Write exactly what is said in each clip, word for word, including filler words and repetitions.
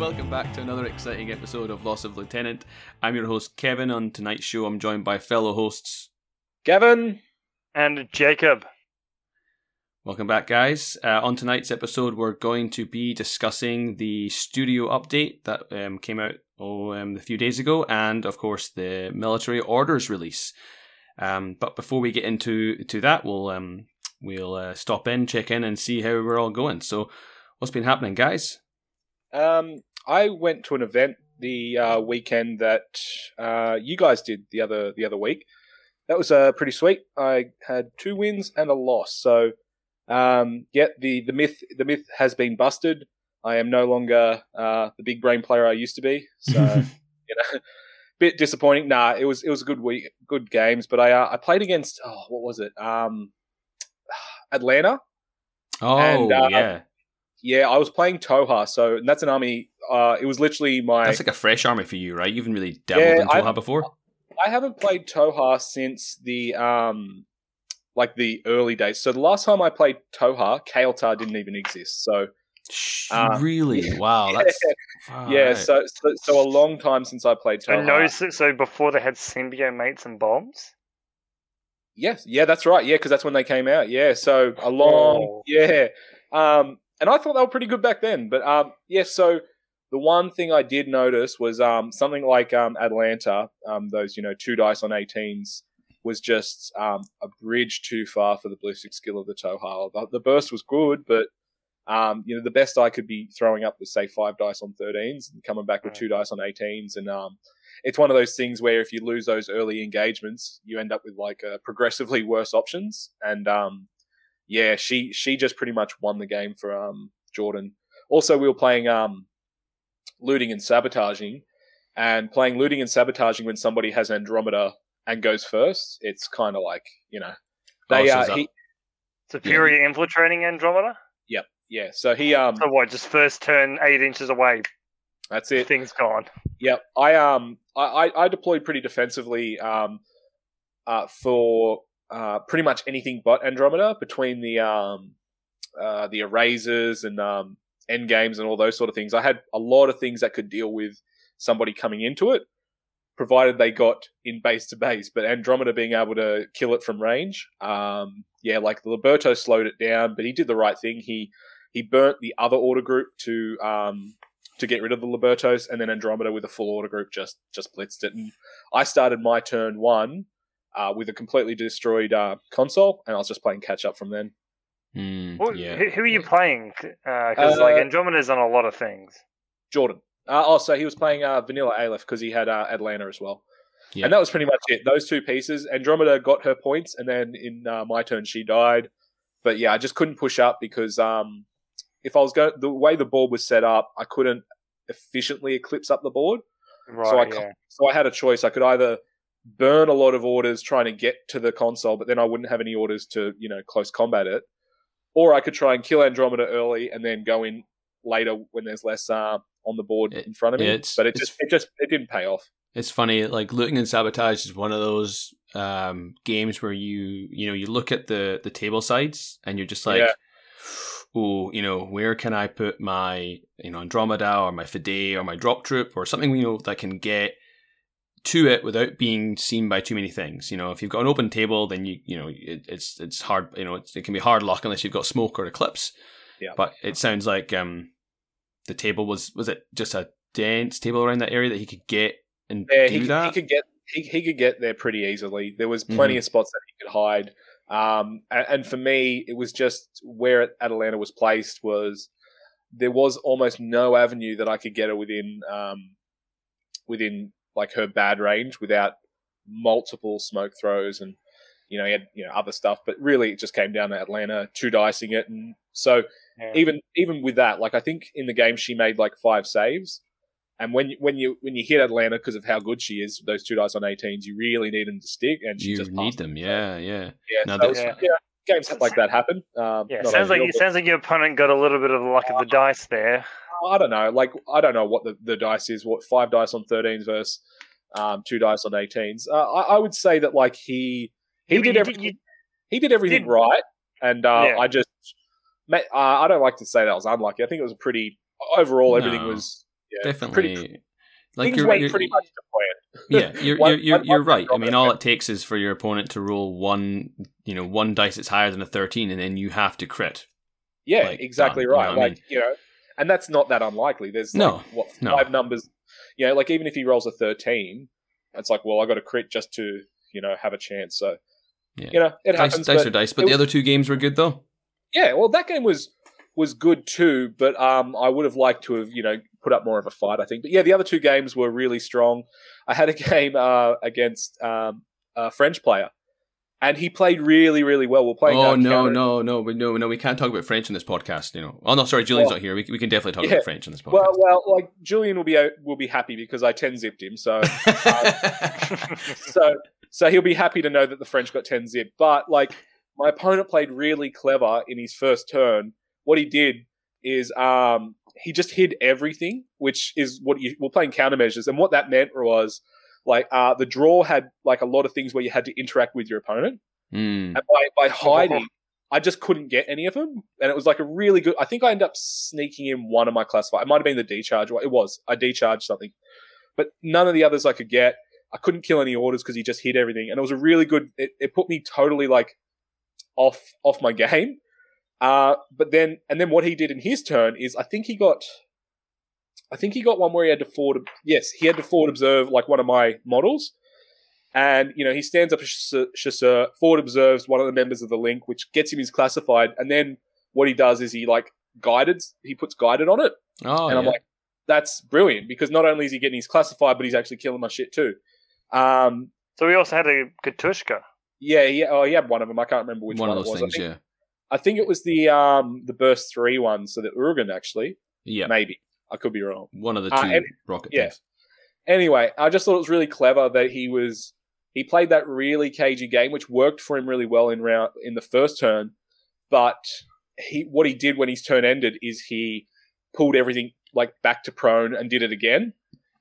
and welcome back to another exciting episode of Loss of Lieutenant. I'm your host, Kevin. On tonight's show, I'm joined by fellow hosts, Kevin and Jacob. Welcome back, guys. Uh, on tonight's episode, we're going to be discussing the studio update that um, came out oh, um, a few days ago, and, of course, the military orders release. Um, but before we get into to that, we'll um, we'll uh, stop in, check in, and see how we're all going. So, what's been happening, guys? Um, I went to an event the uh, weekend that uh, you guys did the other the other week. That was uh, pretty sweet. I had two wins and a loss. So, um, yeah, the, the myth the myth has been busted. I am no longer uh, the big brain player I used to be. So, you know, bit disappointing. Nah, it was it was a good week, good games. But I uh, I played against oh, what was it? Um, Atlanta. Oh and, uh, yeah. Yeah, I was playing Toha, so and that's an army. Uh, it was literally my. That's like a fresh army for you, right? You haven't really dabbled yeah, in Toha I, before. I haven't played Toha since the um, like the early days. So the last time I played Toha, Kael'tar didn't even exist. So uh, really, yeah. wow, that's wow, yeah. Right. So, so so a long time since I played Toha. No, so before they had symbiote mates and bombs. Yes, yeah, that's right. Yeah, because that's when they came out. Yeah, so a long oh. yeah. Um, And I thought they were pretty good back then. But, um, yes, yeah, so the one thing I did notice was um, something like um, Atlanta, um, those, you know, two dice on eighteens, was just um, a bridge too far for the ballistic skill of the Toha. The, the burst was good, but, um, you know, the best I could be throwing up was, say, five dice on thirteens and coming back with two dice on eighteens. And um, it's one of those things where if you lose those early engagements, you end up with, like, uh, progressively worse options. And, um Yeah, she, she just pretty much won the game for um, Jordan. Also, we were playing um, looting and sabotaging, and playing looting and sabotaging when somebody has Andromeda and goes first, it's kind of like, you know, they are oh, uh, he... superior yeah. infiltrating Andromeda. Yep, yeah. So he um. So what? Just first turn, eight inches away. That's it. Thing's gone. Yep. I um I I deployed pretty defensively um uh for. Uh, pretty much anything but Andromeda between the um, uh, the erasers and um, end games and all those sort of things. I had a lot of things that could deal with somebody coming into it, provided they got in base to base. But Andromeda being able to kill it from range, um, yeah, like Liberto slowed it down, but he did the right thing. He he burnt the other order group to um, to get rid of the Libertos, and then Andromeda with a full order group just just blitzed it. And I started my turn one. Uh, with a completely destroyed uh, console, and I was just playing catch up from then. Mm, well, yeah. who, who are you playing? Because uh, uh, like Andromeda's on a lot of things. Jordan. Uh, oh, so he was playing uh, Vanilla Aleph because he had uh, Atlanta as well, yeah. And that was pretty much it. Those two pieces. Andromeda got her points, and then in uh, my turn she died. But yeah, I just couldn't push up because um, if I was going the way the board was set up, I couldn't efficiently eclipse up the board. Right. So I yeah. so I had a choice. I could either burn a lot of orders trying to get to the console, but then I wouldn't have any orders to, you know, close combat it. Or I could try and kill Andromeda early and then go in later when there's less uh, on the board it, in front of me. But it just, it just, it didn't pay off. It's funny, like looting and sabotage is one of those um, games where you, you know, you look at the the table sides and you're just like, yeah. oh, you know, where can I put my, you know, Andromeda or my Fide or my drop troop or something, you know, that can get to it without being seen by too many things. You know, if you've got an open table, then you you know it, it's it's hard. You know, it's, it can be hard luck unless you've got smoke or eclipse. Yeah. But it sounds like um, the table was was it just a dense table around that area that he could get and yeah, do he, that. He could get he, he could get there pretty easily. There was plenty mm-hmm. of spots that he could hide. Um, and, and for me, it was just where Atalanta was placed was there was almost no avenue that I could get her within um within. like her bad range without multiple smoke throws and, you know, he had, you know, other stuff, but really it just came down to Atlanta two dicing it. And so yeah. even, even with that, like I think in the game she made like five saves. And when you, when you, when you hit Atlanta because of how good she is, those two dice on eighteens, you really need them to stick and she you just need them. Yeah. Yeah. Yeah. No, so, yeah. yeah. Games like that happen. Um, yeah. Sounds like, it sounds like your opponent got a little bit of the luck uh, of the dice there. I don't know. Like, I don't know what the, the dice is. What five dice on thirteens versus um, two dice on eighteens. Uh, I, I would say that like he he, he did he, everything. He, he did everything did, right, and uh, yeah. I just uh, I don't like to say that was unlucky. I think it was a pretty overall. No. Everything was yeah, definitely. Pretty, like things you're, wait you're, pretty much to plan. Yeah, you're one, you're, one, you're, you're right. I mean, all it takes is for your opponent to roll one, you know, one dice that's higher than a thirteen, and then you have to crit. Yeah, like, exactly done, right. You know like I mean? you know, and that's not that unlikely. There's no like, what five no. numbers. You know, like even if he rolls a thirteen, it's like, well, I got to crit just to you know have a chance. So yeah. you know, it dice, happens. Dice are dice, but the was, other two games were good though. Yeah, well, that game was. was good too, but um, I would have liked to have, you know, put up more of a fight, I think. But yeah, the other two games were really strong. I had a game uh, against um, a French player, and he played really, really well. We're playing. Oh, no, no, no, no, no, we can't talk about French in this podcast, you know. Oh, no, sorry, Julian's well, not here. We, we can definitely talk yeah. about French in this podcast. Well, well, like, Julian will be will be happy because I ten-zipped him, so... um, so, so he'll be happy to know that the French got ten-zipped. But, like, my opponent played really clever in his first turn. What he did is um, he just hid everything, which is what you we're playing countermeasures. And what that meant was like uh, the draw had like a lot of things where you had to interact with your opponent. Mm. And by, by hiding, I just couldn't get any of them. And it was like a really good, I think I ended up sneaking in one of my classifiers. It might have been the decharge. It was. I decharged something. But none of the others I could get. I couldn't kill any orders because he just hid everything. And it was a really good, it, it put me totally like off off my game. Uh, but then, and then what he did in his turn is, I think he got, I think he got one where he had to forward, yes, he had to forward observe like one of my models. And, you know, he stands up as chasseur, forward observes one of the members of the link, which gets him his classified. And then what he does is he like guided, he puts guided on it. Oh, and yeah. I'm like, that's brilliant because not only is he getting his classified, but he's actually killing my shit too. Um, so we also had a Katushka. Yeah. Yeah. Oh, he had one of them. I can't remember which one, one of those it was. Things, I think. Yeah. I think it was the um, the burst three one, so the Urigan actually. Yeah, maybe I could be wrong. One of the two uh, and, rocket yeah. things. Anyway, I just thought it was really clever that he was he played that really cagey game, which worked for him really well in round in the first turn. But he what he did when his turn ended is he pulled everything like back to prone and did it again.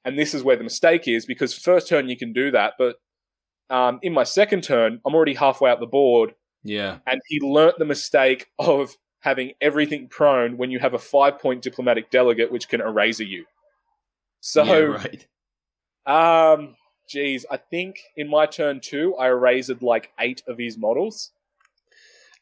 And this is where the mistake is because first turn you can do that, but um, in my second turn I'm already halfway up the board. Yeah. And he learnt the mistake of having everything prone when you have a five-point diplomatic delegate which can eraser you. So, yeah, right. um, geez, I think in my turn two, I erasered like eight of his models.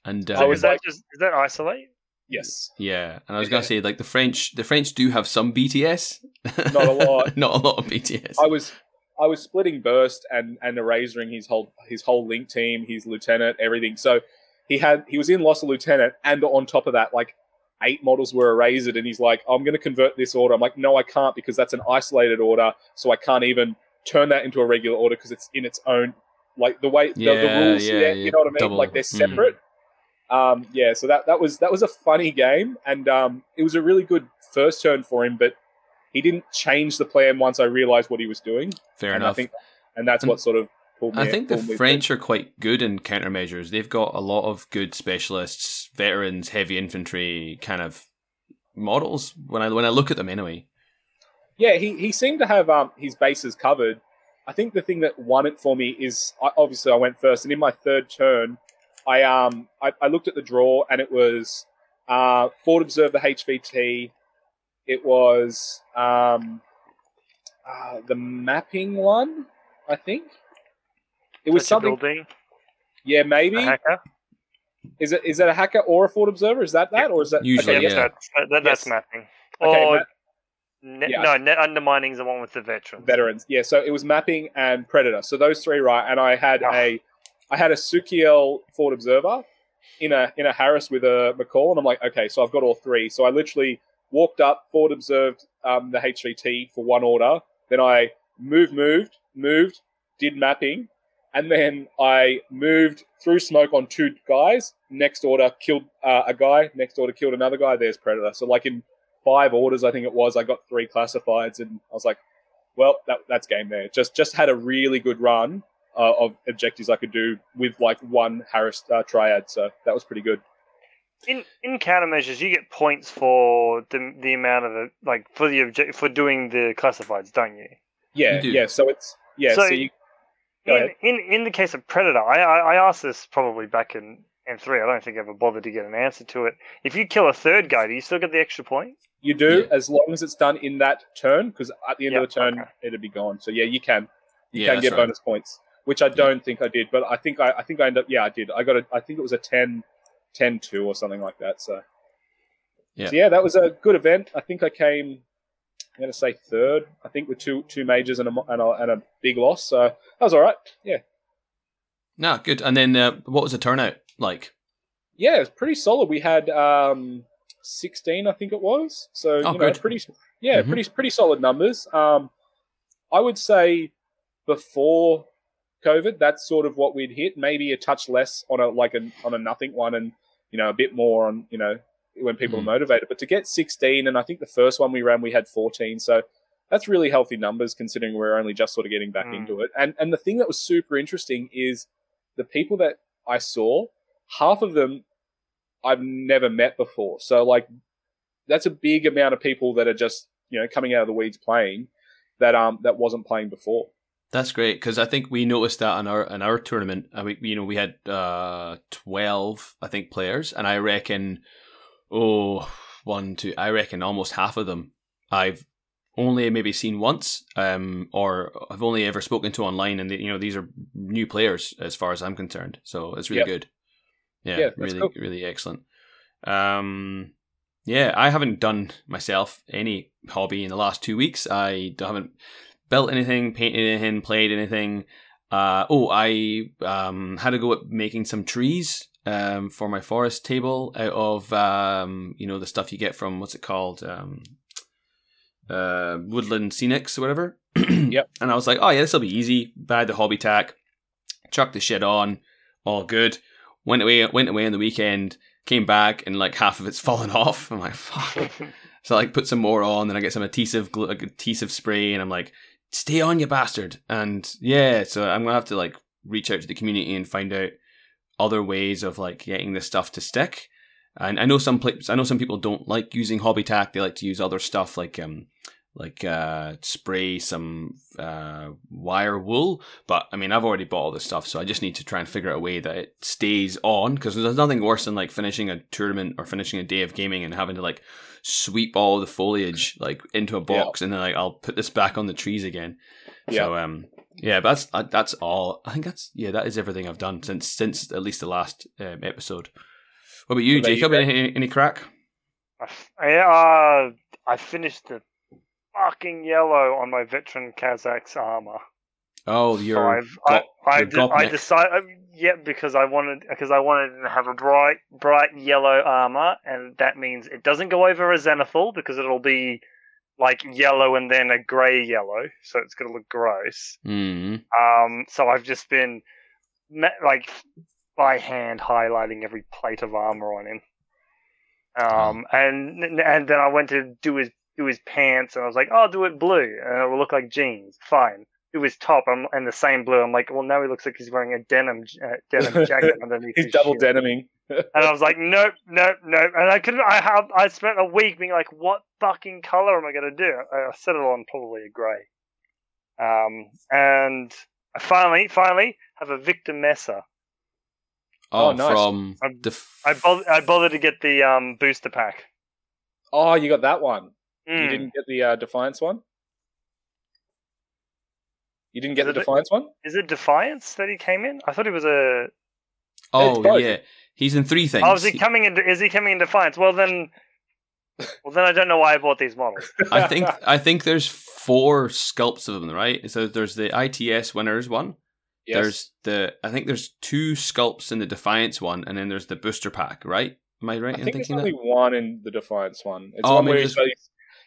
And uh, so is that like, just is that isolate? Yes. Yeah, and I was yeah. gonna say like the French, the French do have some B T S. Not a lot. Not a lot of B T S. I was. I was splitting burst and, and erasering his whole his whole link team, his lieutenant, everything. So he had he was in loss of lieutenant, and on top of that, like eight models were erased, and he's like, "I'm going to convert this order." I'm like, "No, I can't because that's an isolated order, so I can't even turn that into a regular order because it's in its own like the way yeah, the, the rules. Yeah, yeah, you know what I mean? Double. Like they're separate." Mm. Um, yeah, so that that was that was a funny game, and um, it was a really good first turn for him, but. He didn't change the plan once I realized what he was doing. Fair and enough. I think, and that's and what sort of pulled me I think in, the French in. Are quite good in countermeasures. They've got a lot of good specialists, veterans, heavy infantry kind of models when I when I look at them anyway. Yeah, he, he seemed to have um, his bases covered. I think the thing that won it for me is, I, obviously I went first, and in my third turn, I um I, I looked at the draw, and it was uh, forward observe the H V T, It was um, uh, the mapping one, I think. It was That's something. A building. Yeah, maybe. A hacker. Is it is that a hacker or a forward observer? Is that that yeah. or is that usually? Okay, yeah. That's, that, that, that's yes. mapping. Okay, or map- net, yeah. no, net undermining is the one with the veterans. Veterans, yeah. So it was mapping and predator. So those three, right? And I had oh. a, I had a Sukiel forward observer, in a in a Harris with a McCall, and I'm like, okay, so I've got all three. So I literally. Walked up, forward observed um, the H V T for one order. Then I moved, moved, moved, did mapping. And then I moved through smoke on two guys. Next order, killed uh, a guy. Next order, killed another guy. There's Predator. So, like, in five orders, I think it was, I got three classifieds. And I was like, well, that, that's game there. Just just had a really good run uh, of objectives I could do with, like, one Harris uh, triad. So that was pretty good. In in countermeasures, you get points for the the amount of the, like for the object for doing the classifieds, don't you? Yeah, you do. yeah. So it's yeah. So, so you, in, in in the case of Predator, I, I I asked this probably back in M three. I don't think I ever bothered to get an answer to it. If you kill a third guy, do you still get the extra point? You do, yeah. as long as it's done in that turn, because at the end yep, of the turn, okay. it'll be gone. So, yeah, you can. You yeah, can get right. bonus points, which I don't yeah. think I did, but I think I, I think I ended up, yeah, I did. I got a, I think it was a ten, ten two or something like that. So. Yeah. so, yeah, that was a good event. I think I came, I'm going to say third, I think, with two two majors and a, and a, and a big loss. So, that was all right. Yeah. No, good. And then uh, what was the turnout like? Yeah, it was pretty solid. We had... Um, sixteen, I think it was. So oh, you know, good. pretty, yeah, mm-hmm. pretty, pretty solid numbers. Um, I would say before COVID, that's sort of what we'd hit. Maybe a touch less on a like a on a nothing one, and you know, a bit more on you know when people mm-hmm. are motivated. But to get sixteen, and I think the first one we ran, we had fourteen. So that's really healthy numbers considering we're only just sort of getting back mm. into it. And and the thing that was super interesting is the people that I saw, half of them I've never met before. So, like, that's a big amount of people that are just, you know, coming out of the weeds playing that um that wasn't playing before. That's great, because I think we noticed that in our, in our tournament. I mean, you know, we had uh, twelve, I think, players, and I reckon, oh, one, two, I reckon almost half of them I've only maybe seen once um, or I've only ever spoken to online, and, you know, these are new players as far as I'm concerned. So, it's really yep. good. Yeah, yeah really, cool. really excellent. Um, yeah, I haven't done myself any hobby in the last two weeks. I haven't built anything, painted anything, played anything. Uh, oh, I um, had a go at making some trees um, for my forest table out of um, you know the stuff you get from what's it called um, uh, Woodland Scenics or whatever. Yep. And I was like, oh yeah, this will be easy. Buy the hobby tack, chuck the shit on, all good. Went away, went away on the weekend, came back, and like half of it's fallen off. I'm like, fuck. So I like put some more on, then I get some adhesive, adhesive spray, and I'm like, stay on, you bastard. And yeah, so I'm gonna have to like reach out to the community and find out other ways of like getting this stuff to stick. And I know some places, I know some people don't like using hobby tack. They like to use other stuff like um, like uh, spray some uh, wire wool. But, I mean, I've already bought all this stuff, so I just need to try and figure out a way that it stays on, because there's nothing worse than, like, finishing a tournament or finishing a day of gaming and having to, like, sweep all the foliage, like, into a box, yeah. and then, like, I'll put this back on the trees again. Yeah. So, um, yeah, but that's, that's all. I think that's, yeah, that is everything I've done since since at least the last um, episode. What about you, what about Jacob? You, any, any crack? I, uh, I finished the fucking yellow on my veteran Kazakh's armor. Oh, you're. So I've, got, I, you're I, I decided, yeah, because I wanted because I wanted to have a bright, bright yellow armor, and that means it doesn't go over a Xenophil, because it'll be like yellow and then a grey yellow, so it's gonna look gross. Mm. Um, so I've just been like by hand highlighting every plate of armor on him. Um, oh. and and then I went to do his. Do his pants, and I was like, "Oh, do it blue, and it will look like jeans." Fine. Do his top, and, and the same blue. I'm like, "Well, now he looks like he's wearing a denim uh, denim jacket underneath." He's his double shield. Deniming. And I was like, "Nope, nope, nope." And I couldn't. I have. I spent a week being like, "What fucking color am I gonna do?" I settled on probably a grey. Um, and I finally, finally, have a Victor Messer. Oh, oh nice. From I, the f- I, bothered, I bothered to get the um booster pack. Oh, you got that one. You didn't get the uh, Defiance one? You didn't get the Defiance one? Is it Defiance that he came in? I thought he was a... Oh, yeah. He's in three things. Oh, is he coming in, is he coming in Defiance? Well, then... Well, then I don't know why I bought these models. I think I think there's four sculpts of them, right? So there's the I T S winners one. Yes. There's the... I think there's two sculpts in the Defiance one, and then there's the booster pack, right? Am I right I in thinking that? I think there's only one in the Defiance one. It's oh, one where just...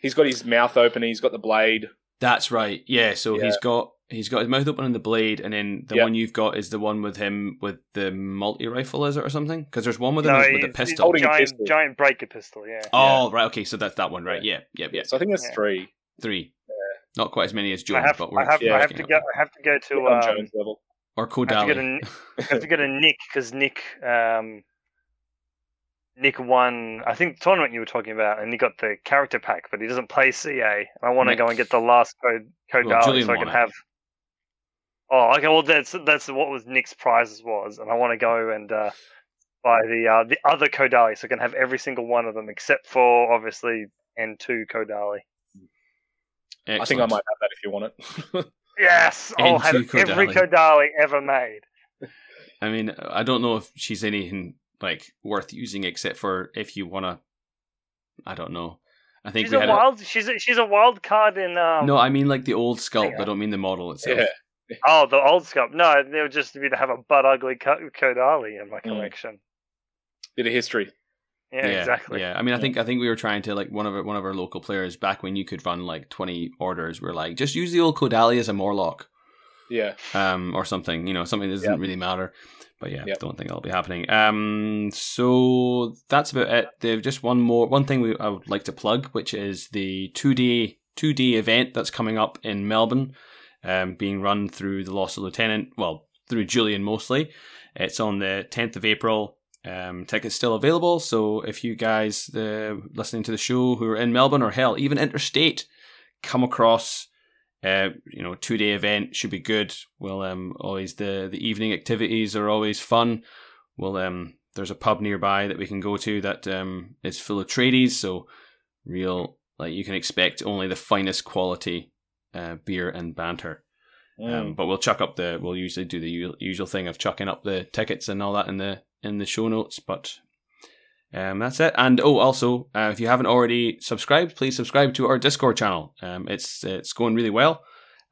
He's got his mouth open and he's got the blade. That's right. Yeah, so yeah. he's got he's got his mouth open and the blade, and then the yep. one you've got is the one with him with the multi-rifle, is it, or something? Because there's one with him no, with a pistol. He's giant, a pistol. Giant breaker pistol, yeah. Oh, yeah. Right, okay, so that's that one, right, yeah. yeah, yeah. So I think that's yeah. three. Three. Yeah. Not quite as many as Jones, but we're... I have, yeah, I, have to go, I have to go to... Um, Jones level. Or Kodali. I have to go to Nick, because Nick... Um, Nick won, I think, the tournament you were talking about, and he got the character pack, but he doesn't play C A. I want Nick. to go and get the last code, code well, Kodali so I can have. It. Oh, okay. Well, that's that's what was Nick's prizes was, and I want to go and uh, buy the uh, the other Kodali so I can have every single one of them, except for obviously and two Kodali. Excellent. I think I might have that if you want it. Yes, I'll have Kodali. Every Kodali ever made. I mean, I don't know if she's anything like worth using, except for if you want to. I don't know. I think she's we a had wild. A... She's a, she's a wild card in. Um... No, I mean like the old sculpt. Yeah. I don't mean the model itself. Yeah. Oh, the old sculpt. No, it would just be to have a butt ugly Kodali in my collection. Mm. Bit of history. Yeah, yeah, exactly. Yeah, I mean, I think I think we were trying to like one of our, one of our local players back when you could run like twenty orders. We we're like, just use the old Kodali as a Morlock. Yeah. Um, or something. You know, something that doesn't yep. really matter. But yeah, I yep. don't think that'll be happening. Um, so that's about it. There's just one more one thing we I would like to plug, which is the two D two D event that's coming up in Melbourne. Um, being run through the Lost Lieutenant, well, through Julian mostly. It's on the tenth of April. Um, tickets still available, so if you guys uh, listening to the show who are in Melbourne or hell, even interstate, come across, uh, you know, two day event should be good. We'll um, always the the evening activities are always fun. We'll um, there's a pub nearby that we can go to that um is full of tradies, so real like you can expect only the finest quality. Uh, beer and banter, mm. um, but we'll chuck up the. We'll usually do the u- usual thing of chucking up the tickets and all that in the in the show notes. But um, that's it. And oh, also, uh, if you haven't already subscribed, please subscribe to our Discord channel. Um, it's it's going really well.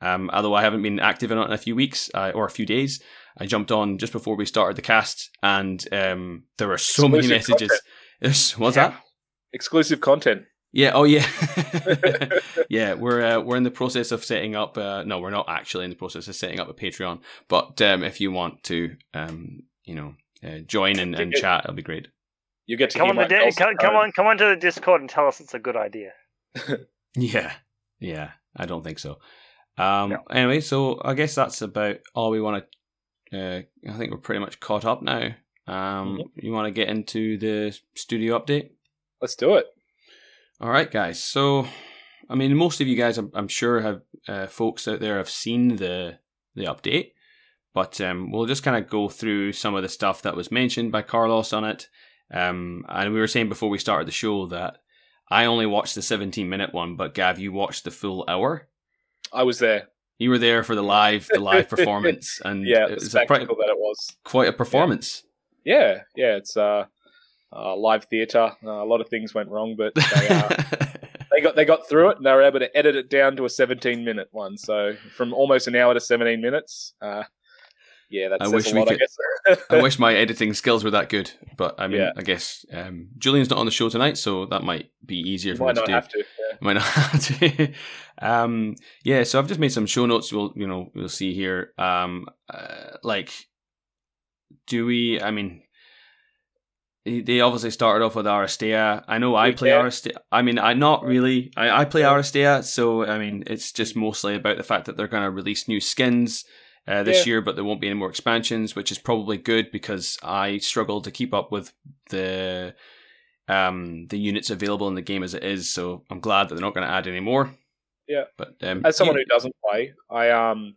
Um, although I haven't been active in it in a few weeks uh, or a few days, I jumped on just before we started the cast, and um, there were so Exclusive many messages. There's, what's yeah. that? Exclusive content. Yeah. Oh, yeah. yeah. We're uh, we're in the process of setting up. Uh, no, we're not actually in the process of setting up a Patreon. But um, if you want to, um, you know, uh, join and, and chat, it'll be great. You get to come on the di- come, come on come on to the Discord and tell us it's a good idea. yeah. Yeah. I don't think so. Um. No. Anyway, so I guess that's about all we want to. Uh, I think we're pretty much caught up now. Um. Mm-hmm. You want to get into the studio update? Let's do it. All right, guys. So, I mean, most of you guys, I'm, I'm sure, have uh, folks out there have seen the the update, but um, we'll just kind of go through some of the stuff that was mentioned by Carlos on it. Um, and we were saying before we started the show that I only watched the seventeen minute one, but Gav, you watched the full hour. I was there. You were there for the live the live performance, and yeah, it the was spectacle a, that it was quite a performance. Yeah, yeah, yeah it's. Uh... Uh, live theatre. Uh, a lot of things went wrong, but they, uh, they got they got through it, and they were able to edit it down to a seventeen minute one. So from almost an hour to seventeen minutes. Uh, yeah, that's, I that's wish a lot. We could, I guess. I wish my editing skills were that good, but I mean, yeah. I guess um, Julian's not on the show tonight, so that might be easier for me to do. Might not have to. Yeah. Might not have to. um, yeah. So I've just made some show notes. We'll you know we'll see here. Um, uh, like, do we? I mean. They obviously started off with Aristea. I know I play yeah. Aristea. I mean, I not really. I, I play Aristea, so I mean, it's just mostly about the fact that they're going to release new skins uh, this yeah. year, but there won't be any more expansions, which is probably good because I struggle to keep up with the um the units available in the game as it is. So I'm glad that they're not going to add any more. Yeah, but um, as someone yeah. who doesn't play, I um.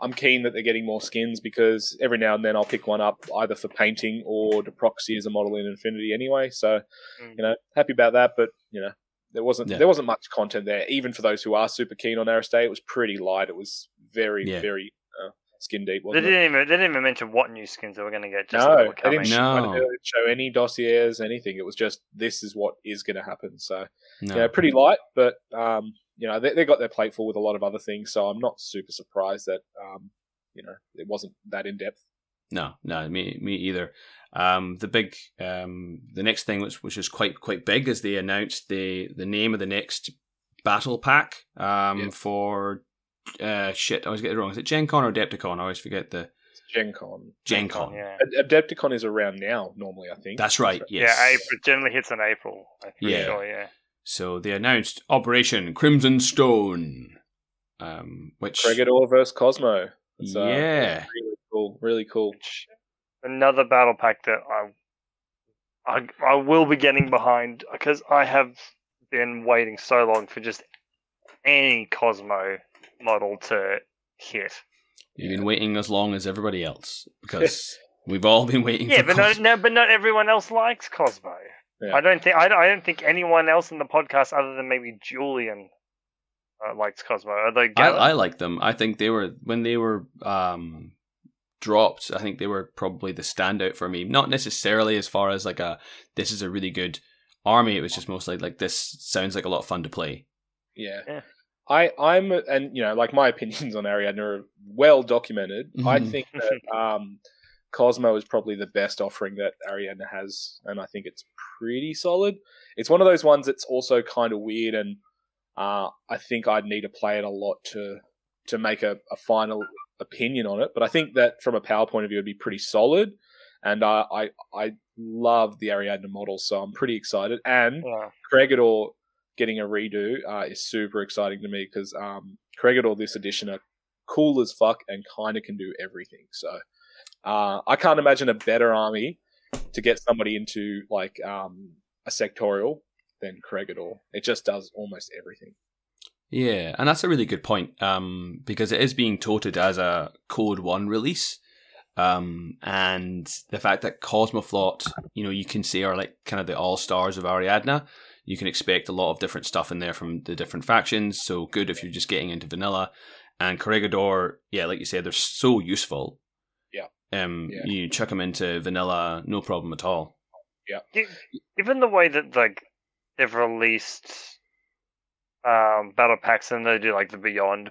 I'm keen that they're getting more skins because every now and then I'll pick one up either for painting or to proxy as a model in Infinity anyway. So, mm. you know, happy about that. But, you know, there wasn't yeah. there wasn't much content there. Even for those who are super keen on Aristea, it was pretty light. It was very, yeah. very uh, skin deep, wasn't they didn't it? Even, they didn't even mention what new skins they were going to get. Just no, like they didn't no. show any dossiers, anything. It was just this is what is going to happen. So, no. yeah, pretty light, but... Um, You know, they they got their plate full with a lot of other things, so I'm not super surprised that um, you know, it wasn't that in depth. No, no, me me either. Um, the big um, the next thing which which is quite quite big is they announced the the name of the next battle pack um yeah. for uh shit, I always get it wrong. Is it Gen Con or Adepticon? I always forget the Gen Con. Gen Con. Yeah. Adepticon is around now normally, I think. That's right, That's right. yes. Yeah, April, it generally hits in April, I'm pretty yeah. sure, yeah. So they announced Operation Crimson Stone, um, which Corregidor versus Cosmo. It's, uh, yeah, really cool, really cool. Another battle pack that I, I, I will be getting behind because I have been waiting so long for just any Cosmo model to hit. You've been waiting as long as everybody else because we've all been waiting. Yeah, for but Cosmo. No, no, but not everyone else likes Cosmo. Yeah. I don't think I, I don't think anyone else in the podcast other than maybe Julian uh, likes Cosmo. Although I, I like them. I think they were when they were um, dropped. I think they were probably the standout for me. Not necessarily as far as like a this is a really good army. It was just mostly like this sounds like a lot of fun to play. Yeah. yeah. I, I'm, and you know, like my opinions on Ariadne are well documented. Mm-hmm. I think that um, Cosmo is probably the best offering that Ariadne has, and I think it's pretty solid. It's one of those ones that's also kind of weird, and uh, I think I'd need to play it a lot to to make a, a final opinion on it. But I think that from a power point of view, it'd be pretty solid, and uh, I I love the Ariadne model, so I'm pretty excited. And yeah. Corregidor getting a redo uh, is super exciting to me because um, Corregidor this edition are cool as fuck and kind of can do everything. So uh, I can't imagine a better army to get somebody into like um, a sectorial than Corregidor. It just does almost everything. Yeah, and that's a really good point um, because it is being touted as a Code one release. Um, and the fact that Cosmoflot, you know, you can say are like kind of the all-stars of Ariadne. You can expect a lot of different stuff in there from the different factions. So good if you're just getting into vanilla. And Corregidor, yeah, like you said, they're so useful. Yeah. Um, yeah. You chuck them into vanilla, no problem at all. Yeah. Even the way that like they've released um, battle packs, and they do like the Beyond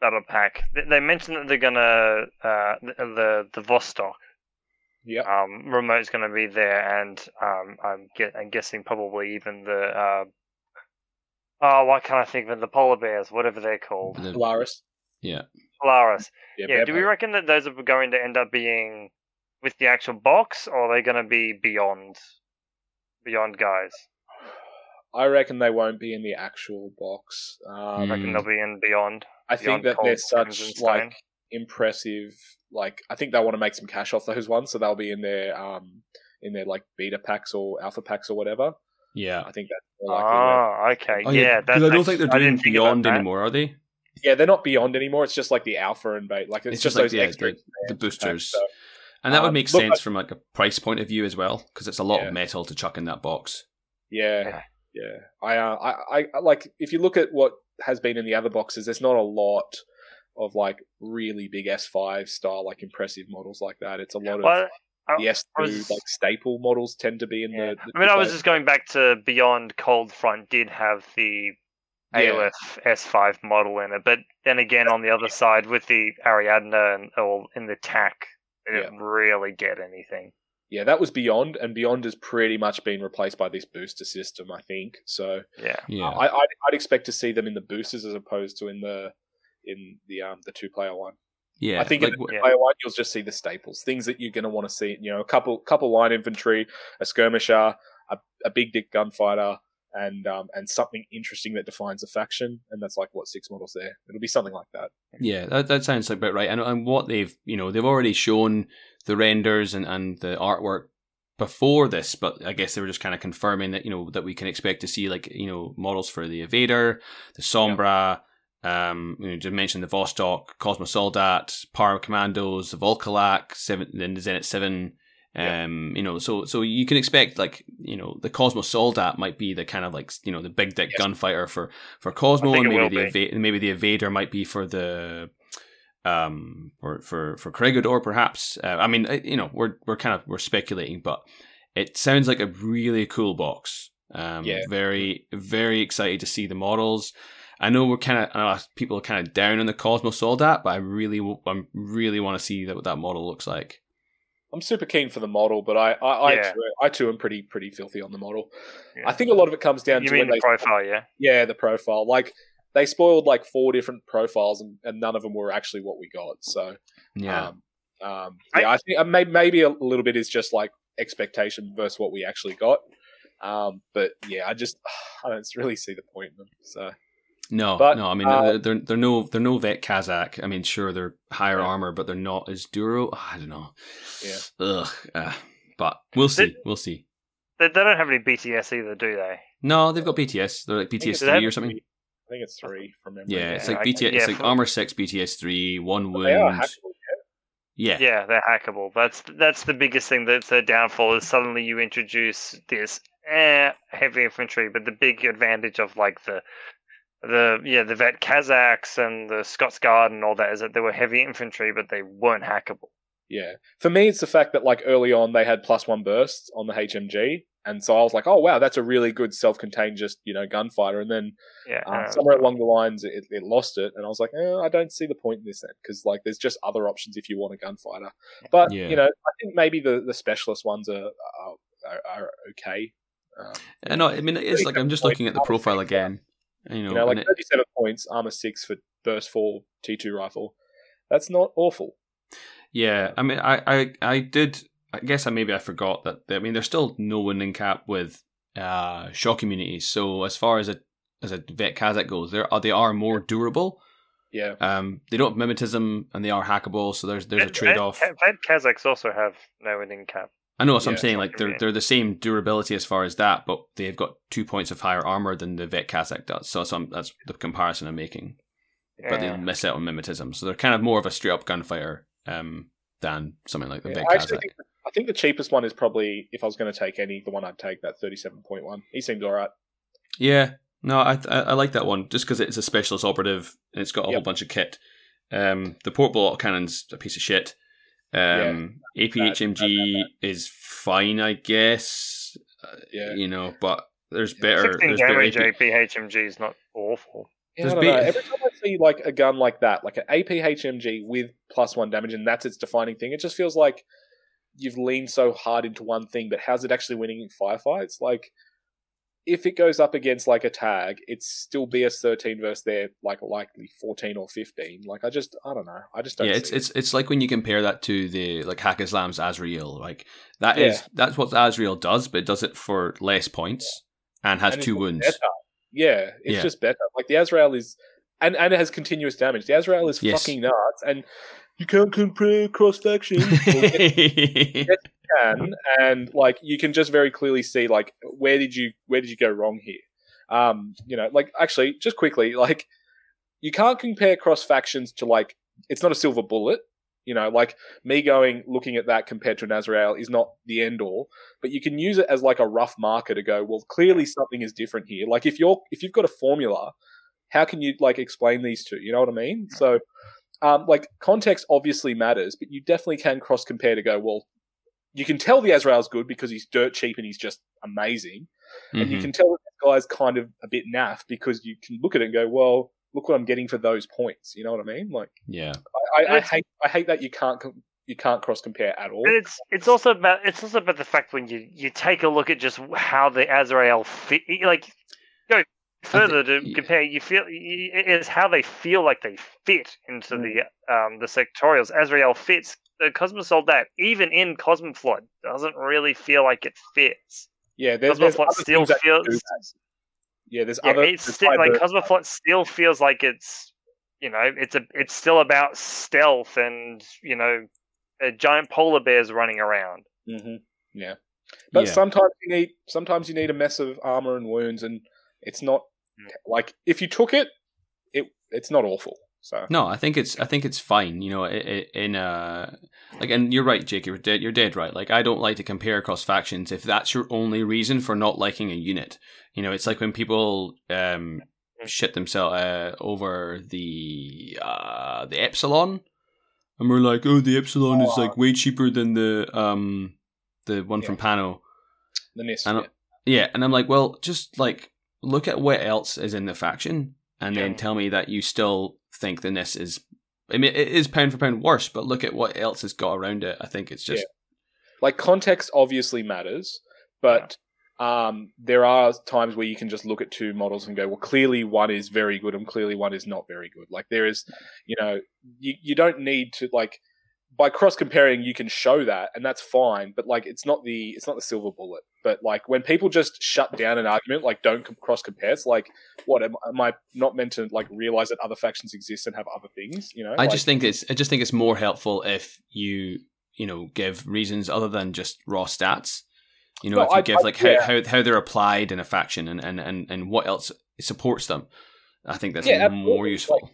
battle pack. They mentioned that they're gonna uh, the the Vostok. Yeah, um, remote's going to be there, and um, I'm, ge- I'm guessing probably even the uh, oh, why can't I think of it? The polar bears, whatever they're called, the... Polaris. Yeah, Polaris. Yeah. yeah. Do we reckon that those are going to end up being with the actual box, or are they going to be beyond beyond guys? I reckon they won't be in the actual box. Um, I reckon they'll be in beyond. I beyond think that they're such like impressive. Like, I think they want to make some cash off those ones, so they'll be in their um in their like beta packs or alpha packs or whatever. Yeah, I think that's more likely. Oh, okay, oh, yeah. yeah that's, I don't think they're doing Beyond anymore, are they? Yeah, they're not Beyond anymore. It's just like the alpha and beta. Like it's, it's just, just like, those yeah, extra the, the boosters, packs, so. And that um, would make sense like, from like a price point of view as well, because it's a lot yeah. of metal to chuck in that box. Yeah, yeah. I, uh, I, I like if you look at what has been in the other boxes, there's not a lot of like really big S five style, like impressive models like that. It's a lot well, of I, the S two was, like staple models tend to be in yeah. the, the. I mean, the I was just going back to Beyond Cold Front did have the A L F yeah. S five model in it, but then again, That's, on the other yeah. side with the Ariadne and all in the T A C, they yeah. didn't really get anything. Yeah, that was Beyond, and Beyond has pretty much been replaced by this booster system, I think. So yeah, yeah. I, I'd, I'd expect to see them in the boosters as opposed to in the. in the um the two-player one. Yeah. I think like, in the two-player yeah. one, you'll just see the staples, things that you're going to want to see. You know, a couple couple line infantry, a skirmisher, a, a big dick gunfighter, and um and something interesting that defines a faction. And that's like, what, six models there? It'll be something like that. Yeah, that, that sounds like about right. And, and what they've, you know, they've already shown the renders and, and the artwork before this, but I guess they were just kind of confirming that, you know, that we can expect to see, like, you know, models for the Evader, the Sombra, yeah. Um, you just mentioned the Vostok, Cosmo Soldat, Para Commandos, the Volkalak, seven, then the Zenit Seven. Um, yeah. you know, so so you can expect like you know the Cosmo Soldat might be the kind of like you know the big dick yes. gunfighter for for Cosmo, and maybe the Eva- maybe the Evader might be for the um or for for Corregidor perhaps. Uh, I mean, you know, we're we're kind of we're speculating, but it sounds like a really cool box. Um, yeah. very very excited to see the models. I know we're kind of uh, people are kind of down on the Cosmo Soldat, but I really, I really want to see that, what that model looks like. I'm super keen for the model, but I, I, yeah. I, too, I too am pretty, pretty filthy on the model. Yeah. I think a lot of it comes down you to mean when the they, profile, yeah, yeah, the profile. Like they spoiled like four different profiles, and, and none of them were actually what we got. So yeah, um, um, yeah, I, I think maybe maybe a little bit is just like expectation versus what we actually got. Um, but yeah, I just I don't really see the point in them. So. No, but, no. I mean, uh, they're they're no they're no Vet Kazakh. I mean, sure, they're higher yeah. armor, but they're not as duro. I don't know. Yeah. Ugh. Uh, but we'll see. They, we'll see. They, they don't have any B T S either, do they? No, they've got B T S. They're like B T S three or something. Three. I think it's three from memory. Yeah, it's like B T S. Yeah, it's like armor six, B T S three, one wound. They are hackable, yeah. yeah. Yeah, they're hackable. That's that's the biggest thing. That's their downfall. Is suddenly you introduce this eh, heavy infantry, but the big advantage of like the the yeah the Vet Kazakhs and the Scots Guard and all that is that they were heavy infantry, but they weren't hackable. Yeah, for me, it's the fact that like early on they had plus one bursts on the H M G, and so I was like, oh wow, that's a really good self-contained just you know gunfighter. And then yeah, um, um, somewhere along the lines it, it lost it, and I was like, eh, I don't see the point in this then because like there's just other options if you want a gunfighter. But yeah. you know, I think maybe the, the specialist ones are are, are, are okay. Um, I know. I mean, it's like I'm just looking at the profile again. You know, you know like thirty-seven it, points, armor six for burst four T two rifle. That's not awful. Yeah, I mean, I, I, I did. I guess I maybe I forgot that. I mean, there's still no winning cap with uh, shock immunities. So as far as a as a Vet Kazakh goes, they are they are more durable. Yeah. Um, they don't have mimetism and they are hackable. So there's there's a trade off. Vet Kazakhs also have no winning cap. I know what yeah, I'm saying. Like they're they're the same durability as far as that, but they've got two points of higher armor than the Vet Kazakh does. So some, that's the comparison I'm making. Yeah. But they miss out on mimetism, so they're kind of more of a straight up gunfighter um, than something like the yeah, Vet Kazakh. Think, I think the cheapest one is probably, if I was going to take any, the one I'd take that thirty-seven point one. He seemed all right. Yeah, no, I I, I like that one just because it's a specialist operative and it's got a yep. whole bunch of kit. Um, the portable cannon's a piece of shit. Um, yeah, A P H M G is fine, I guess. Uh, yeah. You know, but there's better. There's damage better A P... A P H M G is not awful. Yeah, I don't be... know. Every time I see like a gun like that, like an A P H M G with plus one damage, and that's its defining thing, it just feels like you've leaned so hard into one thing. But how's it actually winning in firefights? Like, if it goes up against like a tag, it's still B S thirteen versus their like likely fourteen or fifteen. Like I just I don't know. I just don't. Yeah, it's see it's it. it's like when you compare that to the like Hack Islam's Azrael. Like that yeah. is that's what Azrael does, but it does it for less points yeah. and has and two wounds. Better. Yeah, it's yeah. just better. Like the Azrael is, and, and it has continuous damage. The Azrael is yes. fucking nuts, and you can't compare cross faction. Can, and like you can just very clearly see like where did you where did you go wrong here, um you know like actually just quickly like you can't compare cross factions to like it's not a silver bullet, you know like me going looking at that compared to an Azrael is not the end all, but you can use it as like a rough marker to go, well, clearly something is different here. Like if you're if you've got a formula, how can you like explain these two, you know what I mean? So um like context obviously matters, but you definitely can cross compare to go, well, you can tell the Azrael's good because he's dirt cheap and he's just amazing. Mm-hmm. And you can tell this guy's kind of a bit naff because you can look at it and go, well, look what I'm getting for those points. You know what I mean? Like, yeah, I, I, I hate, I hate that you can't, you can't cross compare at all. But it's, it's also about, it's also about the fact when you, you take a look at just how the Azrael fit, like go further think, to yeah. compare, you feel it's how they feel like they fit into mm. the, um, the sectorials. Azrael fits. The Cosmo Soldat, even in Cosmoflot, doesn't really feel like it fits. Yeah, there's, Cosmoflot there's still feels. Yeah, there's yeah, other. It's there's still, like Cosmoflot still feels like it's, you know, it's a, it's still about stealth and you know, a giant polar bears running around. Mm-hmm. Yeah, but yeah. sometimes you need, sometimes you need a mess of armor and wounds, and it's not mm. like if you took it, it it's not awful. So. No, I think it's I think it's fine. You know, in uh, like, and you're right, Jake. You're dead. You're dead right. Like, I don't like to compare across factions if that's your only reason for not liking a unit. You know, it's like when people um shit themselves uh, over the uh the Epsilon, and we're like, oh, the Epsilon oh. is like way cheaper than the um the one yeah. from Pano. The N I S T. And yeah. yeah, and I'm like, well, just like look at what else is in the faction, and yeah. then tell me that you still think the N I S is, I mean, it is pound for pound worse, but look at what else has got around it. I think it's just yeah. like context obviously matters, but yeah. um, there are times where you can just look at two models and go, well, clearly one is very good and clearly one is not very good. Like there is, you know, you, you don't need to like by cross comparing, you can show that and that's fine, but like it's not the it's not the silver bullet. But like when people just shut down an argument, like don't cross compare, it's like what am, am I not meant to like realize that other factions exist and have other things? You know, I like, just think it's I just think it's more helpful if you you know give reasons other than just raw stats. You know, no, if you I, give I, like yeah. how, how how they're applied in a faction and, and, and, and what else supports them. I think that's yeah, more useful. Like,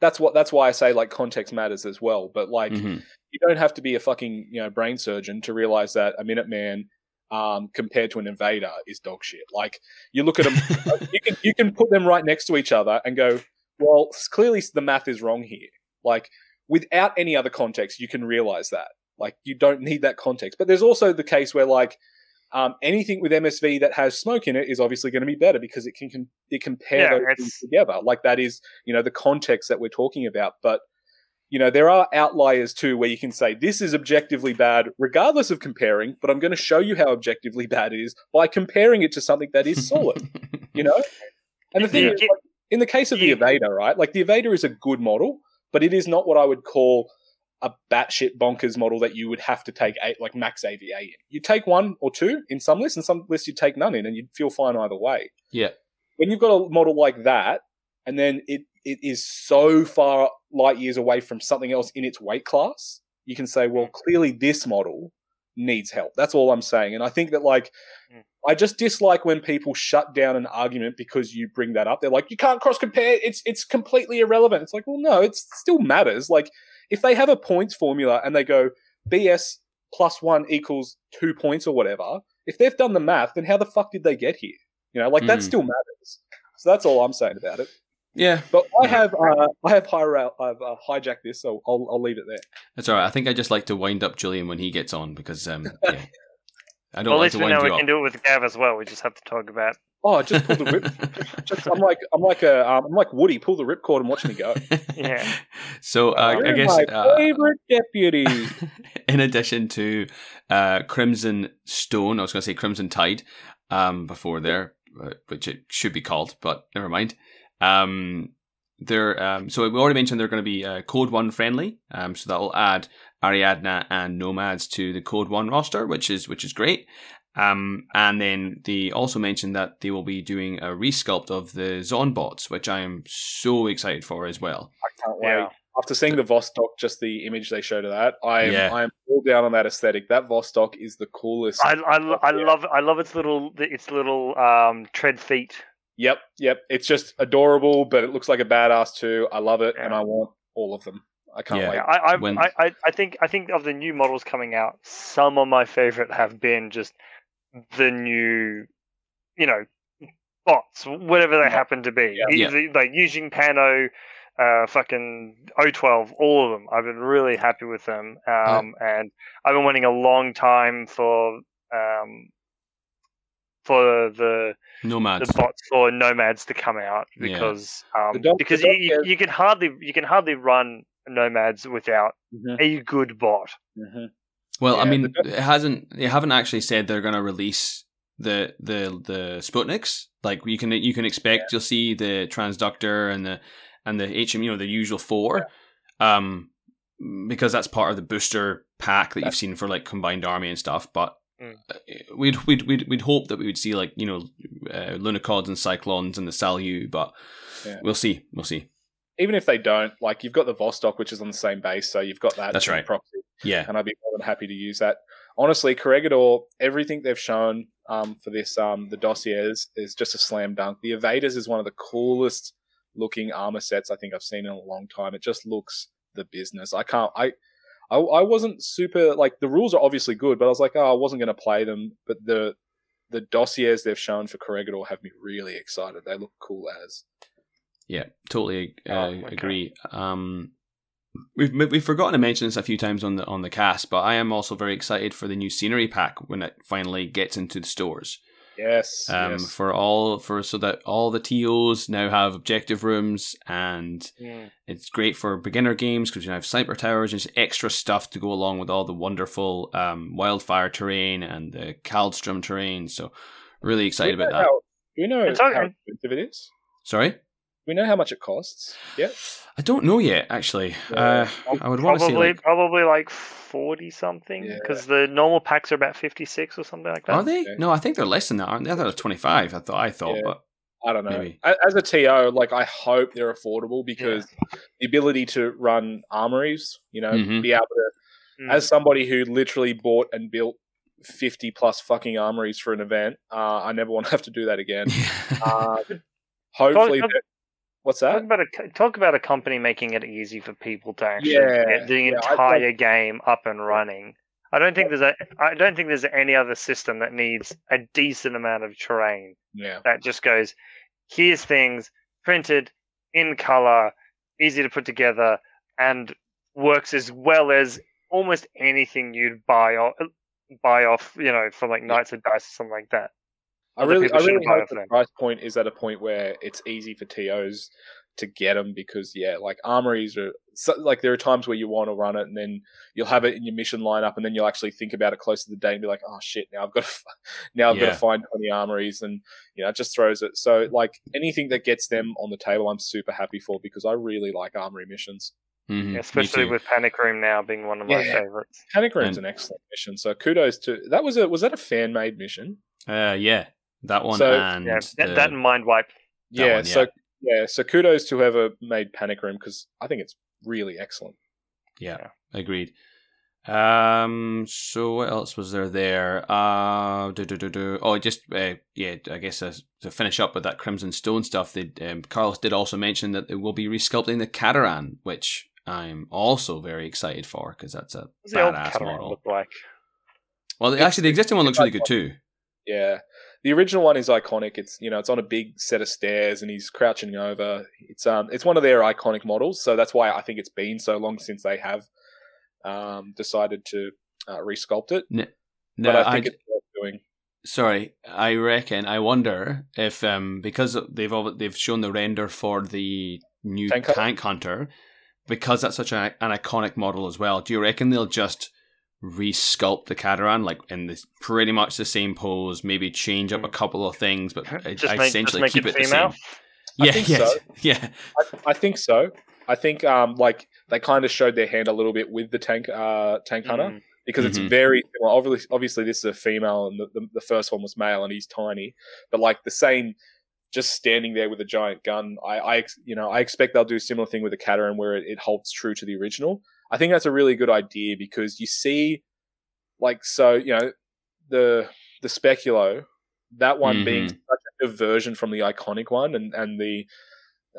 that's what that's why I say like context matters as well. But like mm-hmm. you don't have to be a fucking you know brain surgeon to realize that a Minuteman. um, compared to an Invader is dog shit. Like, you look at them, you can you can put them right next to each other and go, well, clearly the math is wrong here. Like, without any other context, you can realize that. Like, you don't need that context. But there's also the case where, like, um, anything with M S V that has smoke in it is obviously going to be better because it can, can it can pair yeah, those it's... things together. Like, that is, you know, the context that we're talking about. But, you know, there are outliers too where you can say, this is objectively bad regardless of comparing, but I'm going to show you how objectively bad it is by comparing it to something that is solid, you know? And the thing yeah. is, like, in the case of yeah. the Evader, right, like, the Evader is a good model, but it is not what I would call a batshit bonkers model that you would have to take eight, like max A V A in. You take one or two in some lists, and some lists you take none in, and you'd feel fine either way. Yeah. When you've got a model like that, and then it, it is so far light years away from something else in its weight class, you can say, well, clearly this model needs help. That's all I'm saying. And I think that, like, mm. I just dislike when people shut down an argument because you bring that up. They're like, you can't cross compare. It's it's completely irrelevant. It's like, well, no, it still matters. Like, if they have a points formula and they go B S plus one equals two points or whatever, if they've done the math, then how the fuck did they get here? You know, like, mm. that still matters. So that's all I'm saying about it. Yeah, but I have uh, I have hi- I've uh, hijacked this, so I'll I'll leave it there. That's all right. I think I just like to wind up Julian when he gets on because um, yeah. I don't well, like to wind you up. At least we know we can do it with Gav as well. We just have to talk about. Oh, just pull the rip. just, I'm like I'm like a um, I'm like Woody. Pull the ripcord and watch me go. Yeah. So uh, I guess my uh, favorite deputy. In addition to uh, Crimson Stone, I was going to say Crimson Tide um, before there, which it should be called, but never mind. Um, they're, um, so we already mentioned they're going to be uh, Code one friendly, um, so that'll add Ariadna and Nomads to the Code one roster, which is which is great. Um, and then they also mentioned that they will be doing a resculpt of the Zonbots, which I am so excited for as well. I can't wait. Yeah. After seeing the Vostok, just the image they showed of that, I am yeah. I am all down on that aesthetic. That Vostok is the coolest. I I, I love I love its little its little um, tread feet. Yep, yep. It's just adorable, but it looks like a badass too. I love it, yeah. and I want all of them. I can't yeah. wait. I, I, I, I think I think of the new models coming out, some of my favorite have been just the new, you know, bots, whatever they yeah. happen to be. Yeah. Either, yeah. Like Yujing Pano, uh, fucking O twelve, all of them. I've been really happy with them, um, yeah. and I've been waiting a long time for. Um, For the nomads, the bots for nomads to come out because yeah. um, dog, because you, you, you can hardly you can hardly run nomads without mm-hmm. a good bot. Mm-hmm. Well, yeah, I mean, it hasn't they haven't actually said they're going to release the the the Sputniks. Like you can you can expect yeah. you'll see the Transductor and the and the H M, you know, the usual four, yeah. um, because that's part of the booster pack that that's- you've seen for like Combined Army and stuff, but. We'd we'd we'd we'd hope that we would see like you know uh, Lunocods and Cyclones and the Salyu, but yeah. we'll see, we'll see. Even if they don't, like you've got the Vostok, which is on the same base, so you've got that. That's right. Proxy, yeah, and I'd be more than happy to use that. Honestly, Corregidor, everything they've shown um, for this um, the dossiers is just a slam dunk. The Evaders is one of the coolest looking armor sets I think I've seen in a long time. It just looks the business. I can't. I. I, I wasn't super like the rules are obviously good, but I was like, oh, I wasn't going to play them. But the the dossiers they've shown for Corregidor have me really excited. They look cool as. Yeah, totally uh, oh, okay. agree. Um, we've we've forgotten to mention this a few times on the on the cast, but I am also very excited for the new scenery pack when it finally gets into the stores. Yes. Um, yes. For all for so that all the T Os now have objective rooms, and yeah. it's great for beginner games because you now have sniper towers and just extra stuff to go along with all the wonderful um, wildfire terrain and the Kaldstrom terrain. So, really excited about that. How, do you know it's how expensive okay. it is? Sorry. We know how much it costs. Yeah, I don't know yet. Actually, yeah. uh, I would probably, want to say like, probably like forty something because yeah. the normal packs are about fifty six or something like that. Are they? Yeah. No, I think they're less than that, aren't they? I thought it was twenty five. I thought I thought, yeah. but I don't know. Maybe. As a T O, like I hope they're affordable because yeah. the ability to run armories, you know, mm-hmm. be able to, mm-hmm. as somebody who literally bought and built fifty plus fucking armories for an event, uh, I never want to have to do that again. uh, hopefully. What's that? Talk about a talk about a company making it easy for people to actually yeah, get the yeah, entire I, I, game up and running. I don't think there's a. I don't think there's any other system that needs a decent amount of terrain. Yeah. That just goes, here's things printed in color, easy to put together, and works as well as almost anything you'd buy off, buy off, you know, from like Knights of Dice or something like that. I really, I really hope the price point is at a point where it's easy for T Os to get them, because yeah, like armories are like, there are times where you want to run it and then you'll have it in your mission lineup and then you'll actually think about it close to the day and be like, oh shit, now I've got to, now I've yeah. got to find twenty armories, and you know, it just throws it. So like anything that gets them on the table, I'm super happy for, because I really like armory missions. Mm-hmm. Yeah, especially with Panic Room now being one of yeah. my favorites. Panic Room's and... an excellent mission. So kudos to that. Was a was that a fan made mission? Uh, yeah, that one. So, and yeah, that, uh, that and Mind Wipe. Yeah, one, yeah. so. Yeah, so kudos to whoever made Panic Room, because I think it's really excellent. Yeah, yeah. Agreed. Um, so what else was there there? Uh, do, do, do, do. Oh, just, uh, yeah, I guess uh, to finish up with that Crimson Stone stuff, they, um, Carlos did also mention that they will be resculpting the Cataran, which I'm also very excited for, because that's a What's badass the old model. Look like? Well, it's, actually, the existing one looks really good too. Yeah. The original one is iconic. It's, you know, it's on a big set of stairs and he's crouching over. It's um, it's one of their iconic models, so that's why I think it's been so long since they have um decided to uh, resculpt it. No, no, but I think I, it's worth doing. Sorry, I reckon. I wonder if um because they've they've shown the render for the new Tank, tank Hunter, because that's such an, an iconic model as well. Do you reckon they'll just resculpt the Cataran like in this pretty much the same pose, maybe change up a couple of things, but I, just I make, essentially just keep it, it the same. Yeah, yeah, so. yeah. I, I think so. I think um, like they kind of showed their hand a little bit with the tank, uh, tank hunter, mm. because mm-hmm. it's very well. Obviously, obviously, this is a female, and the, the, the first one was male, and he's tiny. But like the same, just standing there with a giant gun. I, I you know, I expect they'll do a similar thing with the Cataran where it, it holds true to the original. I think that's a really good idea, because you see, like, so, you know, the the Speculo, that one mm-hmm. being such a diversion from the iconic one and, and the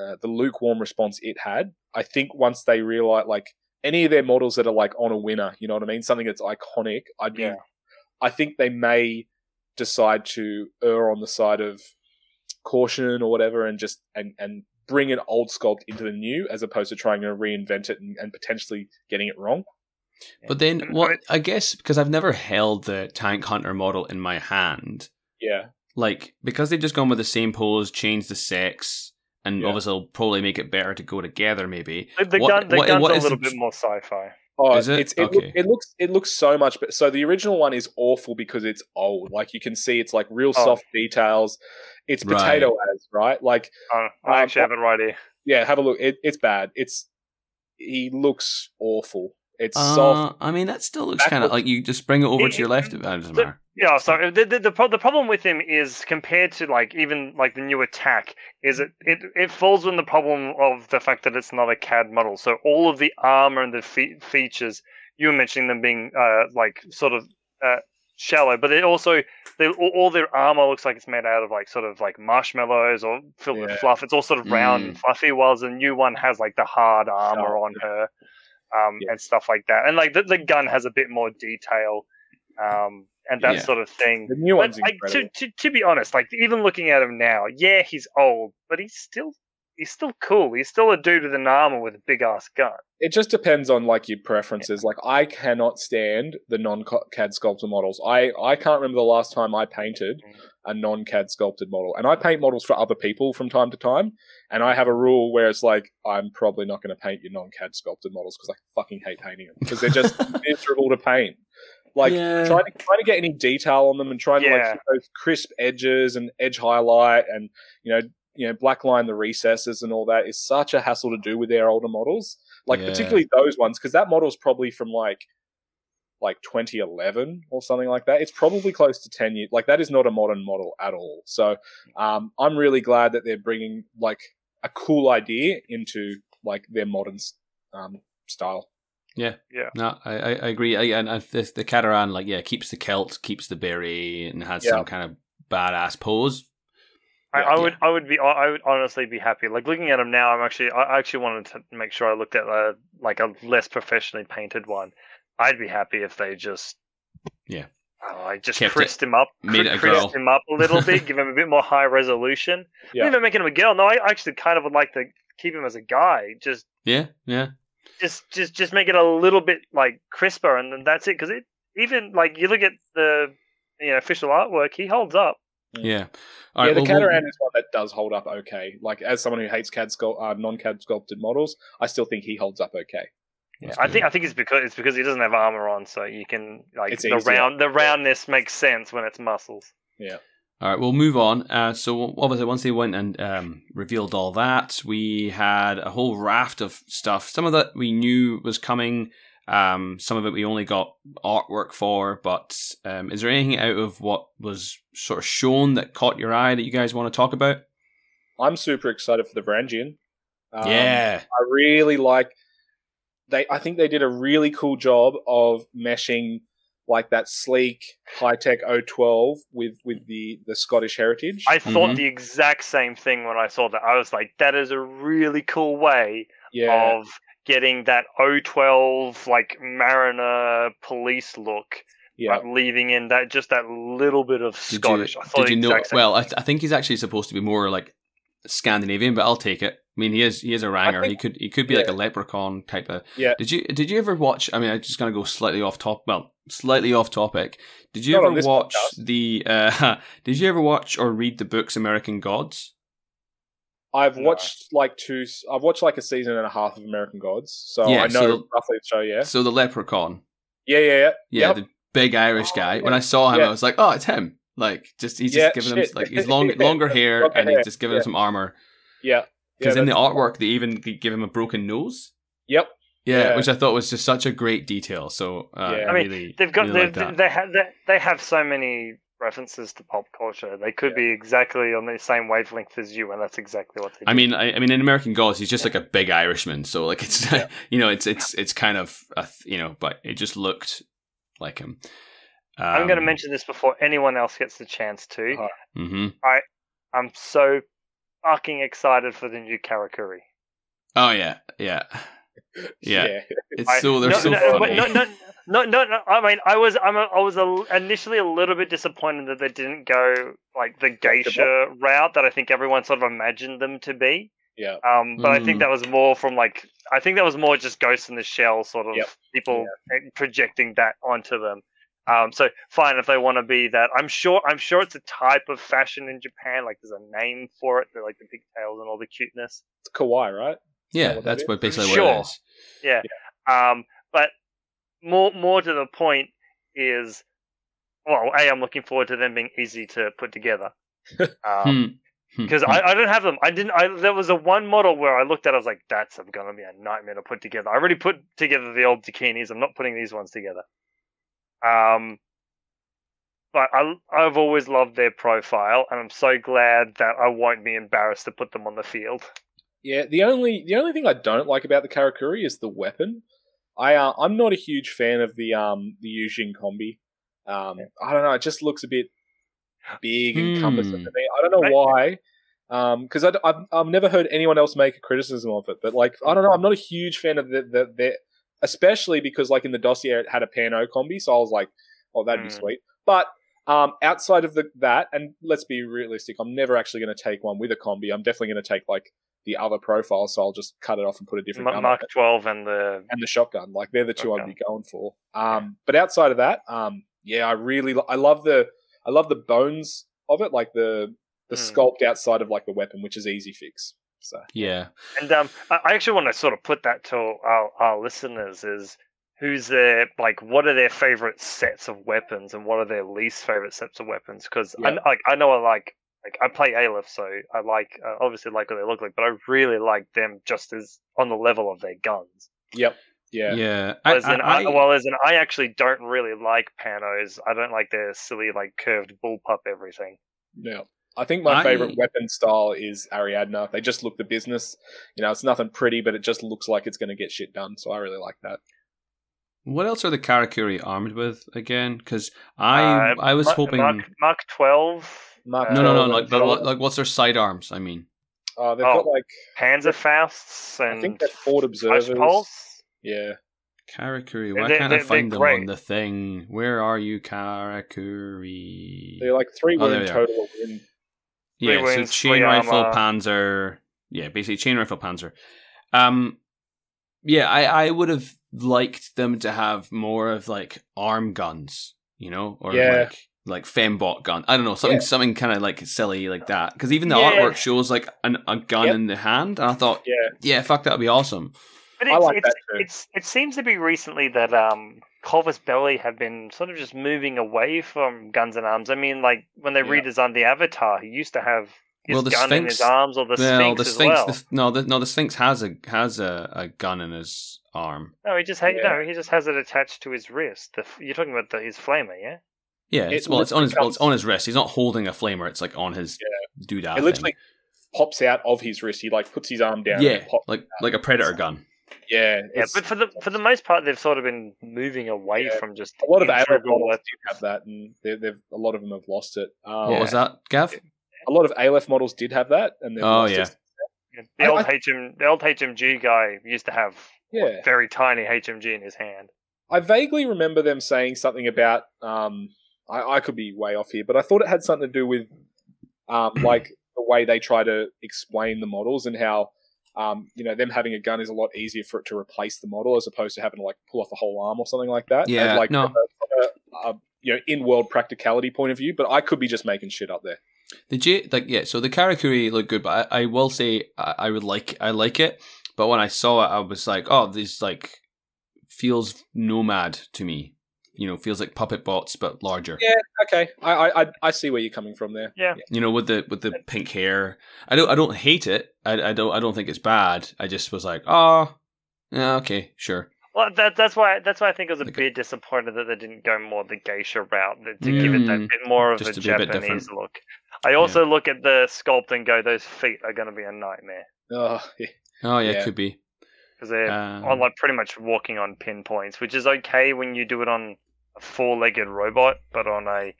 uh, the lukewarm response it had. I think once they realize, like, any of their models that are, like, on a winner, you know what I mean? Something that's iconic, I'd be, yeah. I think they may decide to err on the side of caution or whatever and just, and, and, bring an old sculpt into the new, as opposed to trying to reinvent it and, and potentially getting it wrong. But then, what well, I guess because I've never held the Tank Hunter model in my hand, yeah, like because they've just gone with the same pose, changed the sex, and yeah. obviously it'll probably make it better to go together. Maybe the, the what, gun, the what, gun's what a little it? bit more sci-fi. Oh, is it? It's, it, okay. look, it looks it looks so much better. So the original one is awful because it's old. Like you can see, it's like real oh. soft details. It's potato right. as right. Like oh, I um, actually have it right here. Yeah, have a look. It, it's bad. It's he looks awful. It's uh, soft. I mean, that still looks kind of like you just bring it over it, to your left. It doesn't matter. Yeah, so the the the, pro- the problem with him is compared to like even like the new Attack is it, it it falls in the problem of the fact that it's not a C A D model. So all of the armor and the fe- features you were mentioning them being uh, like sort of uh, shallow, but it also they, all, all their armor looks like it's made out of like sort of like marshmallows or filled yeah. with fluff. It's all sort of round mm. and fluffy, while the new one has like the hard armor oh, on yeah. her um, yeah. and stuff like that. And like the, the gun has a bit more detail. Um, And that yeah. sort of thing. The new one's like, incredible. To, to, to be honest, like even looking at him now, yeah, he's old, but he's still he's still cool. He's still a dude with an armor with a big ass gun. It just depends on like your preferences. Yeah. Like I cannot stand the non-C A D sculpted models. I, I can't remember the last time I painted a non-C A D sculpted model. And I paint models for other people from time to time. And I have a rule where it's like, I'm probably not going to paint your non-C A D sculpted models because I fucking hate painting them because they're just miserable to paint. Like yeah. trying to trying to get any detail on them and trying yeah. to like those crisp edges and edge highlight and you know you know black line the recesses and all that is such a hassle to do with their older models, like yeah. particularly those ones, because that model's probably from like like twenty eleven or something like that. It's probably close to ten years. Like that is not a modern model at all. So um, I'm really glad that they're bringing like a cool idea into like their modern um, style. Yeah, yeah. No, I, I agree. I, and I, the, the Cataran, like, yeah, keeps the Celt, keeps the beret, and has yeah. some kind of badass pose. I, yeah, I would, yeah. I would be, I would honestly be happy. Like looking at him now, I'm actually, I actually wanted to make sure I looked at a, like a less professionally painted one. I'd be happy if they just Yeah. Oh, I just crisped him up, made it a girl. Crisped him up a little bit, give him a bit more high resolution. Yeah. Even making him a girl. No, I actually kind of would like to keep him as a guy. Just yeah, yeah. Just, just, just make it a little bit like crisper, and then that's it. Because it even like you look at the you know official artwork, he holds up. Yeah, All yeah. Right, the well, Cadaran is one that does hold up okay. Like as someone who hates C A D sculpt, uh, non-C A D sculpted models, I still think he holds up okay. Yeah, I think I think it's because it's because he doesn't have armor on, so you can like it's the easier. round the roundness makes sense when it's muscles. Yeah. All right, we'll move on. Uh, so obviously, once they went and um, revealed all that, we had a whole raft of stuff. Some of that we knew was coming. Um, some of it we only got artwork for. But um, is there anything out of what was sort of shown that caught your eye that you guys want to talk about? I'm super excited for the Varangian. Um, yeah, I really like. They, I think they did a really cool job of meshing like that sleek high-tech O twelve with, with the, the Scottish heritage. I thought mm-hmm. the exact same thing when I saw that. I was like, that is a really cool way yeah. of getting that O twelve like mariner police look. Yeah, but leaving in that just that little bit of did Scottish. You, I thought did you know? Well, I, th- I think he's actually supposed to be more like Scandinavian, but I'll take it. I mean, he is he is a Ranger. Think, he could he could be yeah. like a leprechaun type of. Yeah. Did you did you ever watch? I mean, I'm just gonna go slightly off top. Well, slightly off topic. Did you Not ever watch podcast. the? Uh, did you ever watch or read the books American Gods? I've no. watched like two. I've watched like a season and a half of American Gods, so yeah, I know so the, roughly the show. Yeah. So the leprechaun. Yeah, yeah, yeah. Yeah, yep. The big Irish guy. Oh, yeah. When I saw him, yeah. I was like, oh, it's him. Like, just he's yeah, just giving him like he's long, longer hair, longer and hair. He's just giving yeah. him some armor. Yeah. Because yeah, in the artwork, they even give him a broken nose. Yep. Yeah, yeah, which I thought was just such a great detail. So uh, yeah. I mean, really, they've got really they, like they have they have so many references to pop culture. They could yeah. be exactly on the same wavelength as you, and that's exactly what they do. I mean, I, I mean, in American Gods, he's just yeah. like a big Irishman. So like it's yeah. you know it's it's it's kind of a, you know, but it just looked like him. Um, I'm going to mention this before anyone else gets the chance to. Uh, mm-hmm. I I'm so. fucking excited for the new Karakuri. Oh yeah, yeah, yeah. yeah. It's so they're I, no, so no, funny. No, no, no, no, no. I mean, I was, I'm a, I was a, initially a little bit disappointed that they didn't go like the geisha route that I think everyone sort of imagined them to be. Yeah. Um, but mm. I think that was more from like, I think that was more just Ghost in the Shell sort of yep. people yeah. projecting that onto them. Um, so fine if they want to be that. I'm sure. I'm sure it's a type of fashion in Japan. Like there's a name for it. They're like the pigtails and all the cuteness. It's kawaii, right? Yeah, that's, that's what basically sure. what it is. Yeah. yeah. Um, but more more to the point is, well, a I'm looking forward to them being easy to put together. Um, because I, I don't have them. I didn't. I there was a one model where I looked at. I was like, that's going to be a nightmare to put together. I already put together the old Dakinis. I'm not putting these ones together. Um, but I, I've always loved their profile, and I'm so glad that I won't be embarrassed to put them on the field. Yeah, the only the only thing I don't like about the Karakuri is the weapon. I uh, I'm not a huge fan of the um the Yujin combi. Um, yeah. I don't know, it just looks a bit big and cumbersome hmm. to me. I don't know why. Um, because I I've, I've never heard anyone else make a criticism of it, but like I don't know, I'm not a huge fan of the the. the Especially because, like, in the dossier, it had a Pano combi, so I was like, oh, that'd mm. be sweet. But um, outside of the, that, and let's be realistic, I'm never actually going to take one with a combi. I'm definitely going to take, like, the other profile, so I'll just cut it off and put a different M- gun Mark twelve and the... And the shotgun. Like, they're the shotgun. two I'd be going for. Um, yeah. But outside of that, um, yeah, I really... Lo- I love the I love the bones of it, like the, the mm. sculpt outside of, like, the weapon, which is easy fix. So. Yeah, and um, I actually want to sort of put that to our, our listeners: is who's their like, what are their favorite sets of weapons, and what are their least favorite sets of weapons? Because yeah. I, I, I know I like, like I play Aleph, so I like uh, obviously like what they look like, but I really like them just as on the level of their guns. Yep. Yeah. Yeah. I, as I, in, I, I, well, as in, I actually don't really like Panos. I don't like their silly like curved bullpup everything. Yeah. I think my favorite I... weapon style is Ariadna. They just look the business. You know, it's nothing pretty, but it just looks like it's going to get shit done. So I really like that. What else are the Karakuri armed with again? Because I uh, I was Mark, hoping Mark, Mark twelve. Mark no, no, no, no. Like, the, like what's their sidearms? I mean, uh, they've oh, got like Panzerfausts and I think they're Ford Observers. Yeah. Karakuri. Why they're, can't they're, I find them great. on the thing? Where are you, Karakuri? They're like three oh, win total. Win. Yeah, three so wins, chain rifle, armor. Panzer. Yeah, basically chain rifle, Panzer. Um, yeah, I, I would have liked them to have more of like arm guns, you know, or yeah. like like fembot gun. I don't know, something yeah. something kind of like silly like that. Because even the yeah. artwork shows like an, a gun yep. in the hand, and I thought, yeah, yeah fuck, that would be awesome. But it's, I like it's, that too. It's, it seems to be recently that um, Corvus Belli have been sort of just moving away from guns and arms. I mean, like when they yeah. redesigned the Avatar, he used to have his well, the gun Sphinx, in his arms, or the well, Sphinx the as Sphinx, well. The, no, the, no, the Sphinx has a has a, a gun in his arm. No, he just ha- yeah. no, he just has it attached to his wrist. The, you're talking about the, his flamer, yeah. Yeah, it's, it well, it's on his comes, well, it's on his wrist. He's not holding a flamer. It's like on his yeah. doodah. It literally thing. pops out of his wrist. He like puts his arm down. Yeah, and pops like like a predator so. gun. Yeah, yeah, but for the for the most part, they've sort of been moving away yeah, from just a lot of A-level models do have that, and they've a lot of them have lost it. Um, what yeah. was that, Gav? A lot of A L F models did have that, and they've oh lost yeah. It. yeah, the I, old I, H M, the old H M G guy used to have yeah. a very tiny H M G in his hand. I vaguely remember them saying something about um, I, I could be way off here, but I thought it had something to do with um, like the way they try to explain the models and how. Um, you know, them having a gun is a lot easier for it to replace the model as opposed to having to like pull off a whole arm or something like that. Yeah, and, like no. from a, a, a, you know, in-world practicality point of view. But I could be just making shit up there. The J, like yeah, so the Karakuri looked good, but I, I will say I, I would like I like it. But when I saw it, I was like, oh, this like feels nomad to me. You know, feels like puppet bots but larger. Yeah, okay. I I I see where you're coming from there. Yeah. You know, with the with the pink hair. I don't I don't hate it. I, I don't I don't think it's bad. I just was like, oh, yeah, okay, sure. Well, that that's why that's why I think I was a like, bit disappointed that they didn't go more the geisha route to mm, give it that bit more of a Japanese a look. I also yeah. look at the sculpt and go, those feet are going to be a nightmare. Oh, yeah. Oh yeah, yeah. Could be. Because they're um, on like pretty much walking on pinpoints, which is okay when you do it on a four-legged robot, but on a,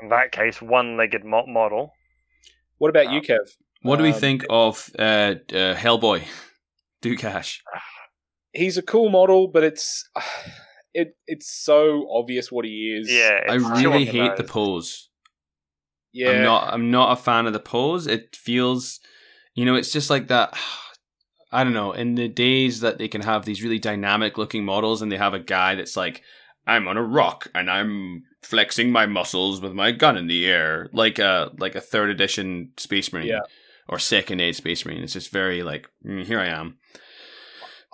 in that case, one-legged mo- model. What about um, you, Kev? What do we um, think of uh, uh, Hellboy, Dukash? He's a cool model, but it's uh, it it's so obvious what he is. Yeah, I really hate knows. the pose. Yeah, I'm not I'm not a fan of the pose. It feels, you know, it's just like that. I don't know, in the days that they can have these really dynamic looking models and they have a guy that's like, I'm on a rock and I'm flexing my muscles with my gun in the air, like a like a third edition Space Marine yeah. or second age Space Marine. It's just very like, mm, here I am.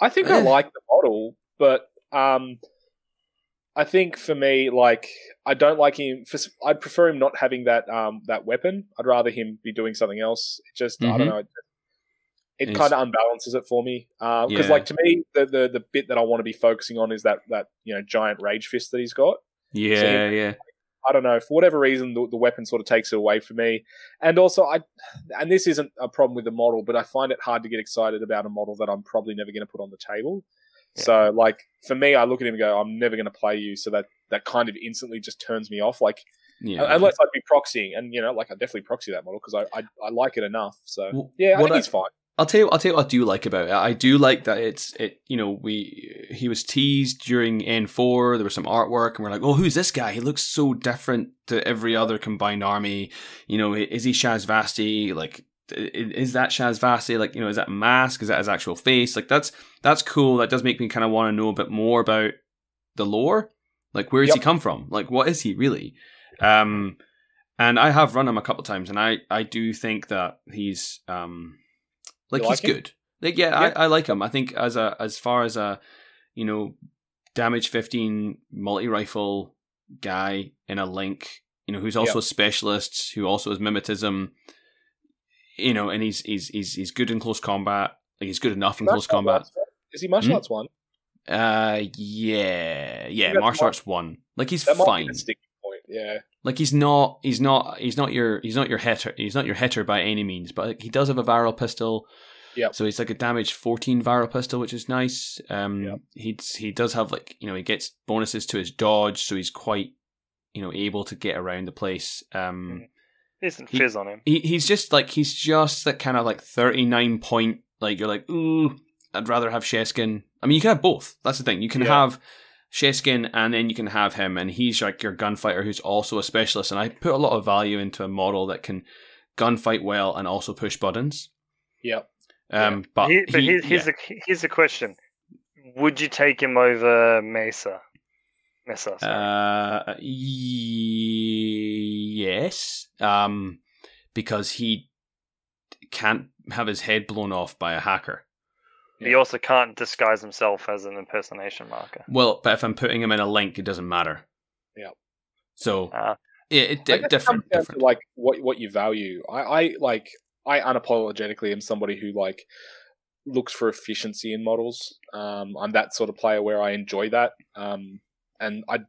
I think I like the model, but um, I think for me, like, I don't like him. For, I'd prefer him not having that um, that weapon. I'd rather him be doing something else. It just, mm-hmm. I don't know. It kind of unbalances it for me because, uh, yeah. like, to me, the, the the bit that I want to be focusing on is that that you know giant rage fist that he's got. Yeah, so, yeah. Like, I don't know, for whatever reason, the, the weapon sort of takes it away from me, and also I, and this isn't a problem with the model, but I find it hard to get excited about a model that I'm probably never going to put on the table. Yeah. So, like, for me, I look at him and go, I'm never going to play you. So that that kind of instantly just turns me off. Like. Yeah, unless I'd be proxying, and you know, like I definitely proxy that model because I, I I like it enough. So well, yeah, I think I, he's fine. I'll tell you, I'll tell you what I do like about it. I do like that it's it. You know, we he was teased during N four. There was some artwork, and we're like, oh, who's this guy? He looks so different to every other combined army. You know, is he Shaz Vasti? Like, is that Shaz Vasti? Like, you know, is that mask? Is that his actual face? Like, that's that's cool. That does make me kind of want to know a bit more about the lore. Like, where does yep. he come from? Like, what is he really? Um, and I have run him a couple of times, and I, I do think that he's um, like, like he's him? good. Like yeah, yeah. I, I like him. I think as a as far as a you know damage fifteen multi rifle guy in a Link, you know, who's also yeah. a specialist, who also has mimetism, you know, and he's he's he's he's good in close combat. Like he's good enough in martial close combat. Arts, is he martial mm-hmm. arts one? Uh, yeah, yeah, martial arts one. Like he's that fine. Yeah, like he's not, he's not, he's not your, he's not your hitter, he's not your hitter by any means. But he does have a Viral Pistol, yeah. So he's like a damage fourteen Viral Pistol, which is nice. Um, yep. he he does have like you know he gets bonuses to his dodge, so he's quite you know able to get around the place. Um, isn't fizz on him? He he's just like he's just that kind of like thirty-nine point like you're like ooh I'd rather have Shekskin. I mean, you can have both. That's the thing. You can yeah. have Shekskin, and then you can have him, and he's like your gunfighter who's also a specialist. And I put a lot of value into a model that can gunfight well and also push buttons. Yep. Um, but he, but he, here's, here's, yeah. the, here's the question. Would you take him over Mesa? Mesa, sorry. Uh, y- yes. Um, because he can't have his head blown off by a hacker. But he also can't disguise himself as an impersonation marker. Well, but if I'm putting him in a link, it doesn't matter. Yeah. So, uh, it, it, it different. different. To, like, what, what you value. I, I, like... I unapologetically am somebody who like looks for efficiency in models. Um, I'm that sort of player where I enjoy that, um, and I,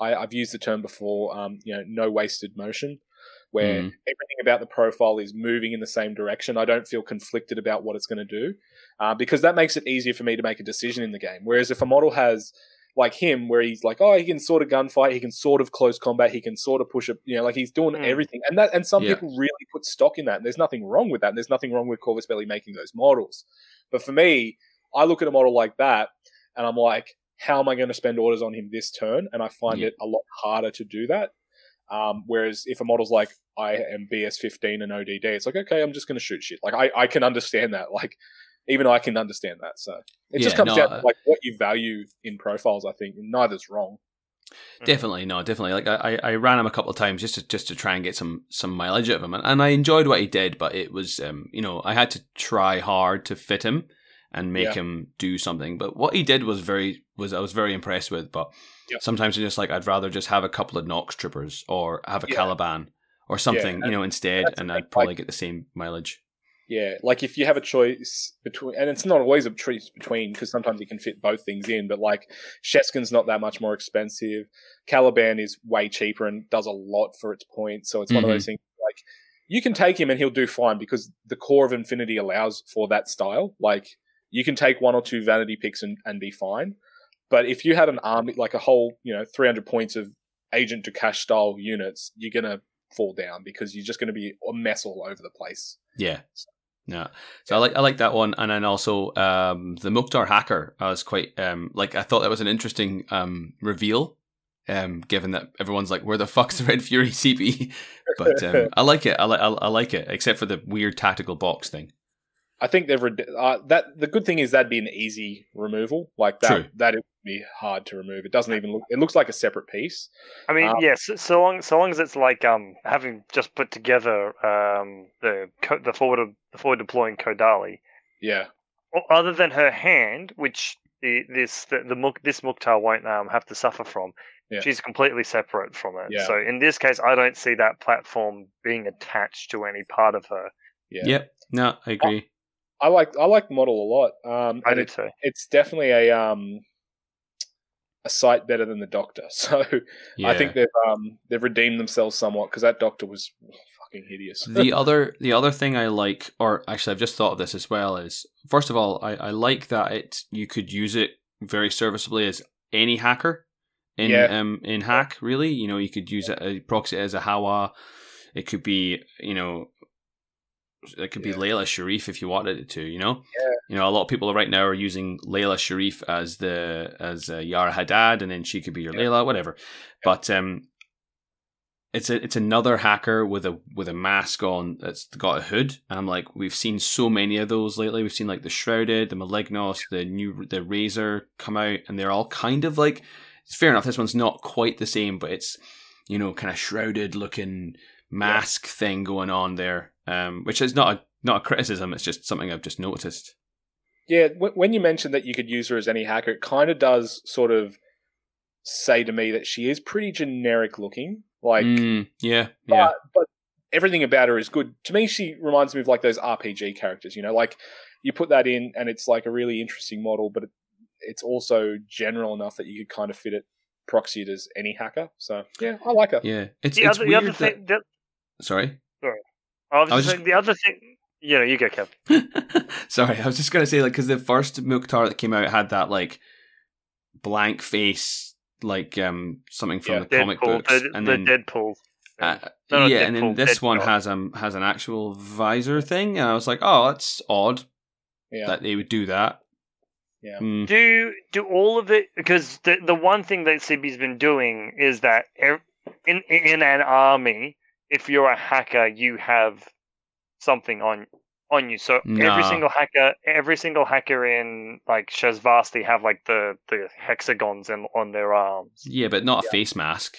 I, I've used the term before. Um, you know, no wasted motion, where mm. everything about the profile is moving in the same direction. I don't feel conflicted about what it's going to do, uh, because that makes it easier for me to make a decision in the game. Whereas if a model has like him, where he's like, oh, he can sort of gunfight, he can sort of close combat, he can sort of push up, you know, like he's doing mm. everything. And that, and some yeah. people really put stock in that, and there's nothing wrong with that, and there's nothing wrong with Corvus Belli making those models. But for me, I look at a model like that, and I'm like, how am I going to spend orders on him this turn? And I find yeah. it a lot harder to do that. Um, whereas if a model's like, I am B S fifteen and O D D, it's like, okay, I'm just going to shoot shit. Like, I, I can understand that. Like, even I can understand that. So it yeah, just comes no, down to like what you value in profiles, I think. Neither's wrong. Definitely, no, definitely. Like I, I ran him a couple of times just to just to try and get some some mileage out of him, and, and I enjoyed what he did, but it was um, you know, I had to try hard to fit him and make yeah. him do something. But what he did was very was I was very impressed with. But yeah. sometimes I'm just like, I'd rather just have a couple of Nox Troopers or have a yeah. Caliban or something, yeah, you know, instead, and I'd probably like- get the same mileage. Yeah, like if you have a choice between, and it's not always a choice between, because sometimes you can fit both things in, but like Sheskin's not that much more expensive. Caliban is way cheaper and does a lot for its points. So it's mm-hmm. one of those things like you can take him and he'll do fine because the core of Infinity allows for that style. Like you can take one or two vanity picks and, and be fine. But if you had an army, like a whole, you know, three hundred points of Agent Dukash style units, you're going to fall down because you're just going to be a mess all over the place. Yeah. So, yeah, so I like I like that one, and then also um, the Mokhtar hacker. I was quite um, like I thought that was an interesting um, reveal, um, given that everyone's like, "Where the fuck's the Red Fury C B?" But um, I like it. I like I like it, except for the weird tactical box thing. I think they've re- uh, that the good thing is that'd be an easy removal. Like that, True. that it would be hard to remove. It doesn't even look. It looks like a separate piece. I mean, um, yes. Yeah, so, so long, so long as it's like um having just put together um the the forward the forward deploying Kodali. Yeah. Other than her hand, which the, this the, the this Mukhtar won't um have to suffer from. Yeah. She's completely separate from it. Yeah. So in this case, I don't see that platform being attached to any part of her. Yeah. Yep. No, I agree. I, I like I like model a lot. Um, I and do it, too. It's definitely a um, a sight better than the Doctor. So yeah. I think they've um, they've redeemed themselves somewhat because that Doctor was fucking hideous. The other the other thing I like, or actually I've just thought of this as well, is first of all I, I like that it you could use it very serviceably as any hacker in yeah. um in hack really. You know you could use yeah. it, proxy it as a Hawa. It could be you know. It could be yeah. Layla Sharif if you wanted it to, you know. Yeah. You know, a lot of people right now are using Layla Sharif as the as uh, Yara Haddad, and then she could be your yeah. Layla, whatever. Yeah. But um, it's a it's another hacker with a with a mask on that's got a hood, and I'm like, we've seen so many of those lately. We've seen like the Shrouded, the Malignos, the new the Razor come out, and they're all kind of like. It's fair enough. This one's not quite the same, but it's you know kind of shrouded looking mask yeah. thing going on there. Um, which is not a not a criticism. It's just something I've just noticed. Yeah, w- when you mentioned that you could use her as any hacker, it kind of does sort of say to me that she is pretty generic looking. Like, mm, yeah, but, yeah, but everything about her is good. To me, she reminds me of like those R P G characters. You know, like you put that in, and it's like a really interesting model, but it, it's also general enough that you could kind of fit it proxied as any hacker. So yeah, I like her. Yeah, it's, the it's other, weird. The other thing, that... Sorry. Sorry. I was, I was just saying just... the other thing, you know, you go, Kev. Sorry, I was just going to say, like, because the first Mokhtar that came out had that, like, blank face, like, um, something from yeah, the Deadpool, comic books. The, and the then, Deadpool. Uh, no, yeah, Deadpool, and then this Deadpool. one has um has an actual visor thing, and I was like, oh, that's odd yeah. that they would do that. Yeah. Mm. Do do all of it, because the the one thing that S I B I's been doing is that in in an army, if you're a hacker, you have something on on you. So nah. every single hacker, every single hacker in like Shazvasti have like the, the hexagons in, on their arms. Yeah, but not yeah. a face mask.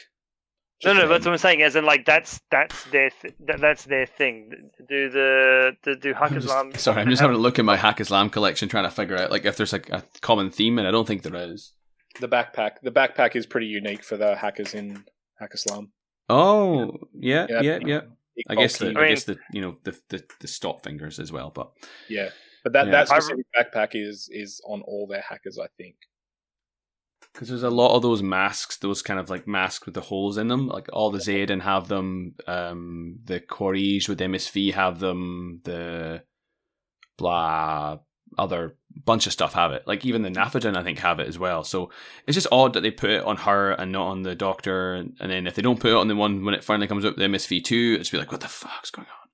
Just no, no, that's what I'm saying. As in, like that's that's their th- that's their thing. Do the do, do hack Islam? Just, sorry, I'm just having a look at my hack Islam collection, trying to figure out like if there's like a common theme, and I don't think there is. The backpack, the backpack is pretty unique for the hackers in hack Islam. Oh yeah, yeah, yeah. yeah, yeah. I guess the, I, mean, I guess the you know the, the the stop fingers as well, but yeah, but that yeah. that specific re- backpack is is on all their hackers, I think. Because there's a lot of those masks, those kind of like masks with the holes in them. Like all the Zayden have them, um, the Quraysh with M S V have them, the blah, other bunch of stuff have it. Like even the Nafedin, I think, have it as well. So it's just odd that they put it on her and not on the Doctor. And then if they don't put it on the one when it finally comes up, the M S V two, it's be like, what the fuck's going on?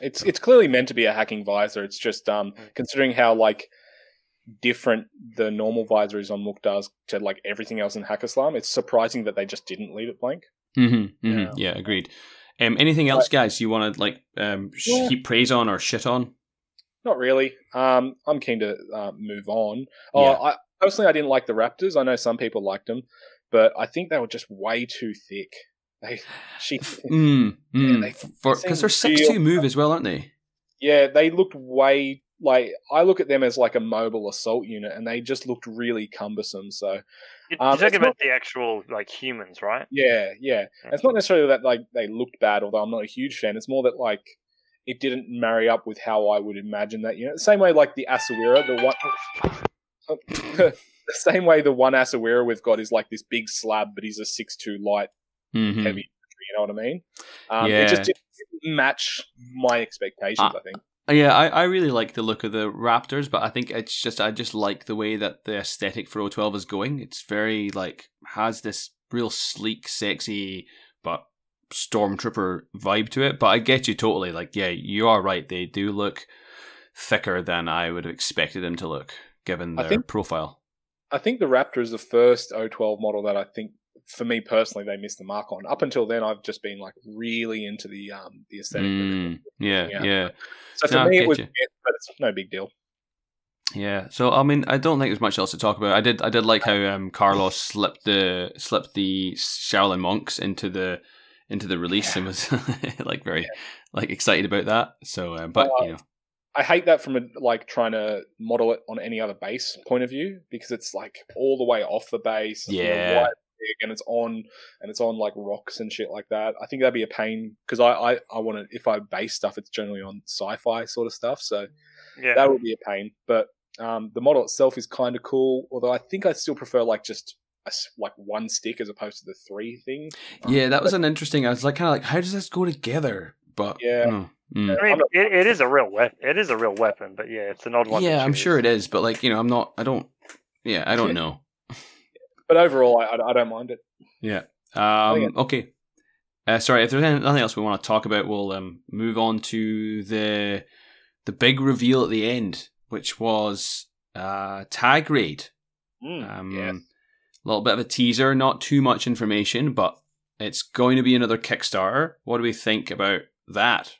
It's it's clearly meant to be a hacking visor. It's just um considering how like different the normal visor is on Mukhtar's to like everything else in Hack Islam, it's surprising that they just didn't leave it blank. Mm-hmm, mm-hmm, yeah. yeah, agreed. Um, anything else, guys, you want to like um, sh- yeah. keep praise on or shit on? Not really. Um, I'm keen to uh, move on. Oh, yeah. I, personally, I didn't like the Raptors. I know some people liked them, but I think they were just way too thick. They, she, mm, yeah, mm. they for because they're six two move as well, aren't they? Yeah, they looked way. Like, I look at them as like a mobile assault unit, and they just looked really cumbersome. So, um, you're talking about not, the actual like humans, right? Yeah, yeah. Okay. It's not necessarily that like they looked bad, although I'm not a huge fan. It's more that like it didn't marry up with how I would imagine that unit. The same way, like the Asawira, the one, the same way the one Asawira we've got is like this big slab, but he's a six two light, mm-hmm. heavy. You know what I mean? Um, yeah. It just didn't match my expectations. Uh- I think. Yeah, I, I really like the look of the Raptors, but I think it's just I just like the way that the aesthetic for O twelve is going. It's very like has this real sleek, sexy, but stormtrooper vibe to it. But I get you totally. Like, yeah, you are right. They do look thicker than I would have expected them to look, given their I think, profile. I think the Raptor is the first O twelve model that I think, for me personally, they missed the mark on. Up until then, I've just been like really into the um the aesthetic. Mm, yeah, out. yeah. So for no, me, it was, you. but it's no big deal. Yeah. So I mean, I don't think there's much else to talk about. I did, I did like how um Carlos slipped the slipped the Shaolin monks into the into the release yeah. and was like very yeah. like excited about that. So, um, but uh, you know, I hate that from a, like trying to model it on any other base point of view, because it's like all the way off the base. And yeah. The white, and it's on and it's on like rocks and shit like that. I think that'd be a pain, because I, I, I want to, if I base stuff, it's generally on sci-fi sort of stuff, so yeah. that would be a pain. But um, the model itself is kind of cool, although I think I still prefer like just a, like one stick as opposed to the three thing. Um, yeah, that was an interesting, I was like kind of like, how does this go together? But yeah. Mm. Mm. I mean, it, it is a real weapon. It is a real weapon, but yeah, it's an odd one. Yeah, I'm sure it is, but like, you know, I'm not, I don't, yeah, I don't know. But overall, I, I don't mind it. Yeah. Um, okay. Uh, sorry, if there's anything else we want to talk about, we'll um, move on to the the big reveal at the end, which was uh, Tag Raid. Mm, um, yes. A little bit of a teaser, not too much information, but it's going to be another Kickstarter. What do we think about that?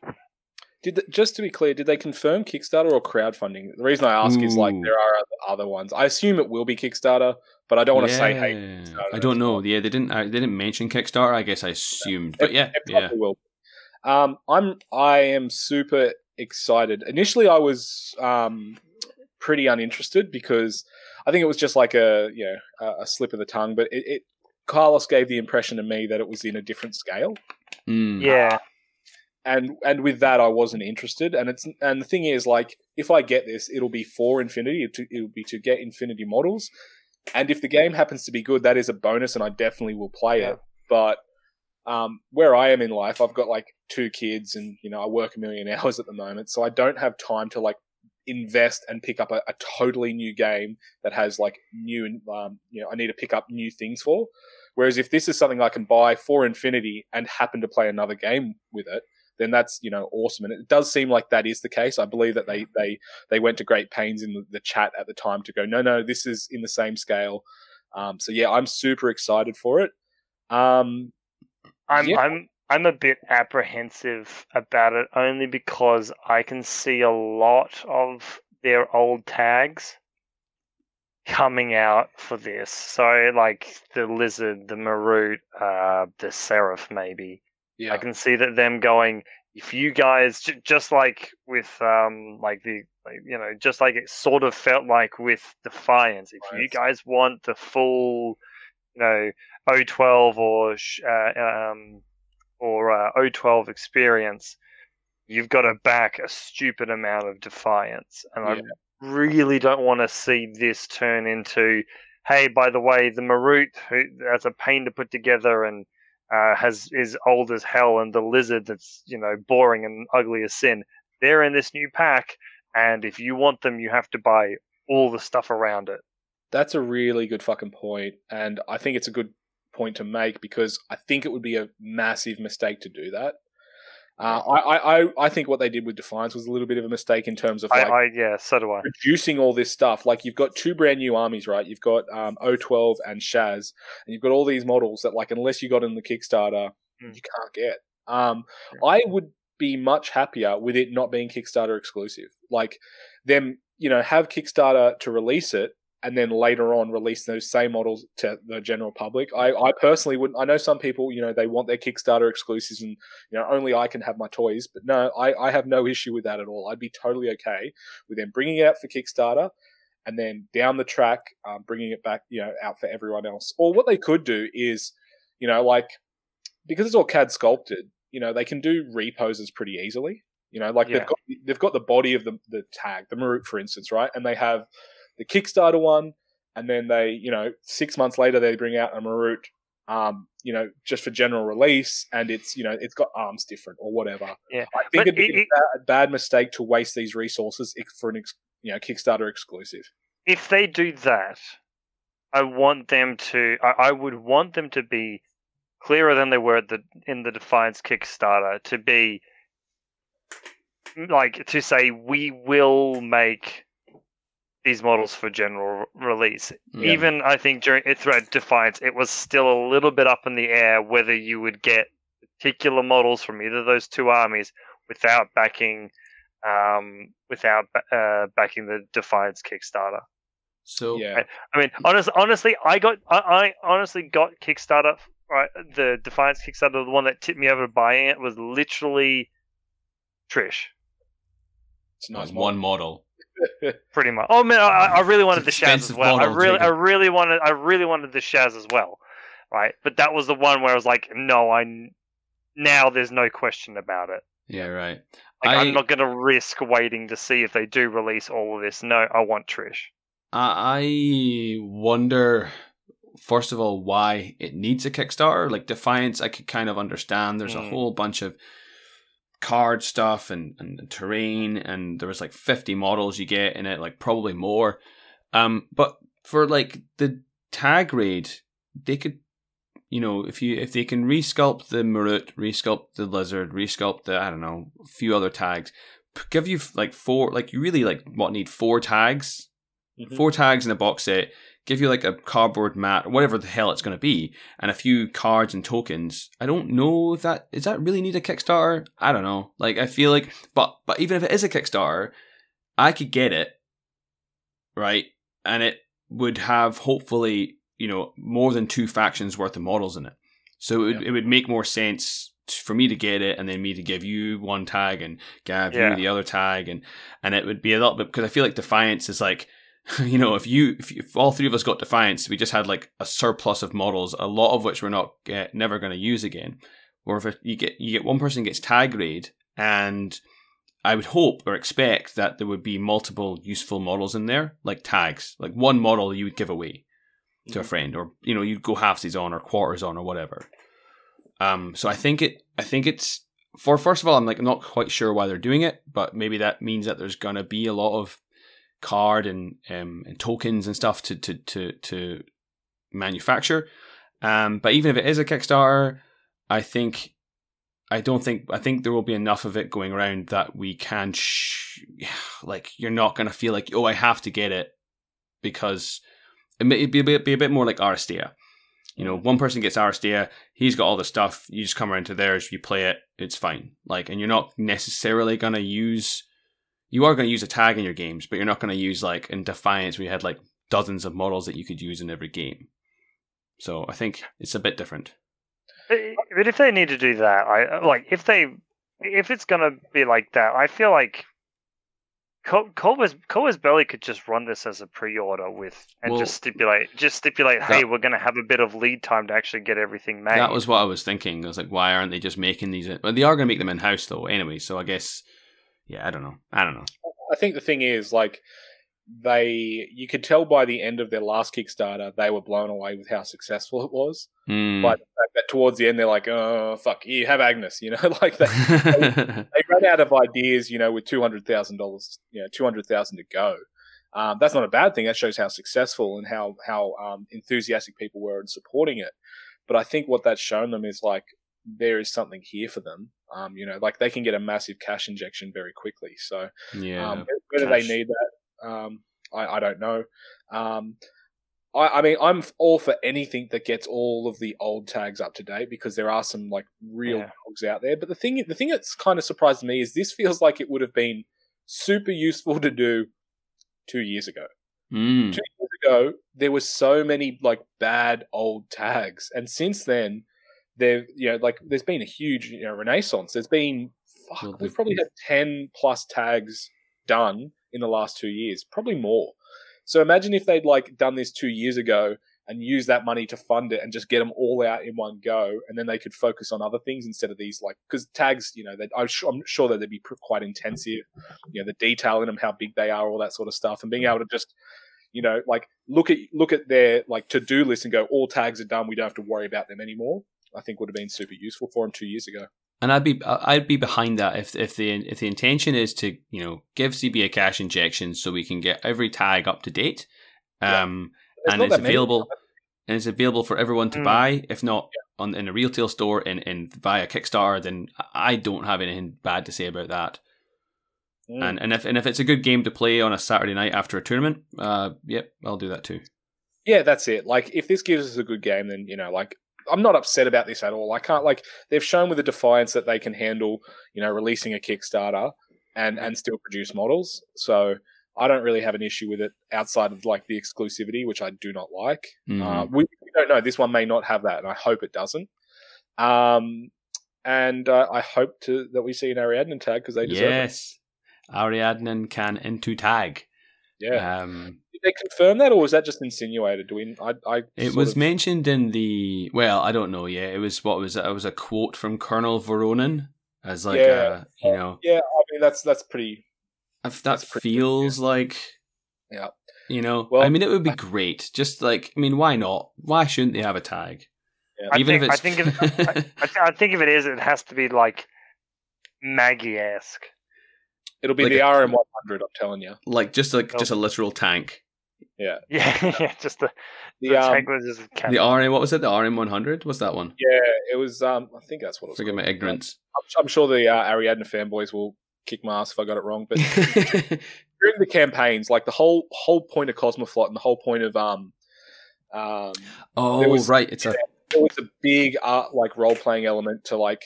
Did the, just to be clear, did they confirm Kickstarter or crowdfunding? The reason I ask Ooh. is like there are other ones. I assume it will be Kickstarter, but I don't want yeah. to say hey. Kickstarter. I don't know. Yeah, they didn't. Uh, they didn't mention Kickstarter. I guess I assumed, yeah. but yeah, it, it probably yeah. will. Um, I'm. I am super excited. Initially, I was um, pretty uninterested, because I think it was just like a you know a, a slip of the tongue. But it, it Carlos gave the impression to me that it was in a different scale. Mm. Yeah. And and with that, I wasn't interested. And it's and the thing is, like, if I get this, it'll be for Infinity. It'll, it'll be to get Infinity models. And if the game happens to be good, that is a bonus, and I definitely will play yeah. it. But um, where I am in life, I've got, like, two kids, and, you know, I work a million hours at the moment. So I don't have time to, like, invest and pick up a, a totally new game that has, like, new um, – you know, I need to pick up new things for. Whereas if this is something I can buy for Infinity and happen to play another game with it, then that's, you know, awesome. And it does seem like that is the case. I believe that they they they went to great pains in the chat at the time to go, no, no, this is in the same scale. Um, so yeah, I'm super excited for it. Um, I'm yeah. I'm I'm a bit apprehensive about it only because I can see a lot of their old tags coming out for this. So like the Lizard, the Marut, uh, the Seraph, maybe. Yeah. I can see that them going, if you guys, j- just like with, um, like the, like, you know, just like it sort of felt like with Defiance, if right. you guys want the full, you know, O twelve or, uh, um, or uh, O twelve experience, you've got to back a stupid amount of Defiance. And yeah. I really don't want to see this turn into, hey, by the way, the Marut, who that's a pain to put together and uh, has is old as hell, and the Lizard that's, you know, boring and ugly as sin, they're in this new pack, and if you want them, you have to buy all the stuff around it. That's a really good fucking point, and I think it's a good point to make, because I think it would be a massive mistake to do that. Uh, I, I, I think what they did with Defiance was a little bit of a mistake in terms of like I, I, yeah, so do I. reducing all this stuff. Like you've got two brand new armies, right? You've got um, O twelve and Shaz, and you've got all these models that, like, unless you got in the Kickstarter, mm. you can't get. Um, I would be much happier with it not being Kickstarter exclusive. Like them, you know, have Kickstarter to release it, and then later on release those same models to the general public. I, I personally wouldn't. I know some people, you know, they want their Kickstarter exclusives and, you know, only I can have my toys. But no, I, I have no issue with that at all. I'd be totally okay with them bringing it out for Kickstarter and then down the track um, bringing it back, you know, out for everyone else. Or what they could do is, you know, like, because it's all C A D sculpted, you know, they can do reposes pretty easily. You know, like yeah. they've got they've got the body of the, the tag, the Marut, for instance, right? And they have the Kickstarter one, and then they, you know, six months later they bring out a Marut, um, you know, just for general release, and it's, you know, it's got arms different or whatever. Yeah, I think it'd be it, a bad mistake to waste these resources for an, you know, Kickstarter exclusive. If they do that, I want them to. I, I would want them to be clearer than they were at the in the Defiance Kickstarter, to be like to say we will make these models for general release. Yeah. Even I think during throughout Defiance, it was still a little bit up in the air whether you would get particular models from either of those two armies without backing, um, without uh, backing the Defiance Kickstarter. So yeah, I, I mean, honestly, honestly, I got I, I honestly got Kickstarter, right? The Defiance Kickstarter, the one that tipped me over to buying it, was literally Trish. It's nice. One model. Pretty much. Oh man, I, I really wanted the Shaz as well. Model, I really, dude. I really wanted, I really wanted the Shaz as well, right? But that was the one where I was like, no, I. Now there's no question about it. Yeah, right. Like, I, I'm not going to risk waiting to see if they do release all of this. No, I want Trish. I wonder, first of all, why it needs a Kickstarter. Like Defiance, I could kind of understand. There's mm. a whole bunch of card stuff and, and terrain, and there was like fifty models you get in it, like probably more. Um, but for like the tag raid, they could, you know, if you if they can resculpt the Marut, resculpt the Lizard, resculpt the, I don't know, a few other tags, give you like four, like you really like what need four tags, mm-hmm. four tags in a box set, give you like a cardboard mat or whatever the hell it's going to be, and a few cards and tokens. I don't know if that, is that really need a Kickstarter? I don't know. Like, I feel like, but, but even if it is a Kickstarter, I could get it, right? And it would have hopefully, you know, more than two factions worth of models in it. So it would, yeah. it would make more sense for me to get it and then me to give you one tag and Gav yeah. you the other tag. And, and it would be a lot, but because I feel like Defiance is like, you know, if you if, you, if all three of us got Defiance, we just had like a surplus of models, a lot of which we're not uh, never going to use again. Or if you get you get one person gets tag raid, and I would hope or expect that there would be multiple useful models in there, like tags, like one model you would give away mm-hmm. to a friend, or you know, you'd go halfsies on or quarters on or whatever. Um, so I think it, I think it's for first of all, I'm like not quite sure why they're doing it, but maybe that means that there's going to be a lot of card and um and tokens and stuff to to to to manufacture, um but even if it is a Kickstarter, I think I don't think, I think there will be enough of it going around that we can, sh- like, you're not going to feel like, oh, I have to get it, because it may be a bit, be a bit more like Aristea. You know, one person gets Aristea, he's got all the stuff, you just come around to theirs, you play it, it's fine. Like, and you're not necessarily going to use, you are going to use a tag in your games, but you're not going to use, like, in Defiance, we had, like, dozens of models that you could use in every game. So I think it's a bit different. But if they need to do that, I like if they if it's gonna be like that, I feel like Culver's Culver's Belly could just run this as a pre-order with and well, just stipulate just stipulate, hey, that, we're gonna have a bit of lead time to actually get everything made. That was what I was thinking. I was like, why aren't they just making these? But well, they are gonna make them in house though, anyway. So I guess, yeah, I don't know. I don't know. I think the thing is, like, they you could tell by the end of their last Kickstarter they were blown away with how successful it was. Mm. But, but towards the end they're like, oh fuck, you have Agnes, you know, like they they, they ran out of ideas, you know, with two hundred thousand dollars, you know, two hundred thousand to go. Um, that's not a bad thing. That shows how successful and how how um, enthusiastic people were in supporting it. But I think what that's shown them is, like, there is something here for them. Um, you know, like, they can get a massive cash injection very quickly. So yeah, um, whether cash. they need that. Um, I, I don't know. Um, I, I mean, I'm all for anything that gets all of the old tags up to date, because there are some, like, real dogs yeah. out there. But the thing, the thing that's kind of surprised me is this feels like it would have been super useful to do two years ago. Mm. Two years ago, there were so many, like, bad old tags, and since then, there, you know, like, there's been a huge, you know, renaissance. There's been fuck, well, we've probably had ten plus tags done in the last two years, probably more. So imagine if they'd, like, done this two years ago and used that money to fund it and just get them all out in one go, and then they could focus on other things instead of these, like, because tags, you know, I'm sure, I'm sure that they'd be quite intensive, you know, the detail in them, how big they are, all that sort of stuff, and being able to just, you know, like, look at look at their, like, to-do list and go, all tags are done, we don't have to worry about them anymore, I think would have been super useful for them two years ago. And I'd be I'd be behind that if if the if the intention is to, you know, give C B a cash injection so we can get every tag up to date, um, yeah. and it's available many. and it's available for everyone to mm. buy. If not yeah. on in a retail store and, and via Kickstarter, then I don't have anything bad to say about that. Mm. And and if and if it's a good game to play on a Saturday night after a tournament, uh, yep, I'll do that too. Yeah, that's it. Like, if this gives us a good game, then, you know, like, I'm not upset about this at all. I can't, like, they've shown with the Defiance that they can handle, you know, releasing a Kickstarter and, and still produce models. So I don't really have an issue with it outside of, like, the exclusivity, which I do not like. Mm. Uh, we, we don't know. This one may not have that, and I hope it doesn't. Um, and uh, I hope to, that we see an Ariadne tag, because they deserve yes. it. Yes, Ariadne can into tag. Yeah. Um, Did they confirm that, or was that just insinuated? Do we? I. I it was of... mentioned in the. Well, I don't know. Yeah, it was what was it? It was a quote from Colonel Voronin as like yeah. a you know. Yeah, I mean that's that's pretty. If that that's feels pretty, yeah. like. Yeah. You know, well, I mean, it would be great. Just like, I mean, why not? Why shouldn't they have a tag? Yeah. Even I think, if it's. I think if, I, I think if it is, it has to be like Maggie-esque. It'll be like the R M one hundred, I'm telling you. Like, just like, oh. just a literal tank. Yeah. Yeah, yeah, just the, the, the um, tank was just the R M, what was it, the R M one hundred? What's that one? Yeah, it was, um, I think that's what it was. Forgive my ignorance. I'm, I'm sure the uh, Ariadne fanboys will kick my ass if I got it wrong, but during the campaigns, like, the whole whole point of Cosmoflot and the whole point of... um, um Oh, was, right. It's yeah, a... There was a big, uh, like, role-playing element to, like,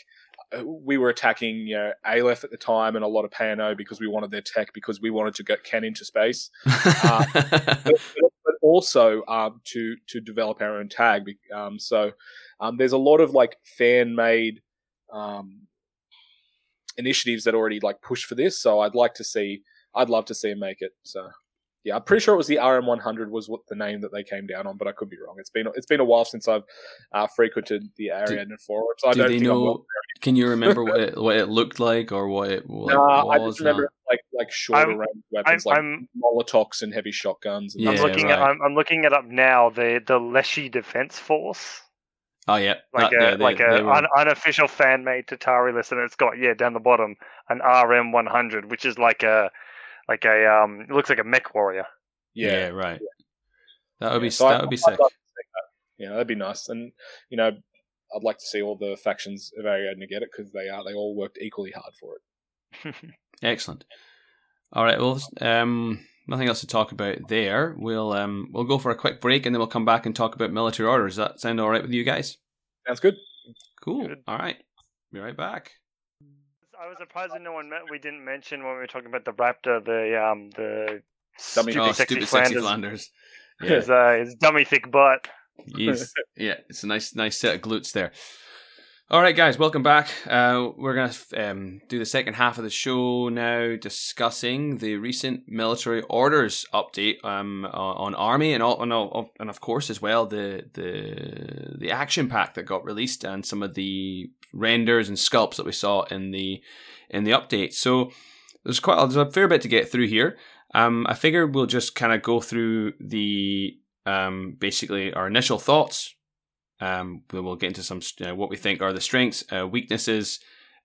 we were attacking, you know, Aleph at the time and a lot of Pano because we wanted their tech, because we wanted to get Ken into space. Uh, but, but also um, to to develop our own tag. Um, so um, there's a lot of, like, fan-made um, initiatives that already, like, push for this. So I'd like to see – I'd love to see him make it. So, yeah, I'm pretty sure it was the R M one hundred was what the name that they came down on, but I could be wrong. It's been it's been a while since I've uh, frequented the Ariadne forums. So I do don't they think know- I'm well- Can you remember what it, what it looked like or what it what nah, was? I just remember now? like like shorter I'm, range weapons, I'm, like I'm, Molotovs and heavy shotguns. And yeah, I'm looking right. at, I'm, I'm looking it up now. The the Leshy Defense Force. Oh yeah, like that, a yeah, they, like a were... un, unofficial fan made Tatari list, and it's got yeah down the bottom an R M one hundred, which is like a like a um it looks like a mech warrior. Yeah, yeah right. Yeah. That would yeah, be so that I, would be I, sick. I'd like to see that. Yeah, that'd be nice, and you know. I'd like to see all the factions evaluated and get it, because they are they all worked equally hard for it. Excellent. All right. Well, um, nothing else to talk about there. We'll um, we'll go for a quick break, and then we'll come back and talk about military order. Does that sound all right with you guys? Sounds good. Cool. Good. All right. Be right back. I was surprised that no one met. We didn't mention when we were talking about the Raptor, the um, the dummy, stupid, oh, sexy, stupid Flanders. sexy Flanders. Yeah. His, uh, his dummy thick butt. Yes. Yeah, it's a nice, nice set of glutes there. All right, guys, welcome back. Uh, we're going to um, do the second half of the show now, discussing the recent military orders update um, on Army, and all, and, all, and of course as well the the the action pack that got released, and some of the renders and sculpts that we saw in the in the update. So there's quite there's a fair bit to get through here. Um, I figure we'll just kind of go through the um, basically our initial thoughts. Um, then we'll get into some uh, what we think are the strengths, uh, weaknesses,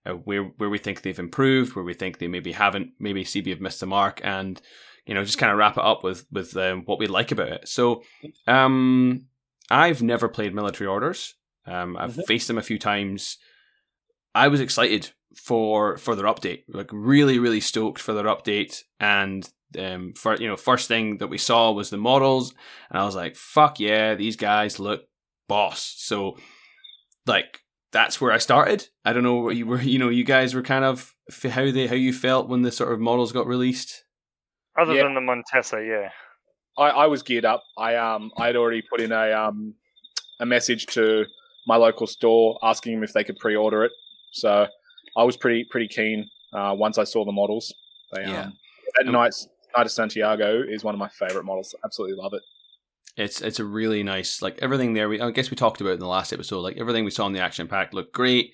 uh, where where we think they've improved, where we think they maybe haven't, maybe C B have missed the mark, and you know, just kind of wrap it up with with um, what we like about it. So, um, I've never played military orders. Um, I've mm-hmm. faced them a few times. I was excited for for their update, like really really stoked for their update, and. Um, for you know, first thing that we saw was the models, and I was like, "Fuck yeah, these guys look boss." So, like, that's where I started. I don't know what you were, you know, you guys were kind of how they how you felt when the sort of models got released. Other yeah. than the Montessa, yeah, I, I was geared up. I um I had already put in a um a message to my local store asking them if they could pre-order it. So I was pretty pretty keen uh, once I saw the models. They yeah. um that um, night. Knight of Santiago is one of my favorite models. Absolutely love it. It's it's a really nice, like everything there. We I guess we talked about it in the last episode. Like everything we saw in the action pack looked great.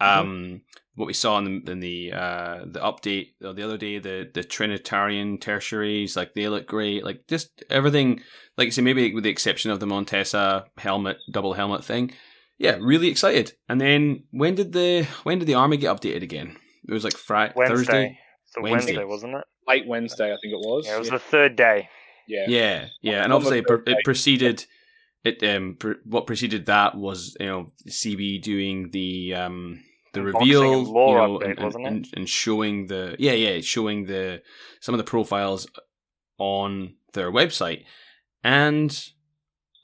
Um, mm-hmm. What we saw in the in the, uh, the update the other day, the the Trinitarian tertiaries, like they look great. Like just everything, like you say, maybe with the exception of the Montessa helmet, double helmet thing. Yeah, really excited. And then when did the when did the army get updated again? It was like Friday, Wednesday. Thursday, so Wednesday. Wednesday, wasn't it? Late Wednesday, I think it was. Yeah, it was yeah. the third day. Yeah, yeah, yeah. And obviously, it preceded it. Um, pre- what preceded that was you know C B doing the um the reveal, and lore you know, update, and, wasn't and, it? And, and showing the yeah, yeah, showing the some of the profiles on their website, and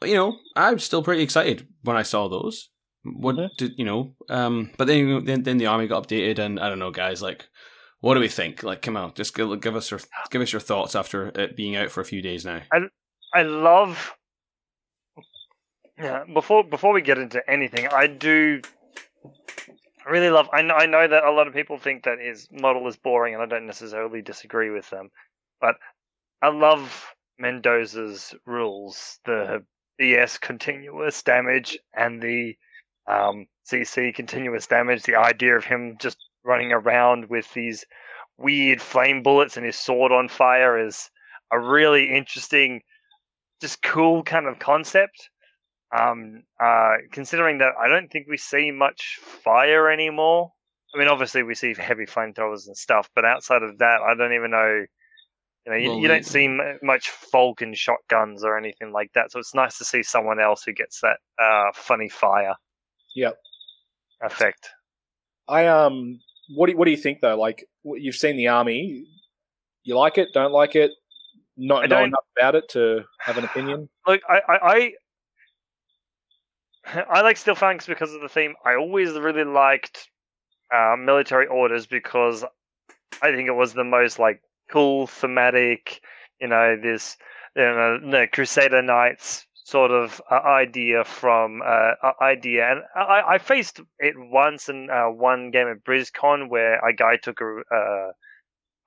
you know I'm still pretty excited when I saw those. What mm-hmm. did you know? Um, but then then then the army got updated, and I don't know, guys, like. What do we think? Like, come on, just give, give us your give us your thoughts after it being out for a few days now. I, I love. Yeah, before before we get into anything, I do really love. I know I know that a lot of people think that his model is boring, and I don't necessarily disagree with them. But I love Mendoza's rules: the E S continuous damage and the um, C C continuous damage. The idea of him just running around with these weird flame bullets and his sword on fire is a really interesting, just cool kind of concept. Um, uh, considering that I don't think we see much fire anymore. I mean, obviously we see heavy flamethrowers and stuff, but outside of that, I don't even know. You know, you, well, you don't see much Vulcan shotguns or anything like that. So it's nice to see someone else who gets that uh, funny fire. Yep. Effect. I um. What do you, what do you think though? Like you've seen the army, you like it, don't like it, not know enough about it to have an opinion. Look, I I I, I like Steel Phalanx because of the theme. I always really liked uh, military orders because I think it was the most like cool thematic. You know this, you know, the Crusader Knights sort of uh, idea from uh, idea, and I, I faced it once in uh, one game at BrizCon where a guy took a uh,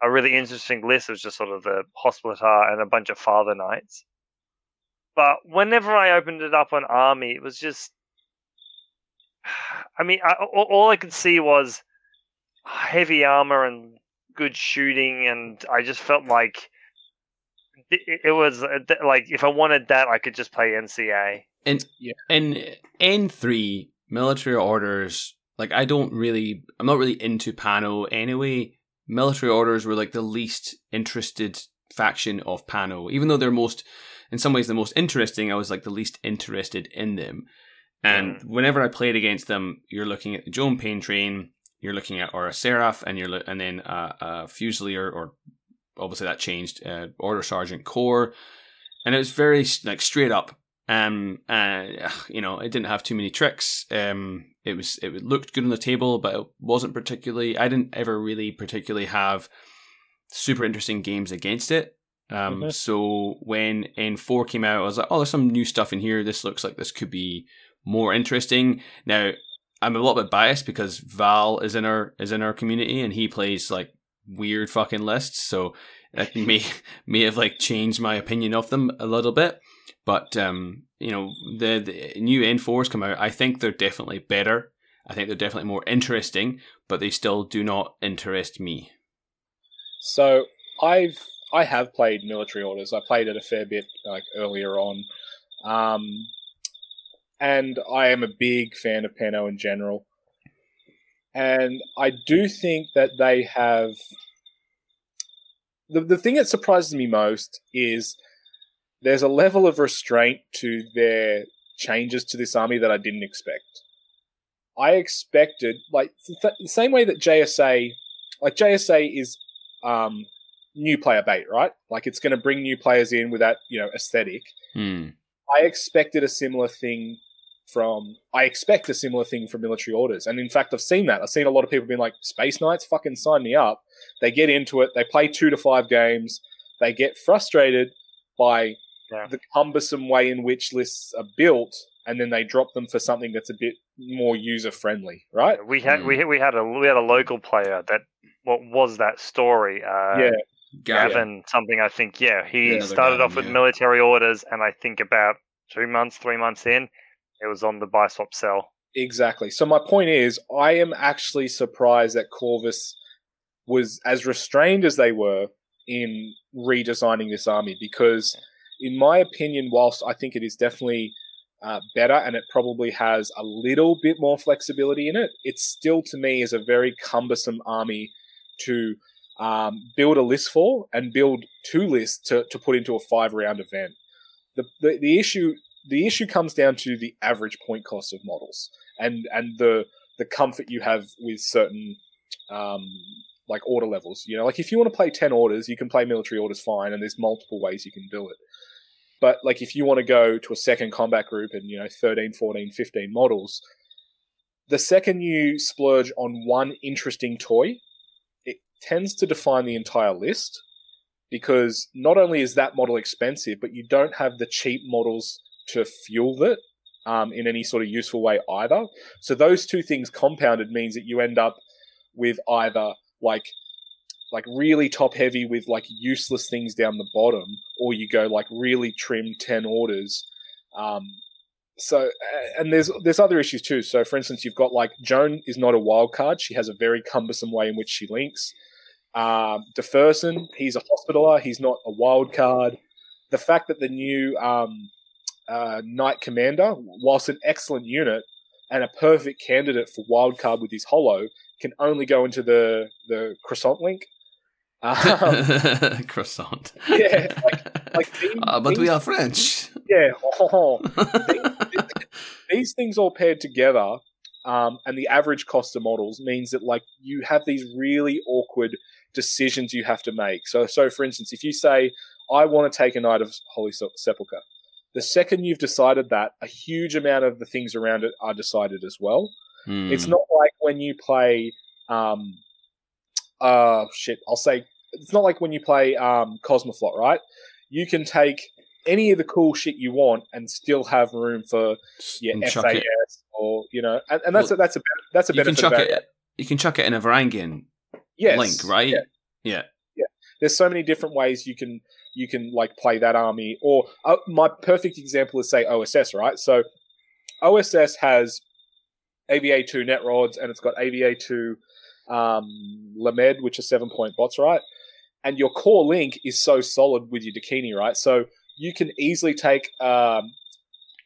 a really interesting list. It was just sort of the Hospitaller and a bunch of Father Knights. But whenever I opened it up on Army, it was just, I mean, I, all I could see was heavy armor and good shooting, and I just felt like. It was like if I wanted that, I could just play N C A. And yeah. and N three military orders, like I don't really, I'm not really into Pano anyway. Military orders were like the least interested faction of Pano, even though they're most, in some ways, the most interesting. I was like the least interested in them. And whenever I played against them, you're looking at the Joan Pain Train, you're looking at Aura Seraph, and you're lo- and then uh, uh, Fusilier, or obviously that changed, uh, Order Sergeant Core, and it was very like straight up. Um, uh, you know, it didn't have too many tricks. Um, it was it looked good on the table, but it wasn't particularly. I didn't ever really particularly have super interesting games against it. Um, mm-hmm. So when N four came out, I was like, oh, there's some new stuff in here. This looks like this could be more interesting. Now, I'm a little bit biased because Val is in our is in our community, and he plays like weird fucking lists, so that may may have like changed my opinion of them a little bit. But um, you know, the, the new N fours come out. I think they're definitely better. I think they're definitely more interesting, but they still do not interest me. So I've I have played Military Orders. I played it a fair bit like earlier on. Um, And I am a big fan of Pano in general. And I do think that they have... The the thing that surprises me most is there's a level of restraint to their changes to this army that I didn't expect. I expected... like th- the same way that J S A... Like, J S A is um, new player bait, right? Like, it's going to bring new players in with that, you know, aesthetic. Hmm. I expected a similar thing from... I expect a similar thing from Military Orders. And in fact, I've seen that. I've seen a lot of people being like, Space Knights, fucking sign me up. They get into it. They play two to five games. They get frustrated by yeah. the cumbersome way in which lists are built, and then they drop them for something that's a bit more user-friendly, right? We had mm. we, we had a we had a local player that... What was that story? Uh, yeah. Gavin, yeah. something I think, yeah. He yeah, started Gavin, off with yeah. Military Orders, and I think about two months, three months in, it was on the buy, swap, sell. Exactly. So my point is, I am actually surprised that Corvus was as restrained as they were in redesigning this army, because in my opinion, whilst I think it is definitely uh, better and it probably has a little bit more flexibility in it, it still, to me, is a very cumbersome army to... Um, build a list for and build two lists to, to put into a five round event. The, the the issue the issue comes down to the average point cost of models and and the the comfort you have with certain um, like order levels. You know, like if you want to play ten orders, you can play Military Orders fine, and there's multiple ways you can do it. But like if you want to go to a second combat group and you know thirteen, fourteen, fifteen models, the second you splurge on one interesting toy, tends to define the entire list, because not only is that model expensive, but you don't have the cheap models to fuel it um, in any sort of useful way either. So those two things compounded means that you end up with either like like really top heavy with like useless things down the bottom, or you go like really trim ten orders. Um, so and there's there's other issues too. So for instance, you've got like Joan is not a wild card. She has a very cumbersome way in which she links. Um, DeFerson, he's a hospitaler. He's not a wild card. The fact that the new um, uh, Knight Commander, whilst an excellent unit and a perfect candidate for wild card with his holo, can only go into the, the croissant link. Um, croissant. Yeah. Like, like these, uh, but these, we are French. Yeah. Oh, these, these things all paired together, um, and the average cost of models means that like you have these really awkward decisions you have to make. So, so for instance, if you say, I want to take a Knight of Holy Sepulchre, the second you've decided that, a huge amount of the things around it are decided as well. Mm. It's not like when you play, um, uh, shit, I'll say, it's not like when you play um, Cosmoflot, right? You can take any of the cool shit you want and still have room for your yeah, F A S or, you know, and, and that's, well, a, that's a, that's a better thing. You can chuck it in a Varangian yes, link, right? Yeah. yeah. Yeah. There's so many different ways you can, you can like play that army, or uh, my perfect example is say O S S, right? So O S S has A V A two net rods, and it's got A V A two um, Lamed, which are seven point bots, right? And your core link is so solid with your Dakini, right? So you can easily take um,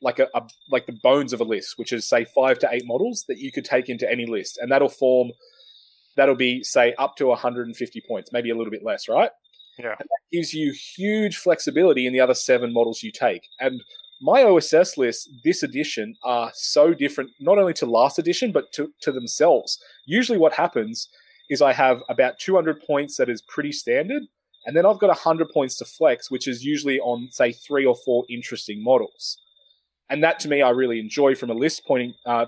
like a, a like the bones of a list, which is say five to eight models that you could take into any list, and that'll form that'll be say up to one hundred fifty points, maybe a little bit less, right? Yeah, and that gives you huge flexibility in the other seven models you take. And my O S S lists this edition are so different, not only to last edition, but to, to themselves. Usually what happens is I have about two hundred points that is pretty standard, and then I've got one hundred points to flex, which is usually on, say, three or four interesting models. And that, to me, I really enjoy from a list pointing uh,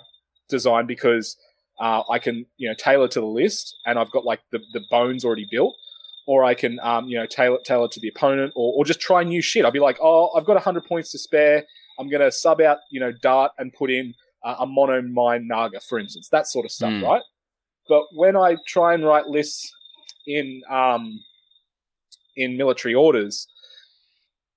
design, because uh, I can, you know, tailor to the list, and I've got, like, the, the bones already built. Or I can, um, you know, tailor, tailor to the opponent, or, or just try new shit. I'll be like, oh, I've got one hundred points to spare. I'm going to sub out, you know, Dart and put in uh, a mono mine Naga, for instance. That sort of stuff, mm. right? But when I try and write lists in um, in military orders,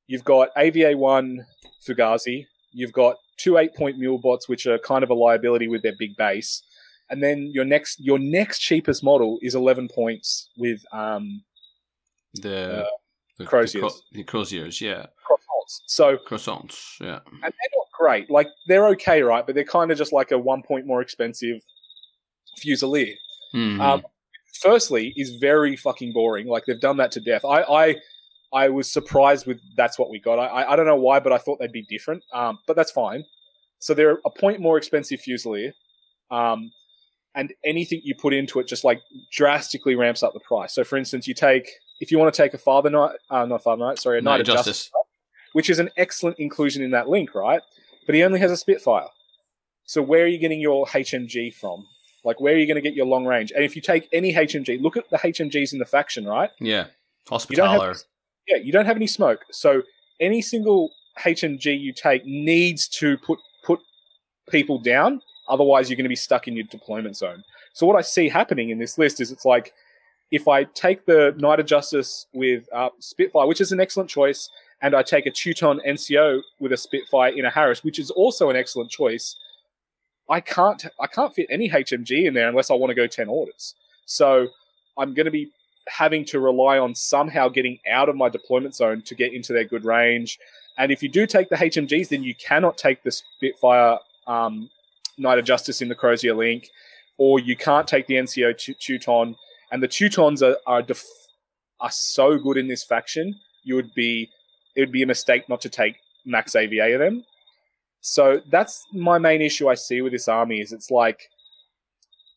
you've got A V A one Fugazi. You've got two eight-point mule bots, which are kind of a liability with their big base. And then your next your next cheapest model is eleven points with... Um, The, uh, the Croziers. The Croziers, yeah. Croissants. So, Croissants, yeah. And they're not great. Like, they're okay, right? But they're kind of just like a one point more expensive Fusilier. Mm-hmm. Um, firstly, is very fucking boring. Like, they've done that to death. I I, I was surprised with that's what we got. I, I don't know why, but I thought they'd be different. Um, but that's fine. So, they're a point more expensive Fusilier. Um, and anything you put into it just, like, drastically ramps up the price. So, for instance, you take... If you want to take a Father Knight, uh, not Father Knight, sorry, a Knight of Justice, Justice, which is an excellent inclusion in that link, right? But he only has a Spitfire. So where are you getting your H M G from? Like, where are you going to get your long range? And if you take any H M G, look at the H M Gs in the faction, right? Yeah, Hospitaller. You have, yeah, you don't have any smoke. So any single H M G you take needs to put put people down. Otherwise, you're going to be stuck in your deployment zone. So what I see happening in this list is it's like, if I take the Knight of Justice with uh, Spitfire, which is an excellent choice, and I take a Teuton N C O with a Spitfire in a Harris, which is also an excellent choice, I can't I can't fit any H M G in there unless I want to go ten orders. So I'm going to be having to rely on somehow getting out of my deployment zone to get into their good range. And if you do take the H M Gs, then you cannot take the Spitfire um, Knight of Justice in the Crozier Link, or you can't take the N C O t- Teuton. And the Teutons are are, def- are so good in this faction, you would be it would be a mistake not to take max A V A of them. So that's my main issue I see with this army is it's like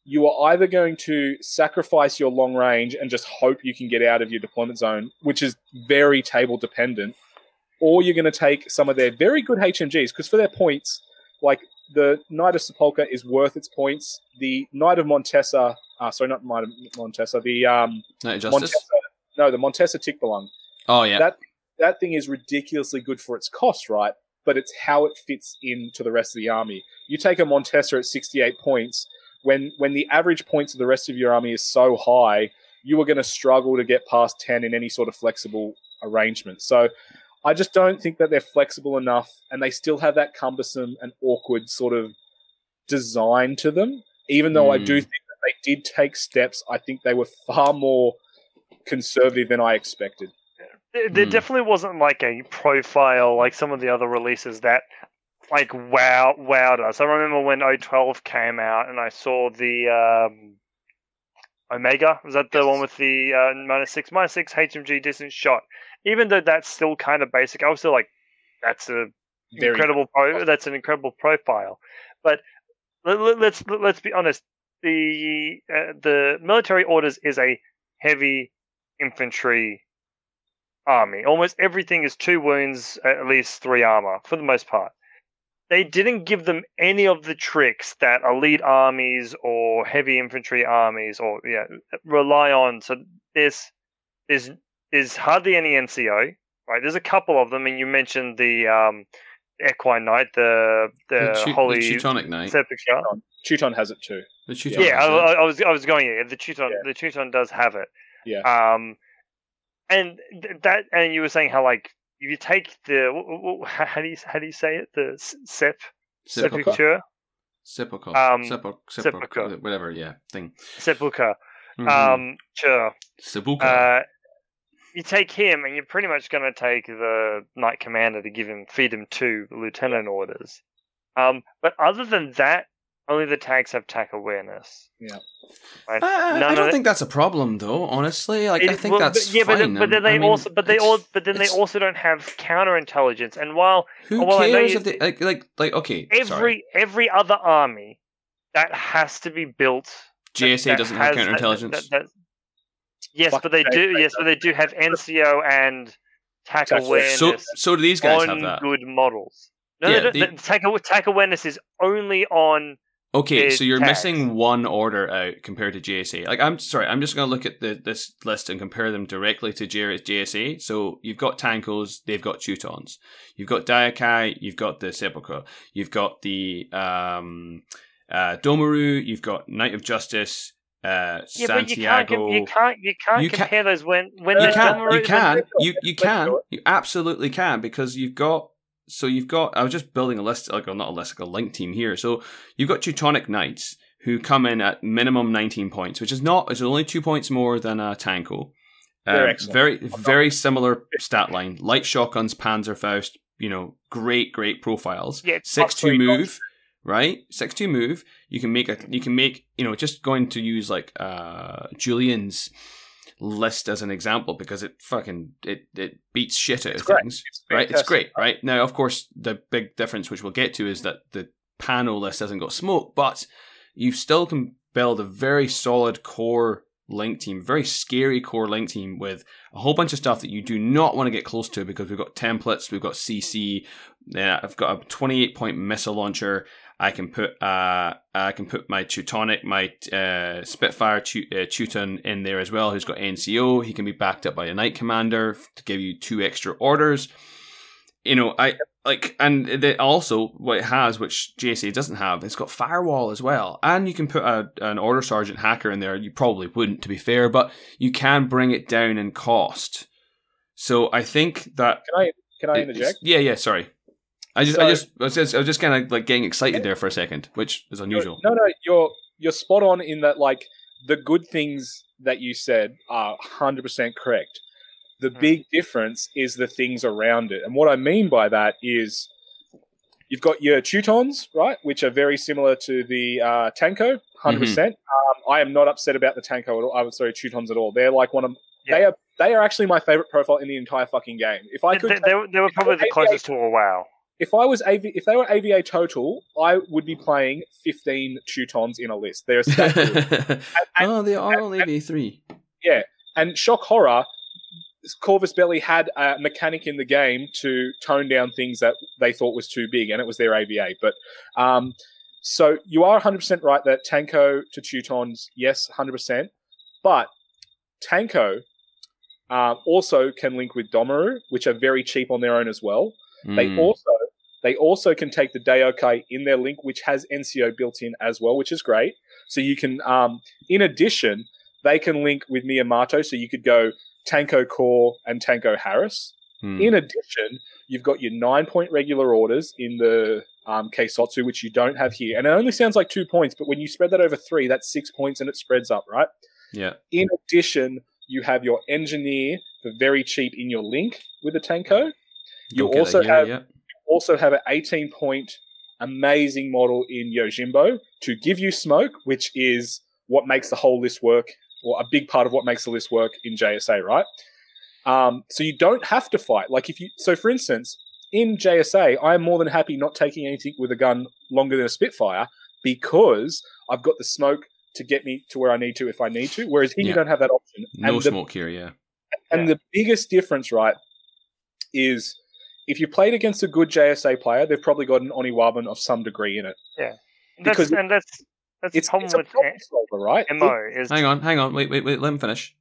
you are either going to sacrifice your long range and just hope you can get out of your deployment zone, which is very table dependent, or you're going to take some of their very good H M Gs, because for their points, like the Knight of Sepulchre is worth its points. The Knight of Montessa... Uh, sorry, not Montessa. The um, Knight of Justice? Montessa, no, the Montessa Tikbalang. Oh, yeah. That that thing is ridiculously good for its cost, right? But it's how it fits into the rest of the army. You take a Montessa at sixty-eight points, when, when the average points of the rest of your army is so high, you are going to struggle to get past ten in any sort of flexible arrangement. So I just don't think that they're flexible enough, and they still have that cumbersome and awkward sort of design to them, even though mm. I do think they did take steps. I think they were far more conservative than I expected. There, there mm. definitely wasn't like a profile like some of the other releases that like wow wowed us. I remember when O twelve came out and I saw the um, Omega. Was that the yes. one with the uh, minus six minus six H M G distant shot? Even though that's still kind of basic, I was still like, that's a Very incredible. Pro- that's an incredible profile. But let, let's let's be honest. The uh, the military orders is a heavy infantry army. Almost everything is two wounds, at least three armor, for the most part. They didn't give them any of the tricks that elite armies or heavy infantry armies or yeah rely on. So there's, there's, there's hardly any N C O, right? There's a couple of them, and you mentioned the um, Equine Knight, the the, the tu- Holy the Teutonic Knight. Teuton. Teuton has it too. The Teuton yeah, I, I was I was going here. The Teuton, yeah. the Teuton does have it. Yeah. Um, and th- that, and you were saying how like if you take the w- w- how do you how do you say it the sep sepulchre sepulchre um sepulchre sepulchre whatever yeah thing sepulchre mm-hmm. um sure sepulchre. Uh, you take him, and you're pretty much going to take the Knight Commander to give him feed him two lieutenant orders. Um, but other than that. Only the tanks have attack awareness. Yeah, right? uh, I don't think that's a problem, though. Honestly, like it, I think well, that's yeah, fine. But, but then they I mean, also, but they all, but then they also don't have counterintelligence. And while who while cares I know you, if they, like, like, like, okay, every sorry. every other army that has to be built, G S A that, doesn't that have counterintelligence. That, that, that, yes, Fuck but they do. Yes, but they do have N C O and attack awareness. So, so do these guys on have that? Good models. No, yeah, no, they, attack, attack awareness is only on. Okay, so you're tags. missing one order out compared to J S A. Like, I'm sorry, I'm just going to look at the, this list and compare them directly to J S A. So you've got Tankos, they've got Teutons. You've got Daikai, you've got the Sepulchre. You've got the um, uh, Domaru, you've got Knight of Justice, uh, yeah, Santiago. But you can't, you can't, you can't you compare can, those when, when you can, Domaru... You can, you, you can, you absolutely can, because you've got... So you've got, I was just building a list, like, well, not a list, like a link team here. So you've got Teutonic Knights who come in at minimum nineteen points, which is not, it's only two points more than a Tanko. Um, very, very similar stat line. Light shotguns, Panzerfaust, you know, great, great profiles. Yeah, six two move, right? six two move. You can make a, you can make, you know, just going to use like uh, Julian's list as an example, because it fucking it it beats shit out of things, right? It's great, right? Now, of course, the big difference, which we'll get to, is that the Pano list hasn't got smoke, but you still can build a very solid core link team, very scary core link team with a whole bunch of stuff that you do not want to get close to, because we've got templates, we've got C C, yeah, I've got a twenty-eight point missile launcher. I can put uh I can put my Teutonic, my uh, Spitfire Teu- uh, Teuton in there as well, who's got N C O. He can be backed up by a Knight Commander to give you two extra orders. You know, I like, and it also what it has, which J S A doesn't have, it's got Firewall as well, and you can put a, an Order Sergeant Hacker in there. You probably wouldn't, to be fair, but you can bring it down in cost. So I think that can I can I interject? Yeah, yeah. Sorry. I just, so, I just, I was just, I was just kind of like getting excited there for a second, which is unusual. No, no, you're you're spot on in that. Like, the good things that you said are one hundred percent correct. The mm. big difference is the things around it, and what I mean by that is you've got your Teutons, right, which are very similar to the uh, Tanko, one hundred percent. Mm-hmm. Um, I am not upset about the Tanko at all. I'm sorry, Teutons at all. They're like one of yeah. they are they are actually my favorite profile in the entire fucking game. If I could, they, they, they were probably the closest to a WoW. If I was A V, if they were A V A total, I would be playing fifteen Teutons in a list. They're and, oh, they are only A V A three. Yeah, and shock horror, Corvus Belli had a mechanic in the game to tone down things that they thought was too big, and it was their A V A. But um, so you are one hundred percent right that Tanko to Teutons, yes, one hundred percent. But Tanko uh, also can link with Domaru, which are very cheap on their own as well. They mm. also they also can take the Daokai in their link, which has N C O built in as well, which is great. So you can, um, in addition, they can link with Miyamoto. So you could go Tanko Core and Tanko Harris. Mm. In addition, you've got your nine-point regular orders in the um, Keisatsu, which you don't have here. And it only sounds like two points, but when you spread that over three, that's six points and it spreads up, right? Yeah. In addition, you have your Engineer for very cheap in your link with the Tanko. You Don't also yeah, have yeah. You also have an eighteen-point amazing model in Yojimbo to give you smoke, which is what makes the whole list work, or a big part of what makes the list work in J S A, right? Um, so you don't have to fight. Like if you, so for instance, in J S A, I am more than happy not taking anything with a gun longer than a Spitfire because I've got the smoke to get me to where I need to if I need to. Whereas here yeah. you don't have that option. No and smoke the, here, yeah. And yeah. the biggest difference, right, is if you played against a good J S A player, they've probably got an Oniwaban of some degree in it. Yeah, that's, because and that's that's it's, problem it's a problem with solver, right? M O is hang on, hang on, wait, wait, wait, let him finish.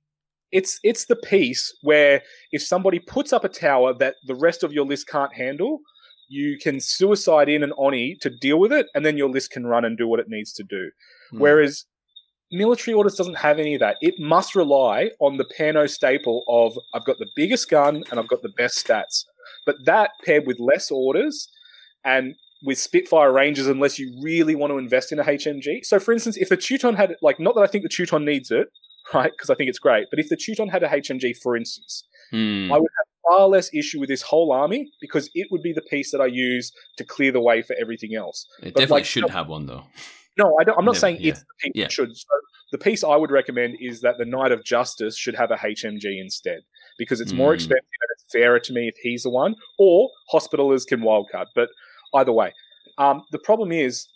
It's it's the piece where if somebody puts up a tower that the rest of your list can't handle, you can suicide in an Oni to deal with it, and then your list can run and do what it needs to do. Mm. Whereas military orders doesn't have any of that. It must rely on the Pano staple of I've got the biggest gun and I've got the best stats. But that paired with less orders and with Spitfire Rangers, unless you really want to invest in a H M G. So, for instance, if the Teuton had, like, not that I think the Teuton needs it, right, because I think it's great, but if the Teuton had a H M G, for instance, mm. I would have far less issue with this whole army because it would be the piece that I use to clear the way for everything else. It but definitely like, should have one, though. No, I don't, I'm not Never, saying yeah. it's the piece yeah. it should. So the piece I would recommend is that the Knight of Justice should have a H M G instead, because it's mm. more expensive and it's fairer to me if he's the one, or Hospitallers can wildcard. But either way, um, the problem is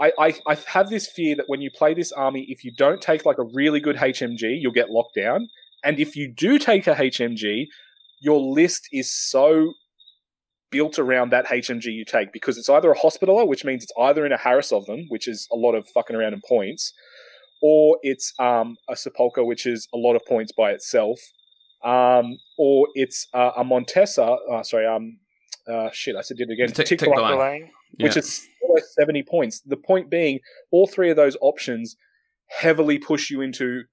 I, I, I have this fear that when you play this army, if you don't take like a really good H M G, you'll get locked down. And if you do take a H M G, your list is so built around that H M G you take, because it's either a Hospitaller, which means it's either in a Harris of them, which is a lot of fucking around in points, or it's um, a Sepulchre, which is a lot of points by itself, um, or it's uh, a Montessa. Oh, sorry, um, uh, shit, I said did it again. Tick, tick, tick the line. Line, which yeah. is almost seventy points. The point being, all three of those options heavily push you into.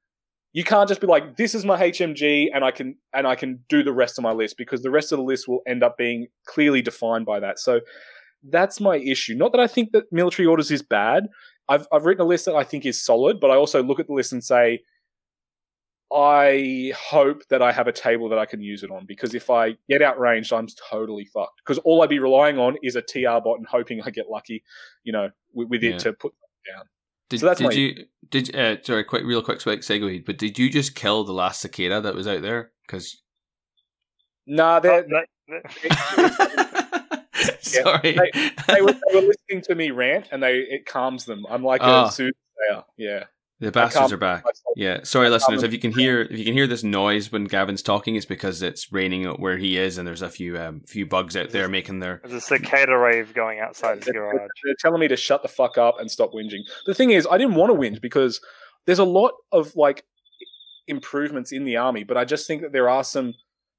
You can't just be like, this is my H M G and I can and I can do the rest of my list, because the rest of the list will end up being clearly defined by that. So that's my issue. Not that I think that Military Orders is bad. I've I've written a list that I think is solid, but I also look at the list and say, I hope that I have a table that I can use it on, because if I get outranged, I'm totally fucked. Because all I'd be relying on is a T R bot and hoping I get lucky, you know, with, with yeah. it to put down. Did, so that's did my... you did uh, sorry quick real quick segue? But did you just kill the last cicada that was out there? Because nah, they're, oh, they're, they're... yeah, sorry, they, they, were, they were listening to me rant, and they it calms them. I'm like oh. a soothsayer. Yeah, the bastards are back. Myself. Yeah, sorry, listeners, if you can hear if you can hear this noise when Gavin's talking, it's because it's raining where he is, and there's a few um, few bugs out there making their. There's a cicada rave going outside the garage. They're telling me to shut the fuck up and stop whinging. The thing is, I didn't want to whinge because there's a lot of like improvements in the army, but I just think that there are some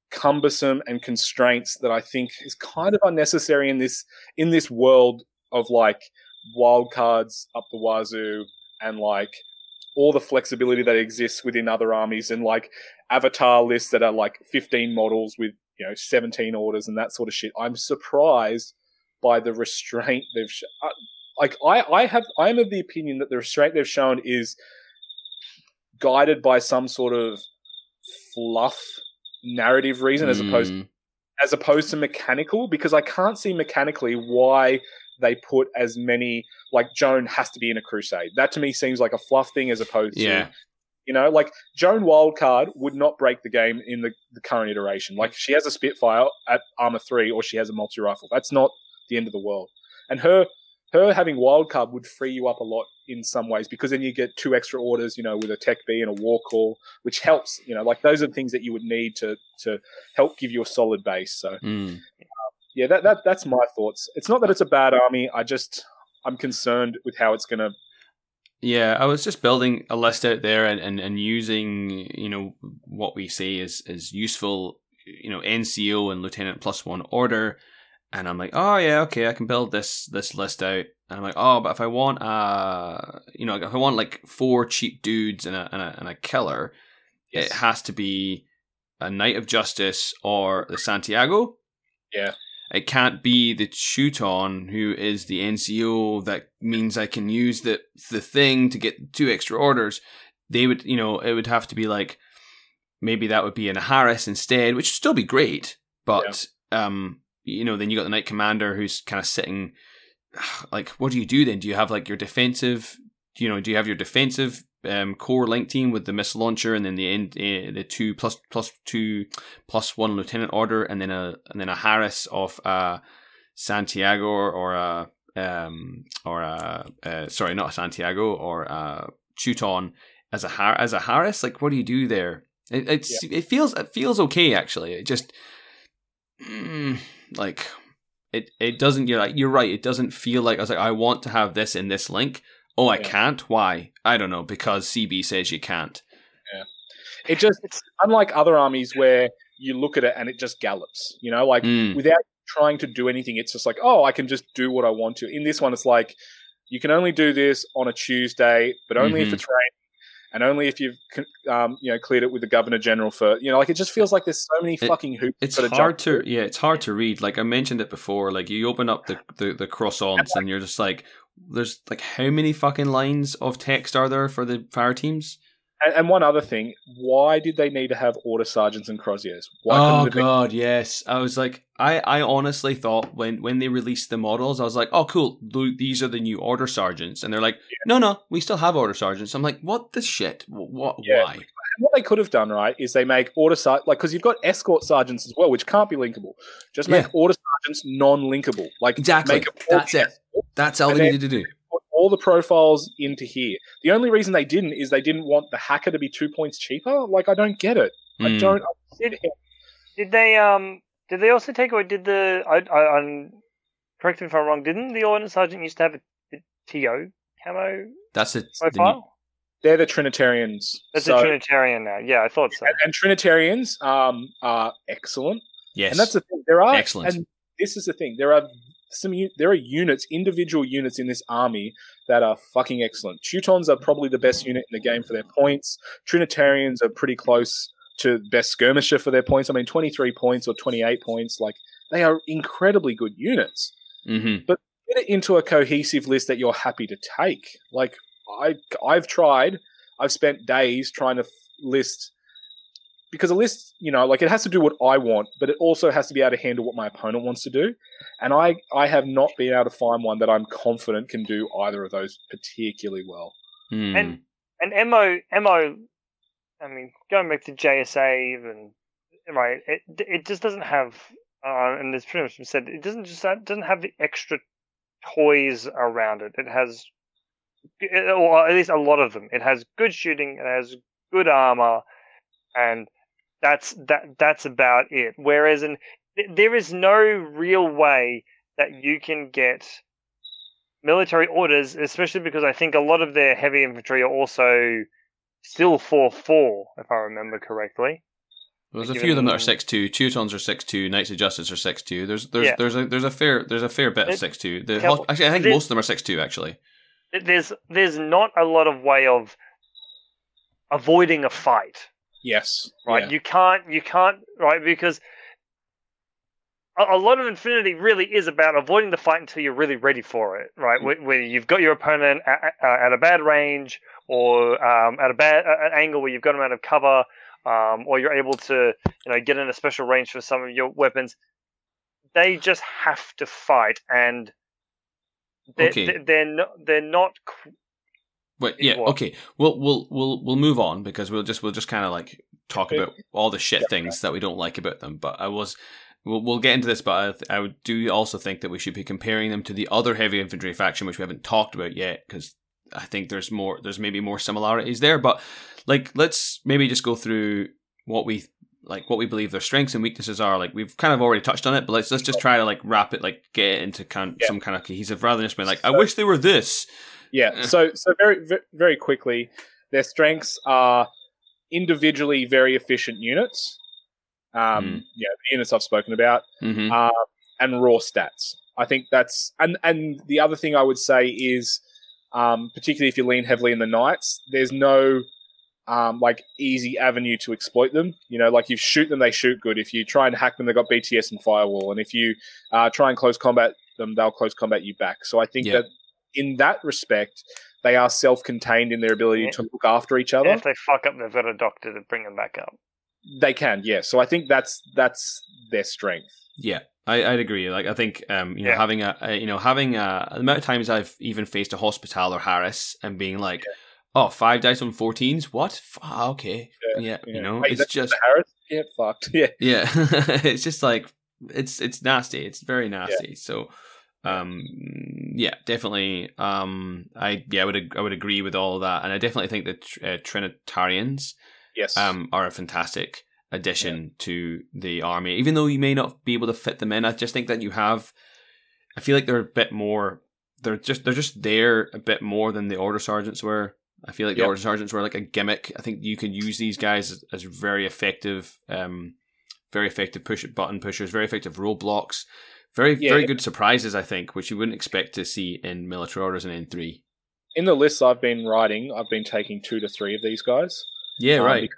cumbersome and constraints that I think is kind of unnecessary in this in this world of like wild cards up the wazoo and like. All the flexibility that exists within other armies and like avatar lists that are like fifteen models with, you know, seventeen orders and that sort of shit. I'm surprised by the restraint they've shown. Like I, I have, I'm of the opinion that the restraint they've shown is guided by some sort of fluff narrative reason, mm. as opposed, as opposed to mechanical, because I can't see mechanically why they put as many, like Joan has to be in a crusade. That to me seems like a fluff thing as opposed yeah. to, you know, like Joan wildcard would not break the game in the, the current iteration. Like she has a Spitfire at armor three or she has a multi-rifle. That's not the end of the world. And her her having wildcard would free you up a lot in some ways, because then you get two extra orders, you know, with a tech B and a war call, which helps, you know, like those are the things that you would need to to help give you a solid base. So, mm. Yeah, that, that that's my thoughts. It's not that it's a bad army. I just, I'm concerned with how it's going to... Yeah, I was just building a list out there and, and, and using, you know, what we say is, is useful, you know, N C O and Lieutenant Plus One order. And I'm like, oh, yeah, okay, I can build this this list out. And I'm like, oh, but if I want, uh, you know, if I want like four cheap dudes and a, and a, and a killer, yes. it has to be a Knight of Justice or the Santiago. Yeah. It can't be the Teuton, who is the N C O that means I can use the the thing to get two extra orders. They would, you know, it would have to be like, maybe that would be an Harris instead, which would still be great. But, yeah. um, you know, then you got the Knight Commander who's kind of sitting, like, what do you do then? Do you have like your defensive, you know, do you have your defensive um, core link team with the missile launcher and then the end, uh, the two plus plus two plus one lieutenant order and then a and then a Harris of uh Santiago or a um or a uh, sorry not a Santiago or a Teuton as a Har- as a Harris? Like, what do you do there? It it's, yeah. it feels it feels okay actually. It just mm, like it it doesn't. You're like you're right. It doesn't feel like I was like I want to have this in this link. Oh, I yeah. can't? Why? I don't know, because C B says you can't. Yeah. It just, it's unlike other armies where you look at it and it just gallops, you know, like mm. without trying to do anything, it's just like, oh, I can just do what I want to. In this one, it's like, you can only do this on a Tuesday, but only mm-hmm. if it's raining and only if you've, um, you know, cleared it with the Governor General for, you know, like it just feels like there's so many it, fucking hoops. It's hard to, yeah, it's hard to read. Like I mentioned it before, like you open up the, the, the croissants and you're just like, there's like how many fucking lines of text are there for the fire teams? And, and one other thing, why did they need to have order sergeants and croziers? Why oh, God, been- yes. I was like, I, I honestly thought when, when they released the models, I was like, oh, cool, these are the new order sergeants. And they're like, yeah. no, no, we still have order sergeants. I'm like, what the shit? What? Yeah. Why? What they could have done, right, is they make order sergeants, like, because you've got escort sergeants as well, which can't be linkable. Just make yeah. order sergeants non-linkable. Like, exactly. Make That's it. Escort, That's all they needed to do. All the profiles into here. The only reason they didn't is they didn't want the hacker to be two points cheaper. Like, I don't get it. Mm. I don't. I did, did they? Um. Did they also take away? Did the? I. I. I'm, correct me if I'm wrong. Didn't the order sergeant used to have a, a T O camo? That's a profile. The, They're the Trinitarians. That's so, a Trinitarian now. Yeah, I thought so. And, and Trinitarians um, are excellent. Yes. And that's the thing. There are excellent. And this is the thing. There are some. There are units, individual units in this army that are fucking excellent. Teutons are probably the best unit in the game for their points. Trinitarians are pretty close to best skirmisher for their points. I mean, twenty-three points or twenty-eight points. Like, they are incredibly good units. Mm-hmm. But get it into a cohesive list that you're happy to take. Like. I, I've tried, I've spent days trying to f- list, because a list, you know, like, it has to do what I want, but it also has to be able to handle what my opponent wants to do. And I, I have not been able to find one that I'm confident can do either of those particularly well. Hmm. And and M O, M O, I mean, going back to J S A, and right, it, it just doesn't have, uh, and it's pretty much been said, it doesn't just it doesn't have the extra toys around it. It has... or at least a lot of them. It has good shooting, it has good armor, and that's that. That's about it. Whereas in there is no real way that you can get military orders, especially because I think a lot of their heavy infantry are also still four four, if I remember correctly. There's a few of them that are six two. Teutons are six two. Knights of Justice are six two. There's there's yeah. there's a there's a fair there's a fair bit of six two. Actually, I think most of them are six two. Actually. There's there's not a lot of way of avoiding a fight. Yes, right. Yeah. You can't you can't right because a, a lot of Infinity really is about avoiding the fight until you're really ready for it. Right, mm-hmm. where, where you've got your opponent at, at a bad range or um, at a bad at an angle where you've got them out of cover, um, or you're able to you know get in a special range for some of your weapons. They just have to fight and. They're, okay. they're not. They're not. Wait, yeah. Okay. We'll we'll we'll we'll move on because we'll just we'll just kind of like talk about all the shit things that we don't like about them. But I was we'll we'll get into this. But I, I do also think that we should be comparing them to the other heavy infantry faction, which we haven't talked about yet, because I think there's more. There's maybe more similarities there. But like, let's maybe just go through what we like, what we believe their strengths and weaknesses are. Like, we've kind of already touched on it, but let's let's just try to like wrap it, like get it into kind of, yeah. some kind of cohesive rather than just being like, so, I wish they were this. Yeah. so so very very quickly, their strengths are individually very efficient units. Um, mm. Yeah, the units I've spoken about, mm-hmm. uh, and raw stats. I think that's and and the other thing I would say is, um, particularly if you lean heavily in the Knights, there's no. Um, like easy avenue to exploit them. You know, like you shoot them, they shoot good. If you try and hack them, they got B T S and firewall. And if you uh, try and close combat them, they'll close combat you back. So I think yeah. that in that respect, they are self-contained in their ability yeah. to look after each other. And if they fuck up, they've got a doctor to bring them back up. They can, yeah. So I think that's that's their strength. Yeah, I, I'd agree. Like I think um, you know yeah. having a, a you know having a the amount of times I've even faced a Hospital or Harris and being like. Yeah. Oh, five dice on fourteens? What? Oh, okay. Yeah, yeah, yeah. You know, Wait, it's just... Harris? Yeah, fucked. Yeah. Yeah. It's just like, it's it's nasty. It's very nasty. Yeah. So, um, yeah, definitely. Um, I yeah, I would I would agree with all of that. And I definitely think that uh, Trinitarians yes. um, are a fantastic addition yeah. to the army. Even though you may not be able to fit them in, I just think that you have... I feel like they're a bit more... They're just, they're just there a bit more than the Order Sergeants were. I feel like yep. the Order Sergeants were like a gimmick. I think you can use these guys as, as very effective, um, very effective push button pushers, very effective roadblocks, very yeah, very yeah. good surprises. I think, which you wouldn't expect to see in military orders and in N three. In the lists I've been writing, I've been taking two to three of these guys. Yeah, um, right.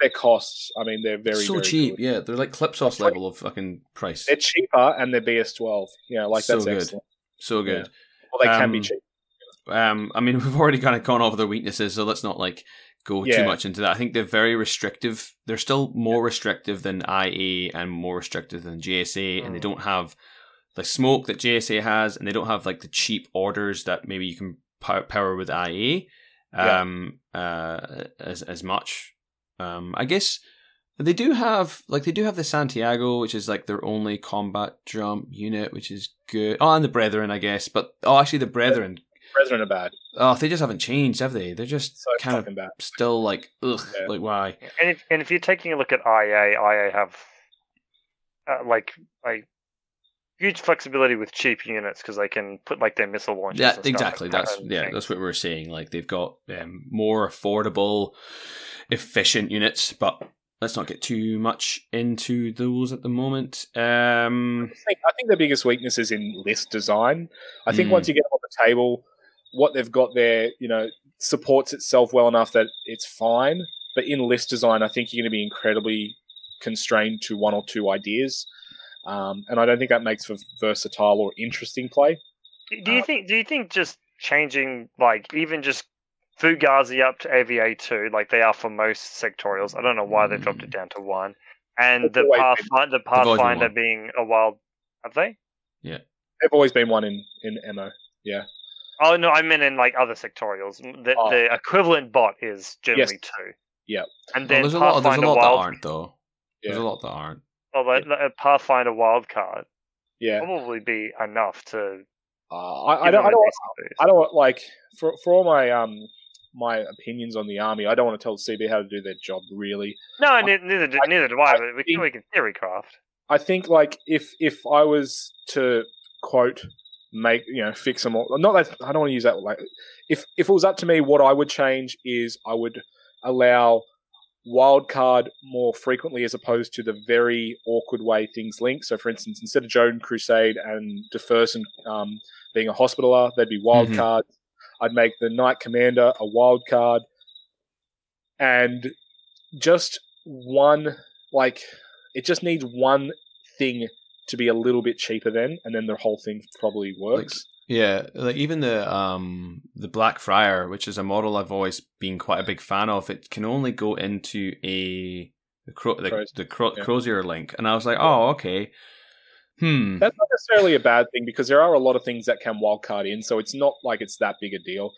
Their costs, I mean, they're very so very cheap. Good. Yeah, they're like clip sauce level of fucking price. They're cheaper and they're B S twelve. Yeah, like that's so good. Excellent. So good. Yeah. Well, they um, can be cheap. Um, I mean, we've already kind of gone over their weaknesses, so let's not like go yeah. too much into that. I think they're very restrictive. They're still more yeah. restrictive than I A and more restrictive than J S A, mm. and they don't have the smoke that J S A has, and they don't have like the cheap orders that maybe you can power with I A um, yeah. uh, as as much. Um, I guess they do have like they do have the Santiago, which is like their only combat jump unit, which is good. Oh, and the Brethren, I guess. But oh, actually, the Brethren. Brethren are bad. Oh, they just haven't changed, have they? They're just so kind of bad. Still like, ugh, yeah. like why? And if, and if you're taking a look at I A, I A have uh, like like huge flexibility with cheap units because they can put like their missile launchers. Yeah, and exactly. Stuff like that's that yeah, things. That's what we were saying. Like they've got um, more affordable, efficient units, but let's not get too much into those at the moment. Um, I, think, I think the biggest weakness is in list design. I think mm. once you get on the table, what they've got there, you know, supports itself well enough that it's fine. But in list design, I think you're going to be incredibly constrained to one or two ideas, um, and I don't think that makes for versatile or interesting play. Do you uh, think? Do you think just changing, like, even just Fugazi up to A V A two, like they are for most sectorials? I don't know why they dropped it down to one. And the path, been, the Pathfinder being a wild, have they? Yeah, they've always been one in in M O. Yeah. Oh, no, I meant in, like, other sectorials. The, oh. the equivalent bot is generally yes. two. Yeah. And then well, there's a lot, there's a lot wild... that aren't, though. Yeah. There's a lot that aren't. Well, but yeah. a Pathfinder wildcard yeah. probably be enough to... Uh, I, I don't I don't, I don't like, for for all my um my opinions on the army, I don't want to tell C B how to do their job, really. No, I, neither, do, I, neither do I, I but we, think, we can theorycraft. I think, like, if if I was to, quote... make you know fix them all. Not that I don't want to use that. Like, if if it was up to me, what I would change is I would allow wildcard more frequently as opposed to the very awkward way things link. So, for instance, instead of Joan Crusade and Deferson um, being a hospitaller, they'd be wildcards. Mm-hmm. I'd make the Knight Commander a wildcard, and just one like it just needs one thing to be a little bit cheaper then, and then the whole thing probably works. Like, yeah, like even the um the Blackfriar, which is a model I've always been quite a big fan of, it can only go into a the Cro- the, Crozier. the Cro- yeah. Crozier link, and I was like, oh, okay, hmm. That's not necessarily a bad thing because there are a lot of things that can wildcard in, so it's not like it's that big a deal.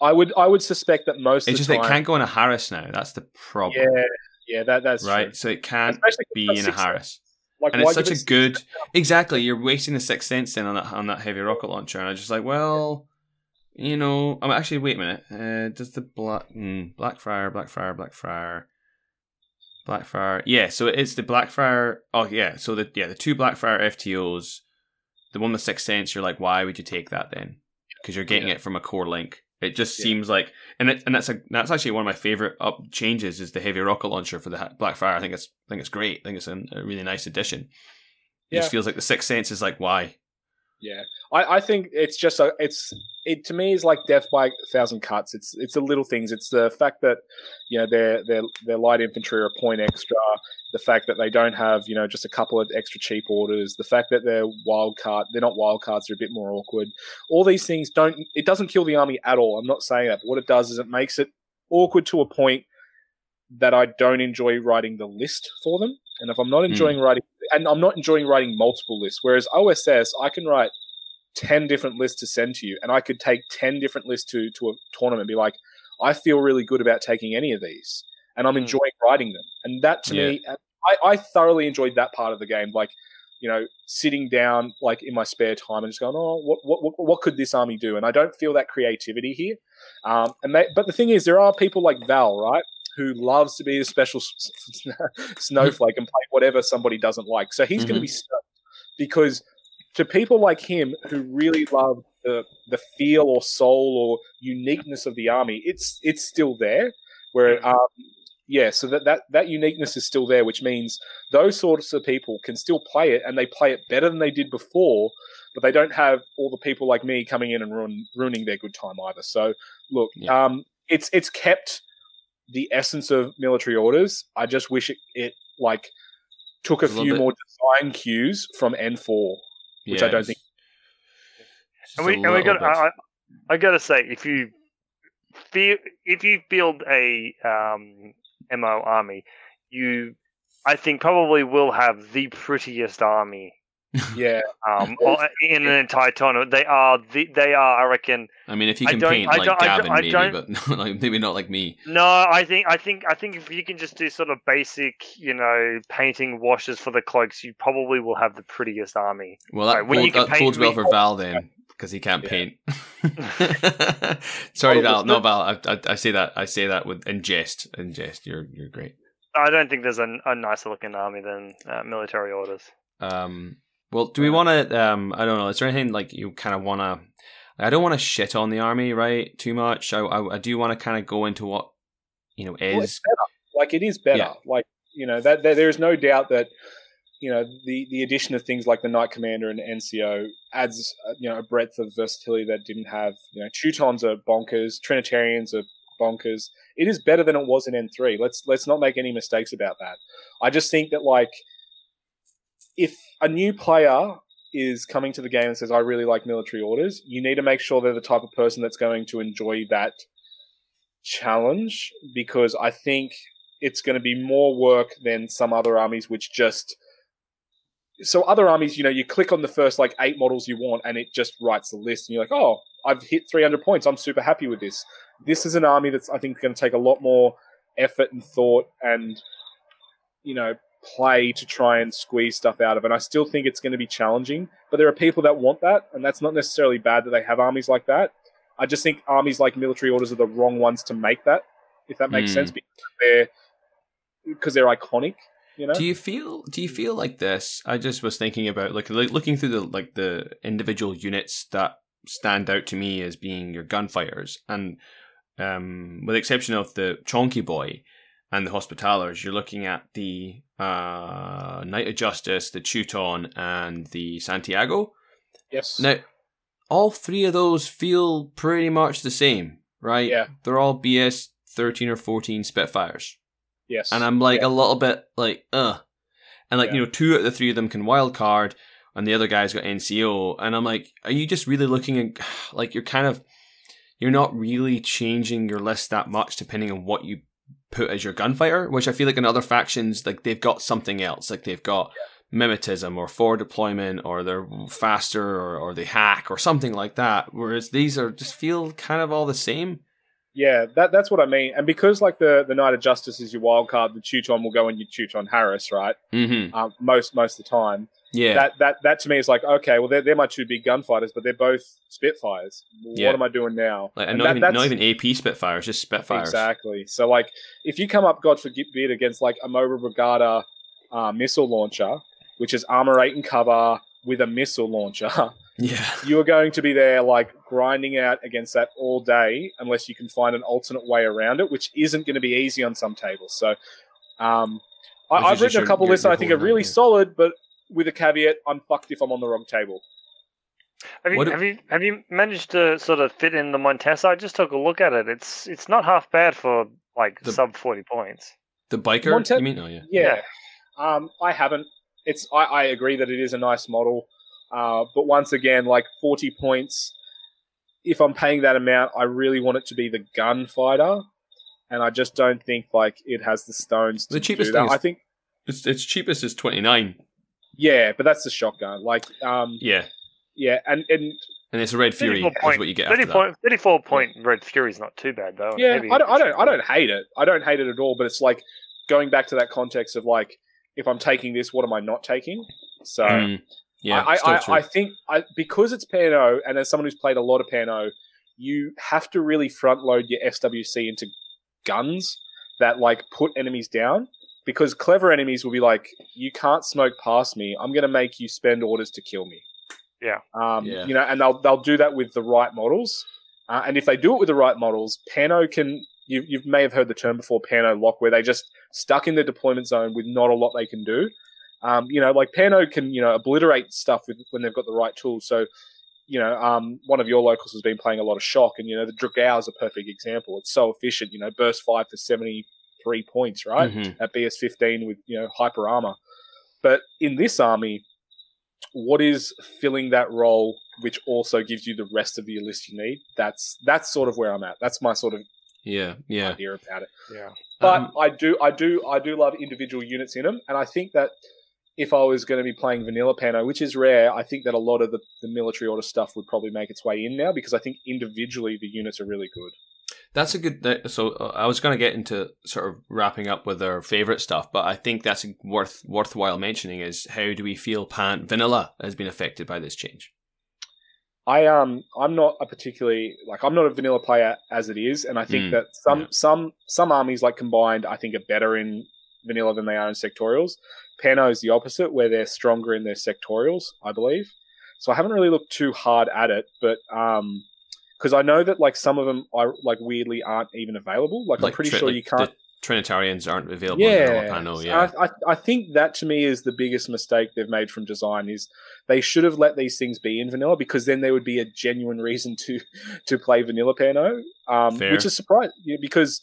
I would I would suspect that most. It's of the just time... it can't go in a Harris now. That's the problem. Yeah, yeah, that that's right. True. So it can't be in a Harris. Like, and it's such a good... Exactly, you're wasting the Sixth Sense then on that, on that heavy rocket launcher. And I was just like, well, you know... I'm actually, wait a minute. Uh, does the Black... Mm, Blackfriar, Blackfriar, Blackfriar... Blackfriar... Yeah, so it's the Blackfriar... Oh, yeah, so the yeah the two Blackfriar F T Os, the one with Sixth Sense, you're like, why would you take that then? Because you're getting yeah. it from a core link. It just yeah. seems like... And it, and that's a, that's actually one of my favourite up changes is the heavy rocket launcher for the Blackfriar. I think it's I think it's great. I think it's an, a really nice addition. It yeah. just feels like the Sixth Sense is like, why? Yeah. I, I think it's just... A, it's it to me is like death by a thousand cuts. It's it's the little things. It's the fact that, you know, their, their, their light infantry are a point extra. The fact that they don't have, you know, just a couple of extra cheap orders. The fact that they're wild card, they're not wild cards, they're a bit more awkward. All these things don't, it doesn't kill the army at all. I'm not saying that. But what it does is it makes it awkward to a point that I don't enjoy writing the list for them. And if I'm not enjoying mm. writing, and I'm not enjoying writing multiple lists, whereas O S S, I can write ten different lists to send to you. And I could take ten different lists to, to a tournament and be like, I feel really good about taking any of these. And I'm enjoying writing them. And that, to yeah. me, I, I thoroughly enjoyed that part of the game. Like, you know, sitting down, like, in my spare time and just going, oh, what what what could this army do? And I don't feel that creativity here. Um, and they, But the thing is, there are people like Val, right, who loves to be a special s- snowflake and play whatever somebody doesn't like. So he's mm-hmm. going to be stoked because to people like him who really love the, the feel or soul or uniqueness of the army, it's, it's still there where... Um, Yeah, so that, that that uniqueness is still there, which means those sorts of people can still play it, and they play it better than they did before, but they don't have all the people like me coming in and ruin, ruining their good time either. So, look, yeah. um, it's it's kept the essence of military orders. I just wish it, it like took a, a few more design cues from N four, which yeah, I don't think. And we and we got I, I got to say if you feel, if you build a um, M O army, you, I think, probably will have the prettiest army. Yeah, um, in an entire tournament, they are the, they are. I reckon. I mean, if you can paint like Gavin, maybe, but not like, maybe not like me. No, I think I think I think if you can just do sort of basic, you know, painting washes for the cloaks, you probably will have the prettiest army. Well, that, right, that, that bodes well for Val then, because he can't yeah. paint. Sorry, oh, Val. No, Val. I, I, I say that. I say that with in jest. In jest, you're you're great. I don't think there's a, a nicer looking army than uh, military orders. Um. Well, do we want to, um, I don't know, is there anything like you kind of want to, I don't want to shit on the army, right, too much. I I, I do want to kind of go into what, you know, is. Well, it's better. Like, it is better. Yeah. Like, you know, that, that there is no doubt that, you know, the, the addition of things like the Knight Commander and N C O adds, you know, a breadth of versatility that didn't have, you know, Teutons are bonkers, Trinitarians are bonkers. It is better than it was in N three. Let's, let's not make any mistakes about that. I just think that, like, if a new player is coming to the game and says, I really like military orders, you need to make sure they're the type of person that's going to enjoy that challenge, because I think it's going to be more work than some other armies, which just... So other armies, you know, you click on the first, like, eight models you want, and it just writes the list, and you're like, oh, I've hit three hundred points. I'm super happy with this. This is an army that's, I think, going to take a lot more effort and thought and, you know... play to try and squeeze stuff out of it. I still think it's going to be challenging, but there are people that want that, and that's not necessarily bad that they have armies like that. I just think armies like military orders are the wrong ones to make that, if that makes mm. sense, because they're because they're iconic, you know. Do you feel do you feel like this? I just was thinking about like, like looking through the like the individual units that stand out to me as being your gunfighters, and um, with the exception of the Chonky Boy and the Hospitallers, you're looking at the uh, Knight of Justice, the Teuton, and the Santiago. Yes. Now, all three of those feel pretty much the same, right? Yeah. They're all B S thirteen or fourteen Spitfires. Yes. And I'm like yeah. a little bit like, uh. And like, yeah. you know, two out of the three of them can wildcard, and the other guy's got N C O. And I'm like, are you just really looking at, like, you're kind of, you're not really changing your list that much depending on what you put as your gunfighter, which I feel like in other factions, like they've got something else, like they've got yeah. mimetism or forward deployment, or they're faster, or, or they hack or something like that. Whereas these are just feel kind of all the same. Yeah, that that's what I mean. And because like the, the Knight of Justice is your wild card, the Teuton will go in your Teuton Harris, right? Mm-hmm. Um, most most of the time. Yeah. That that that to me is like, okay, well they're they're my two big gunfighters, but they're both Spitfires. What yeah. am I doing now? Like, and not, that, even, not even A P Spitfires, just Spitfires. Exactly. So like, if you come up, God forbid, against like a Mobile Brigada uh, missile launcher, which is armor eight and cover with a missile launcher, yeah, you are going to be there like grinding out against that all day, unless you can find an alternate way around it, which isn't going to be easy on some tables. So, um, I, I've written a couple lists that I think are really solid, but with a caveat, I'm fucked if I'm on the wrong table. Have you, do- have you have you managed to sort of fit in the Montesa? I just took a look at it. It's it's not half bad for like the, sub forty points. The biker, Monte- you mean? Oh, yeah. yeah, yeah. Um, I haven't. It's I, I agree that it is a nice model, uh, but once again, like forty points. If I'm paying that amount, I really want it to be the gunfighter, and I just don't think like it has the stones. The to cheapest do that. Thing is, I think it's it's cheapest is twenty nine. Yeah, but that's the shotgun. Like, um, yeah, yeah, and and, and it's a Red Fury. Point, is what you get after that. Thirty-four point Red Fury is not too bad though. Yeah, I don't, I don't, I don't hate it. I don't hate it at all. But it's like going back to that context of like, if I'm taking this, what am I not taking? So mm, yeah, I, I, I, I think I, because it's Pano, and as someone who's played a lot of Pano, you have to really front load your S W C into guns that like put enemies down. Because clever enemies will be like, you can't smoke past me. I'm going to make you spend orders to kill me. Yeah. Um, yeah. You know, and they'll they'll do that with the right models. Uh, and if they do it with the right models, Pano can... You you may have heard the term before, Pano lock, where they just stuck in the deployment zone with not a lot they can do. Um, you know, like Pano can, you know, obliterate stuff with, when they've got the right tools. So, you know, um, one of your locals has been playing a lot of shock, and, you know, the Dragao is a perfect example. It's so efficient, you know, burst five for seventy... three points, right? Mm-hmm. At B S fifteen with, you know, hyper armor. But in this army, what is filling that role which also gives you the rest of the list you need. That's that's sort of where I'm at. That's my sort of yeah, yeah. idea about it. Yeah. But um, I do I do I do love individual units in them, and I think that if I was going to be playing vanilla Pano, which is rare, I think that a lot of the, the military order stuff would probably make its way in now, because I think individually the units are really good. That's a good th- so uh, I was going to get into sort of wrapping up with our favorite stuff, but I think that's worth worthwhile mentioning is how do we feel Pant vanilla has been affected by this change? I um I'm not a particularly like I'm not a vanilla player as it is, and I think mm, that some yeah. some some armies like combined I think are better in vanilla than they are in sectorials. Pano is the opposite, where they're stronger in their sectorials, I believe. So I haven't really looked too hard at it, but um. Because I know that like some of them are like weirdly aren't even available. Like, like I'm pretty tri- sure like you can't. The Trinitarians aren't available. Yeah, in Pano, yeah. I, I I think that to me is the biggest mistake they've made from design. Is they should have let these things be in vanilla, because then there would be a genuine reason to to play vanilla Pano, um, which is surprising because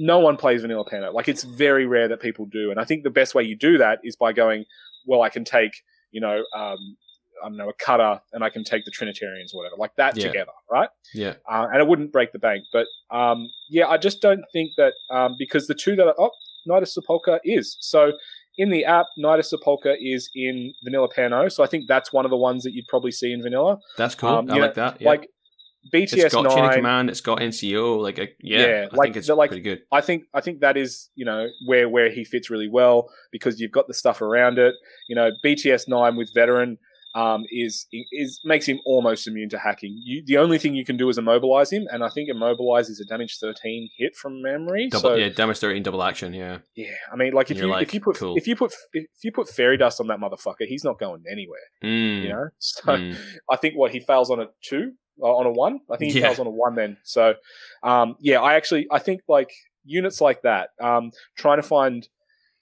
no one plays vanilla Pano. Like, it's very rare that people do, and I think the best way you do that is by going, well, I can take you know. Um, I don't know, a cutter, and I can take the Trinitarians or whatever, like that yeah. together, right? Yeah. Uh, and it wouldn't break the bank. But, um, yeah, I just don't think that um, because the two that are... Oh, Knight of Sepulchre is. So in the app, Knight of Sepulchre is in vanilla Pano, so I think that's one of the ones that you'd probably see in vanilla. That's cool. Um, I know, like that. Yeah. Like B T S nine... It's got Chain of Command, it's got N C O, like, a, yeah, yeah, I like, think it's like, pretty good. I think I think that is, you know, where, where he fits really well, because you've got the stuff around it. You know, B T S nine with Veteran... Um, is is makes him almost immune to hacking. You, the only thing you can do is immobilize him, and I think immobilize is a damage thirteen hit from memory. Double, so, yeah, damage thirteen, double action. Yeah, yeah. I mean, like if you like, if you put cool. if you put if you put fairy dust on that motherfucker, he's not going anywhere. Mm. You know, so mm. I think what he fails on a two, uh, on a one. I think he yeah. fails on a one then. So, um, yeah, I actually I think like units like that, um, trying to find.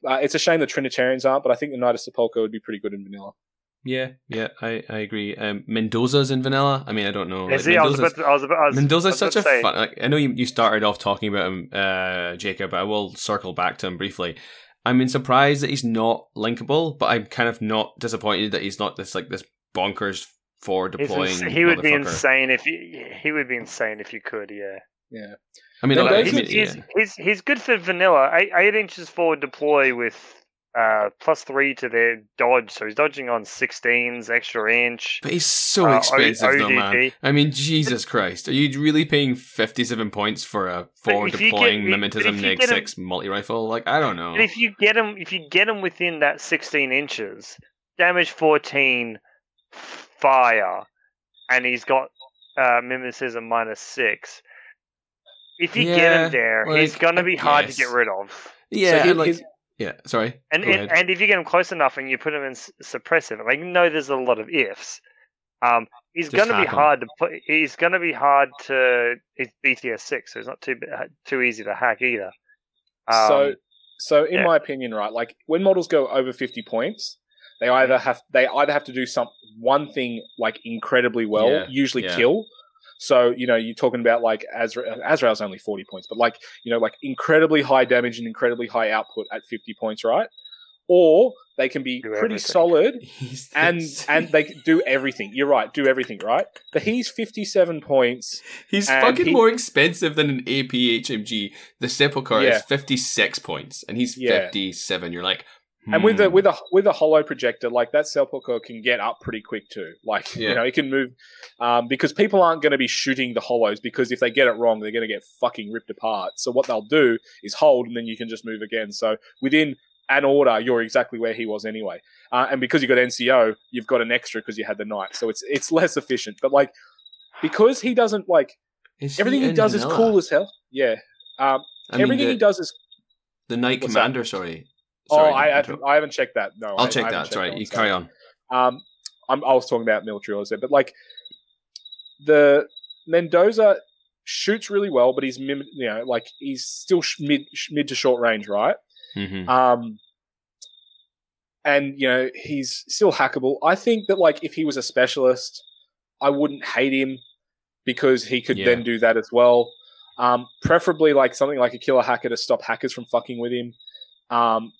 Uh, it's a shame the Trinitarians aren't, but I think the Knight of Sepulchre would be pretty good in vanilla. Yeah, yeah, I, I agree. Um, Mendoza's in vanilla. I mean, I don't know. Is like, he? I was about to, I was about, I was, Mendoza's I was such a say. fun... Like, I know you, you started off talking about him, uh, Jacob, but I will circle back to him briefly. I mean, surprised that he's not linkable, but I'm kind of not disappointed that he's not this like this bonkers for deploying. Ins- he would be insane if you, he would be insane if you could. Yeah, yeah. I mean, like, he's, he's, yeah. he's he's good for vanilla. Eight, eight inches forward deploy with. Uh, plus three to their dodge, so he's dodging on sixteens, extra inch. But he's so uh, expensive, o- though, man. I mean, Jesus Christ. Are you really paying fifty-seven points for a forward deploying get, mimetism neg six multi rifle? Like, I don't know. But if you get him, if you get him within that sixteen inches, damage fourteen, fire, and he's got uh, mimetism minus six. If you yeah, get him there, like, he's gonna be hard to get rid of. Yeah, so he, like. His, Yeah, sorry. And and, and if you get him close enough and you put him in suppressive, like no, there's a lot of ifs. Um, he's going to be hard to put. He's going to be hard to. It's B T S six, so it's not too too easy to hack either. Um, so, so in yeah. my opinion, right, like when models go over fifty points, they either have they either have to do some one thing like incredibly well, yeah, usually yeah. kill. So, you know, you're talking about like Azra- Azrael's only forty points, but like, you know, like incredibly high damage and incredibly high output at fifty points, right? Or they can be do pretty everything. solid and and they do everything. You're right, do everything, right? But he's fifty-seven points. He's fucking he- more expensive than an A P H M G. The Sepulchre yeah. is fifty-six points and he's yeah. fifty-seven. You're like... And with a with a with a hollow projector, like that Sepulchre can get up pretty quick too. Like yeah. you know, it can move um, because people aren't going to be shooting the hollows, because if they get it wrong, they're going to get fucking ripped apart. So what they'll do is hold, and then you can just move again. So within an order, you're exactly where he was anyway. Uh, and because you got N C O, you've got an extra because you had the knight. So it's it's less efficient. But like because he doesn't like is everything he, he does is cool as hell. Yeah, um, everything mean, the, he does is the knight commander. That? Sorry. Sorry, oh, I haven't, I haven't checked that. No, I'll I, check I that. Sorry, that you carry on. Um, I'm, I was talking about military orders there, but like the Mendoza shoots really well, but he's mim- you know, like he's still sh- mid sh- mid to short range, right? Mm-hmm. Um, and you know he's still hackable. I think that like if he was a specialist, I wouldn't hate him because he could yeah. then do that as well. Um, preferably like something like a killer hacker to stop hackers from fucking with him. Um.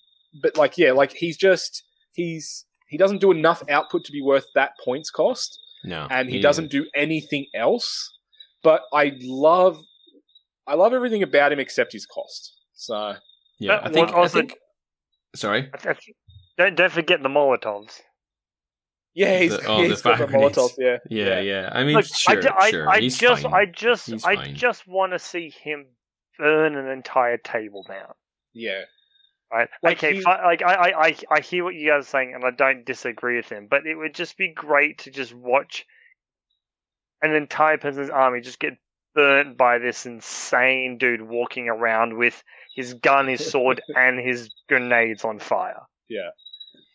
But like, yeah, like he's just he's he doesn't do enough output to be worth that points cost. No, and he, he doesn't didn't. do anything else. But I love, I love everything about him except his cost. So yeah, I think, also, I think. Sorry, I th- don't don't forget the Molotovs. Yeah, he's, the, oh, he's the got the Molotovs. Yeah. yeah, yeah, yeah. I mean, Look, sure, I, sure. I, I he's just, fine. I just, he's I fine. just want to see him burn an entire table down. Yeah. Right. Like okay. He, fi- like I, I, I hear what you guys are saying, and I don't disagree with him. But it would just be great to just watch an entire person's army just get burnt by this insane dude walking around with his gun, his sword, and his grenades on fire. Yeah.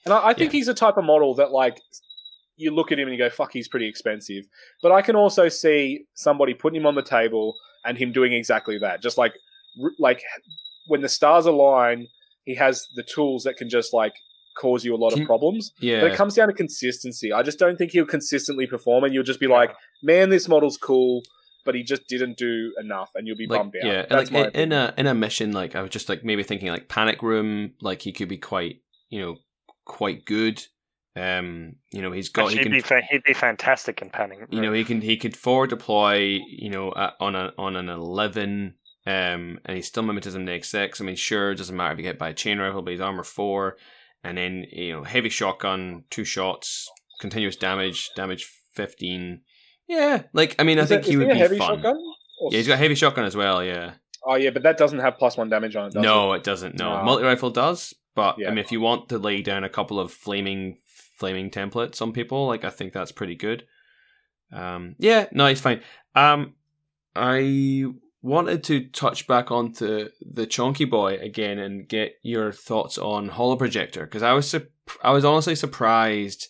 And I, I think yeah. he's a type of model that, like, you look at him and you go, "Fuck, he's pretty expensive." But I can also see somebody putting him on the table and him doing exactly that. Just like, like when the stars align. He has the tools that can just, like, cause you a lot of problems. Yeah. But it comes down to consistency. I just don't think he'll consistently perform, and you'll just be like, man, this model's cool, but he just didn't do enough, and you'll be like, bummed out. Yeah, That's like, in, in, a, in a mission, like, I was just, like, maybe thinking, like, Panic Room, like, he could be quite, you know, quite good. Um, you know, he's got... Actually, he can, he'd, be fa- he'd be fantastic in Panic Room. You know, he can he could forward deploy, you know, uh, on a, on an eleven... Um, and he's still mimetism to X X. I mean, sure, it doesn't matter if you get by a chain rifle, but he's armor four, and then, you know, heavy shotgun, two shots, continuous damage, damage fifteen. Yeah, like, I mean, is I think that, he would he be fun. Shotgun? Yeah, he's got heavy shotgun as well. Yeah. Oh yeah, but that doesn't have plus one damage on it. Does no, it, it doesn't. No, no. Multi rifle does, but yeah. I mean, if you want to lay down a couple of flaming, flaming templates on people, like, I think that's pretty good. Um, yeah, no, he's fine. Um, I. Wanted to touch back on to the Chonky Boy again and get your thoughts on Holoprojector, because I was su- I was honestly surprised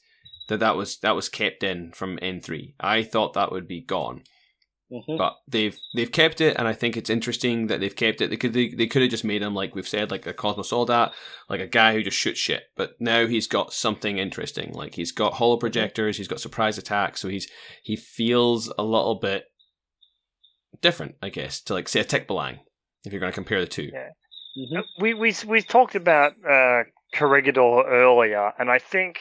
that that was that was kept in from N three. I thought that would be gone, mm-hmm. but they've they've kept it, and I think it's interesting that they've kept it. They could they, they could have just made him, like we've said, like a Cosmo Soldat, like a guy who just shoots shit. But now he's got something interesting. Like, he's got holoprojectors, he's got surprise attacks, so he's he feels a little bit different, I guess, to, like, say, a Tekbalang, if you're going to compare the two. Yeah. Mm-hmm. We we we talked about uh, Corregidor earlier, and I think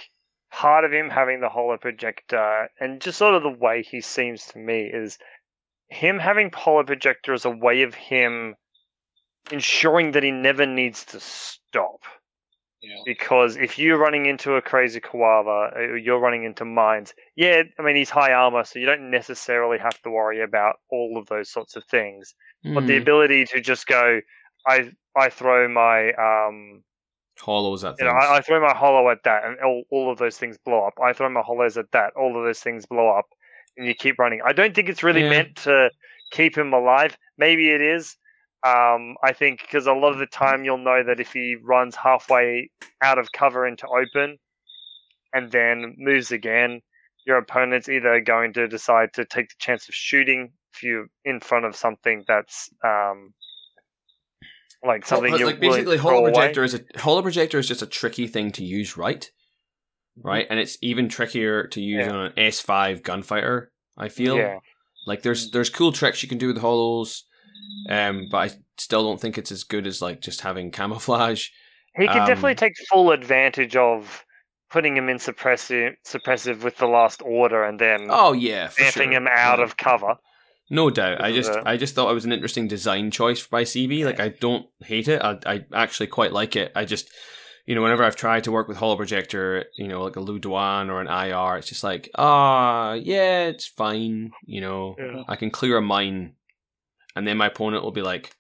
part of him having the holoprojector, and just sort of the way he seems to me, is him having holoprojector as a way of him ensuring that he never needs to stop. Yeah. Because if you're running into a crazy Kawava, you're running into mines. Yeah, I mean, he's high armor, so you don't necessarily have to worry about all of those sorts of things. Mm. But the ability to just go, I I throw my um hollows at you know, I, I throw my hollow at that, and all, all of those things blow up. I throw my hollows at that, all of those things blow up, and you keep running. I don't think it's really yeah. meant to keep him alive. Maybe it is. Um, I think because a lot of the time you'll know that if he runs halfway out of cover into open and then moves again, your opponent's either going to decide to take the chance of shooting if you're in front of something that's um, like something well, you're like basically holoprojector is a holoprojector is just a tricky thing to use, right? Right, and it's even trickier to use yeah. on an S five gunfighter. I feel yeah. like there's there's cool tricks you can do with holos. Um, but I still don't think it's as good as, like, just having camouflage. He can um, definitely take full advantage of putting him in suppressive, suppressive with the last order, and then oh yeah, for sure. him out yeah. of cover. No doubt. I just, the... I just thought it was an interesting design choice by C B. Like, I don't hate it. I, I actually quite like it. I just, you know, whenever I've tried to work with holoprojector, you know, like a Luduan or an I R, it's just like, ah, oh, yeah, it's fine. You know, yeah. I can clear a mine. And then my opponent will be like,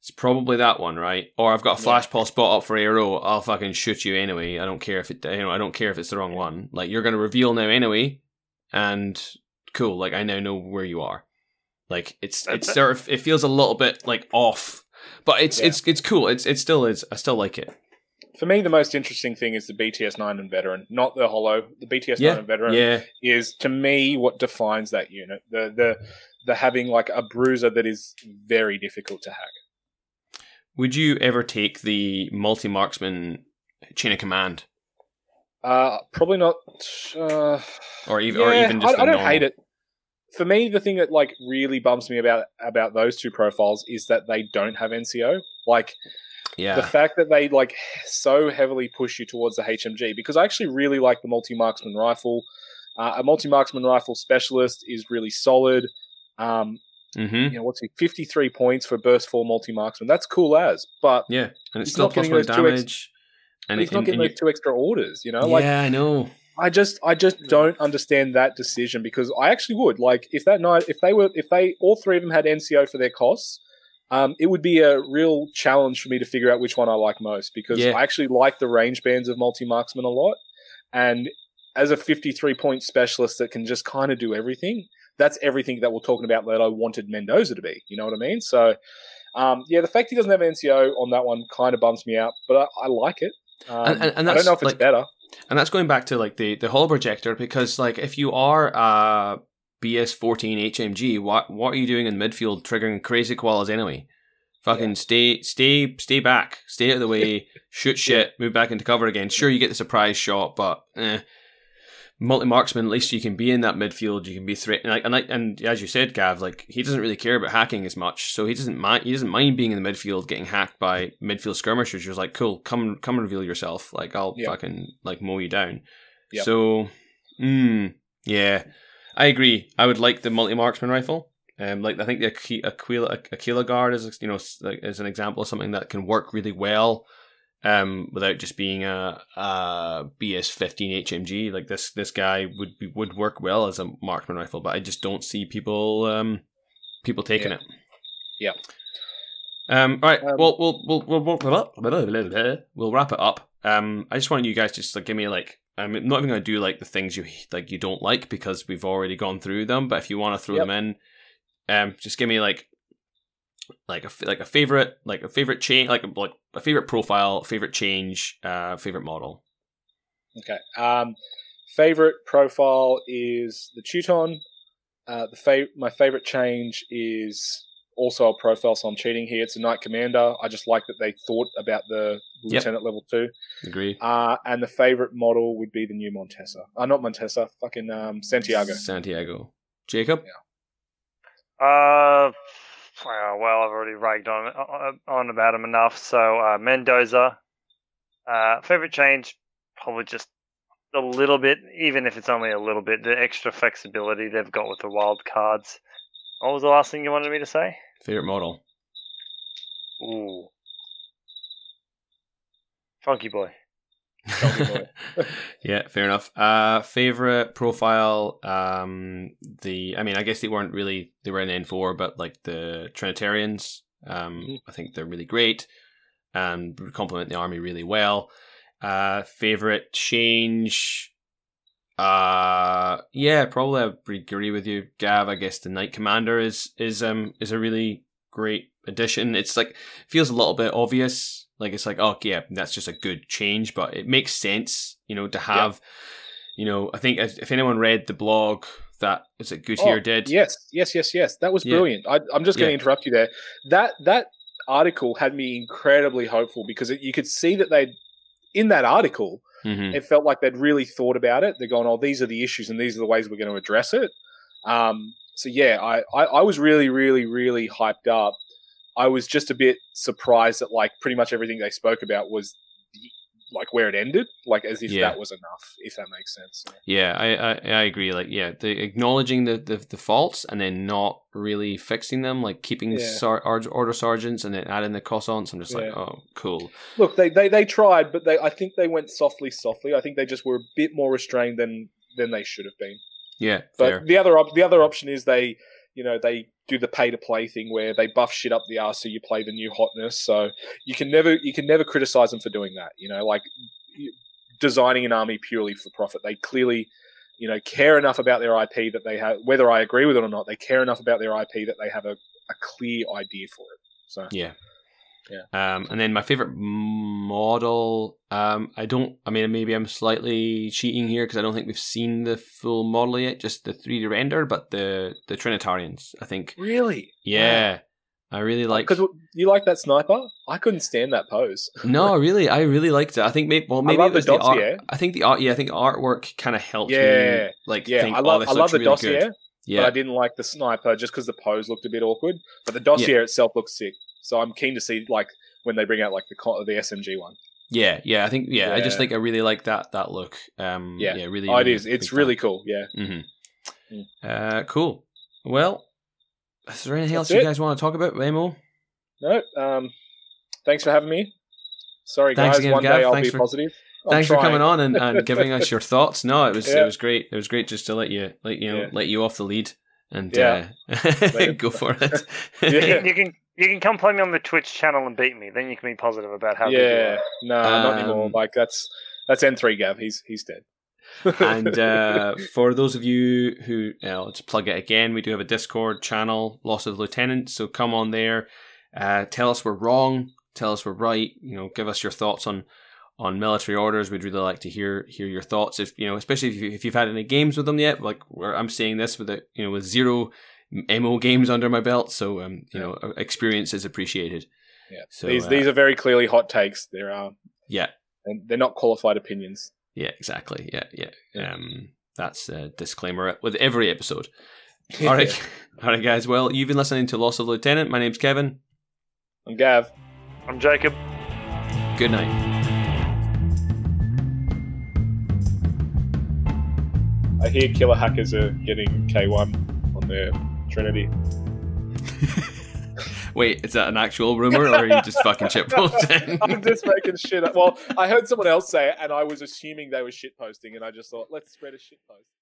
it's probably that one, right? Or I've got a flash pulse spot up for aero. I'll fucking shoot you anyway. I don't care if it, you know, I don't care if it's the wrong one. Like, you're going to reveal now anyway, and cool. Like, I now know where you are. Like, it's it's sort of it feels a little bit like off, but it's yeah. it's it's cool. It's it still is. I still like it. For me, the most interesting thing is the B T S nine and veteran, not the holo. The B T S nine yeah, and veteran yeah. is, to me, what defines that unit. The the the having, like, a bruiser that is very difficult to hack. Would you ever take the multi-marksman chain of command? Uh, probably not. Uh, or even, yeah, or even just I, the I don't normal. hate it. For me, the thing that, like, really bums me about about those two profiles is that they don't have N C O. Like. Yeah. The fact that they, like, so heavily push you towards the H M G, because I actually really like the multi-marksman rifle. Uh, a multi-marksman rifle specialist is really solid. Um, mm-hmm. You know, what's it? fifty-three points for burst four multi-marksman. That's cool as, but yeah, and it's still plus one damage. Ex- and he's it, not and, getting and those you... two extra orders. You know, yeah, like I know. I just, I just don't understand that decision, because I actually would like if that night, if they were, if they all three of them had N C O for their costs. Um, it would be a real challenge for me to figure out which one I like most, because yeah. I actually like the range bands of multi-marksman a lot. And as a fifty-three-point specialist that can just kind of do everything, that's everything that we're talking about that I wanted Mendoza to be. You know what I mean? So, um, yeah, the fact he doesn't have N C O on that one kind of bums me out, but I, I like it. Um, and, and, and I don't know if it's like, better. And that's going back to like the, the hull projector, because like if you are... Uh... B S fourteen H M G, what what are you doing in midfield triggering crazy koalas anyway? Fucking yeah. stay stay stay back. Stay out of the way. Shoot shit. Move back into cover again. Sure, you get the surprise shot, but eh. Multi-marksman, at least you can be in that midfield. You can be threatened. Like, and, like, and as you said, Gav, like he doesn't really care about hacking as much, so he doesn't mind. He doesn't mind being in the midfield, getting hacked by midfield skirmishers. You're just like, cool, come come reveal yourself. Like I'll yeah. fucking like mow you down. Yep. So, mm, yeah. I agree. I would like the multi-marksman rifle. Um, like I think the Aquila, Aquila Guard is, you know, is an example of something that can work really well, um, without just being a, a B S fifteen H M G. Like this, this guy would be, would work well as a marksman rifle, but I just don't see people, um, people taking yeah. it. Yeah. Um. All right. Um, well, we'll we'll we'll we'll we'll wrap it up. Um. I just wanted you guys to just like give me like. I'm not even going to do like the things you like you don't like, because we've already gone through them. But if you want to throw yep. them in, um, just give me like, like a like a favorite, like a favorite change, like a, like a favorite profile, favorite change, uh, favorite model. Okay. Um, favorite profile is the Teuton. Uh, the fa- my favorite change is also a profile, so I'm cheating here. It's a Knight Commander. I just like that they thought about the Lieutenant yep. level two. Agree. Uh, and the favorite model would be the new Montesa. Uh, not Montesa, fucking um, Santiago. Santiago. Jacob? Yeah. Uh, well, I've already ragged on, on about him enough. So uh, Mendoza. Uh, favorite change, probably just a little bit, even if it's only a little bit, the extra flexibility they've got with the wild cards. What was the last thing you wanted me to say? Favorite model. Ooh. Funky boy. Funky boy. Yeah, fair enough. Uh, favorite profile, um, the I mean, I guess they weren't really, they were in N four, but like the Trinitarians, um, mm-hmm. I think they're really great and complement the army really well. Uh, favorite change... Uh yeah, probably I agree with you, Gav. I guess the Knight Commander is is um is a really great addition. It's like feels a little bit obvious. Like it's like, oh yeah, that's just a good change, but it makes sense, you know, to have. Yeah. You know, I think if anyone read the blog that is it Goodyear oh, did. Yes, yes, yes, yes. That was brilliant. Yeah. I, I'm just going to yeah. interrupt you there. That that article had me incredibly hopeful, because it, you could see that they in that article. Mm-hmm. It felt like they'd really thought about it. They're going, oh, these are the issues and these are the ways we're going to address it. Um, so, yeah, I, I, I was really, really, really hyped up. I was just a bit surprised that, like, pretty much everything they spoke about was, like, where it ended. Like, as if yeah. that was enough, if that makes sense. Yeah, I, I, I agree. Like, yeah, the, acknowledging the, the, the faults and then not really fixing them, like keeping yeah. sar- order sergeants and then adding the croissants. I'm just yeah. like, oh, cool. Look, they, they, they tried, but they I think they went softly, softly. I think they just were a bit more restrained than than they should have been. Yeah, but fair. the other op- the other option is they, you know, they do the pay to play thing where they buff shit up the arse so you play the new hotness. So you can never you can never criticize them for doing that. You know, like designing an army purely for profit. They clearly. You know, care enough about their I P that they have, whether I agree with it or not, they care enough about their I P that they have a, a clear idea for it. So yeah, yeah. Um, and then my favorite model, um, I don't. I mean, maybe I'm slightly cheating here because I don't think we've seen the full model yet, just the three D render. But the the Trinitarians, I think. Really? Yeah. Wow. I really like because you like that sniper. I couldn't stand that pose. No, really, I really liked it. I think maybe well, maybe I love it was the, the art. Yeah. I think the art, yeah, I think artwork kind of helped. Yeah, me, like yeah, think, I love, oh, I love the really dossier. Good. Yeah, but I didn't like the sniper just because the pose looked a bit awkward. But the dossier yeah. itself looks sick, so I'm keen to see like when they bring out like the the S M G one. Yeah, yeah, I think, yeah, yeah, I just think I really like that that look. Um, yeah. yeah, really. Oh, it is. It's really that. cool. Yeah. Mm-hmm. Uh, cool. Well, is there anything That's else it. you guys want to talk about, Remo? No. Um, thanks for having me. Sorry, thanks guys. Again, One Gav. day I'll thanks be for, positive. I'm thanks trying. for coming on and, and giving us your thoughts. No, it was yeah. it was great. It was great just to let you let you know, yeah. let you off the lead and yeah. uh, go for it. yeah. You can. You can come play me on the Twitch channel and beat me. Then you can be positive about how. Yeah, no, um, not anymore. Like that's that's N three Gav. He's he's dead. And uh, for those of you who, you know, let's plug it again. We do have a Discord channel, Loss of Lieutenant. So come on there. Uh, tell us we're wrong. Tell us we're right. You know, give us your thoughts on on military orders. We'd really like to hear hear your thoughts. If you know, especially if, you, if you've had any games with them yet. Like where I'm seeing this with a, you know, with zero M O games under my belt, so um, you know, experience is appreciated. Yeah, so these uh, these are very clearly hot takes. There are yeah, and they're not qualified opinions. Yeah, exactly. Yeah, yeah. yeah. Um, that's a disclaimer with every episode. All right, yeah. all right, guys. Well, you've been listening to Loss of Lieutenant. My name's Kevin. I'm Gav. I'm Jacob. Good night. I hear killer hackers are getting K one on their Trinity. Wait, is that an actual rumor, or are you just fucking shitposting? I'm just making shit up. Well, I heard someone else say it, and I was assuming they were shitposting, and I just thought, let's spread a shitpost.